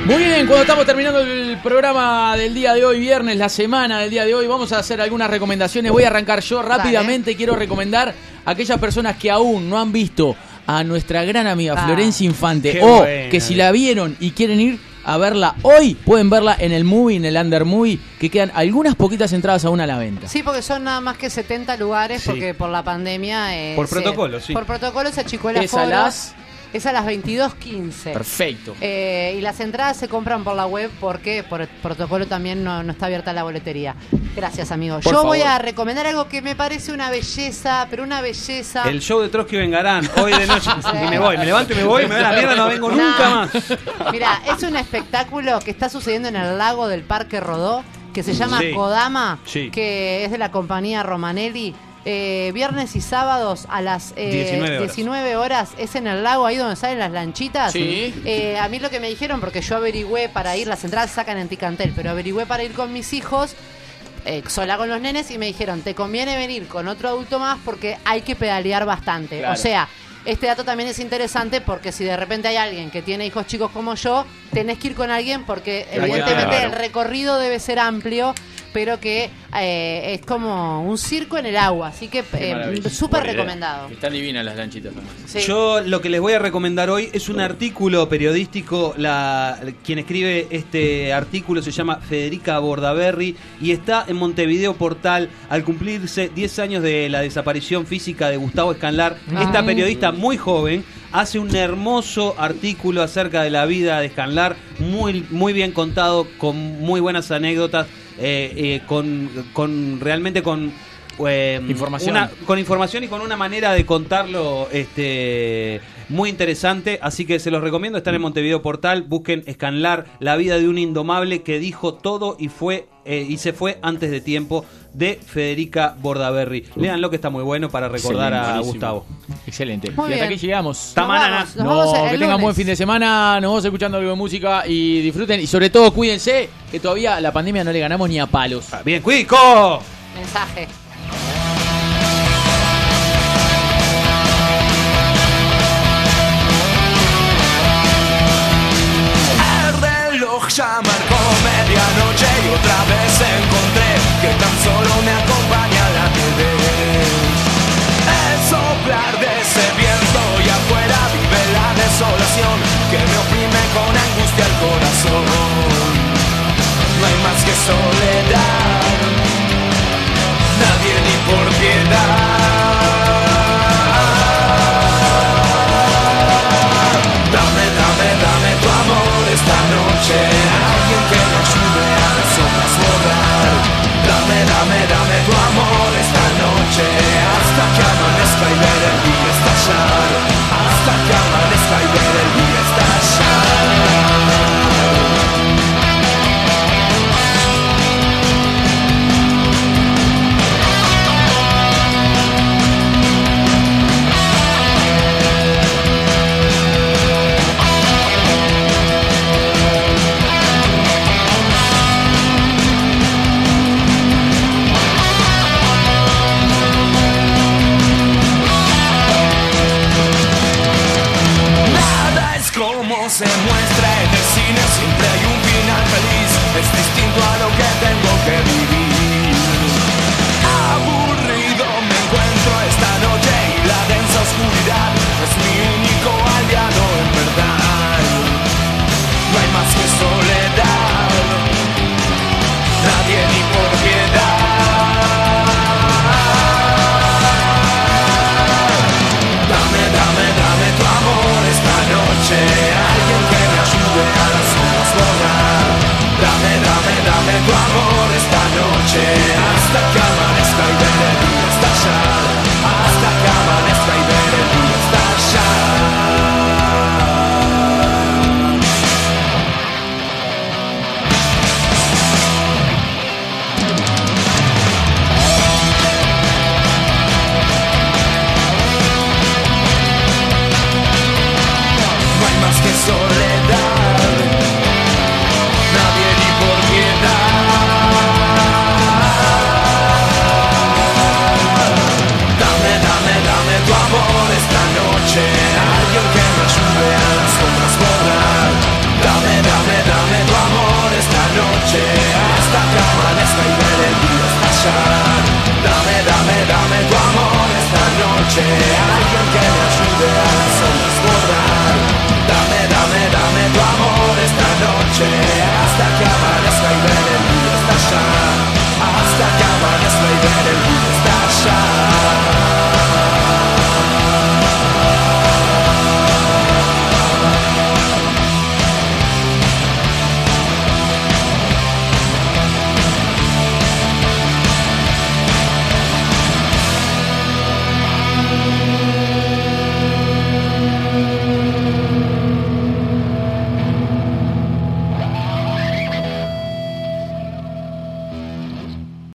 Muy bien, cuando estamos terminando el programa del día de hoy, viernes, la semana del día de hoy, vamos a hacer algunas recomendaciones. Voy a arrancar yo rápidamente. Quiero recomendar a aquellas personas que aún no han visto a nuestra gran amiga Florencia Infante, o buena, que si la vieron y quieren ir a verla hoy, pueden verla en el Movie, en el Under Movie, que quedan algunas poquitas entradas aún a la venta. Sí, porque son nada más que 70 lugares, sí, porque por la pandemia... por protocolo, sí. Por protocolo se achicó el aforo. Es a las 22:15. Perfecto. Y las entradas se compran por la web porque por protocolo también no está abierta la boletería. Gracias, amigo. Por favor. Voy a recomendar algo que me parece una belleza, pero una belleza. El show de Trotsky Vengarán, hoy de noche. Y me voy, me levanto y me voy, me voy a la mierda, no vengo nunca más. Mirá, es un espectáculo que está sucediendo en el lago del Parque Rodó, que se llama Kodama, que es de la compañía Romanelli. Viernes y sábados a las 19 horas es en el lago, ahí donde salen las lanchitas. Sí. A mí lo que me dijeron, porque yo averigüé para ir, las entradas sacan en Ticantel, pero averigüé para ir con mis hijos, sola con los nenes, y me dijeron, te conviene venir con otro adulto más porque hay que pedalear bastante. Claro. O sea, este dato también es interesante porque si de repente hay alguien que tiene hijos chicos como yo, tenés que ir con alguien porque evidentemente el recorrido debe ser amplio. pero que es como un circo en el agua, así que súper recomendado. Están divinas las lanchitas. Sí. Yo lo que les voy a recomendar hoy es un artículo periodístico. Quien escribe este artículo se llama Federica Bordaberry y está en Montevideo Portal. Al cumplirse 10 años de la desaparición física de Gustavo Escanlar, esta periodista muy joven hace un hermoso artículo acerca de la vida de Escanlar, muy, muy bien contado, con muy buenas anécdotas, con realmente información. Con información y con una manera de contarlo muy interesante, así que se los recomiendo. Están en Montevideo Portal, busquen Escanlar, la vida de un indomable que dijo todo y fue y se fue antes de tiempo, de Federica Bordaberry. Léanlo, que está muy bueno para recordar a Gustavo. Excelente. Muy y hasta bien. Aquí llegamos. Que tengan buen fin de semana. Nos vamos escuchando algo de música y disfruten. Y sobre todo cuídense, que todavía la pandemia no le ganamos ni a palos. Bien, Cuico. Mensaje. Arde el reloj, ya marcó.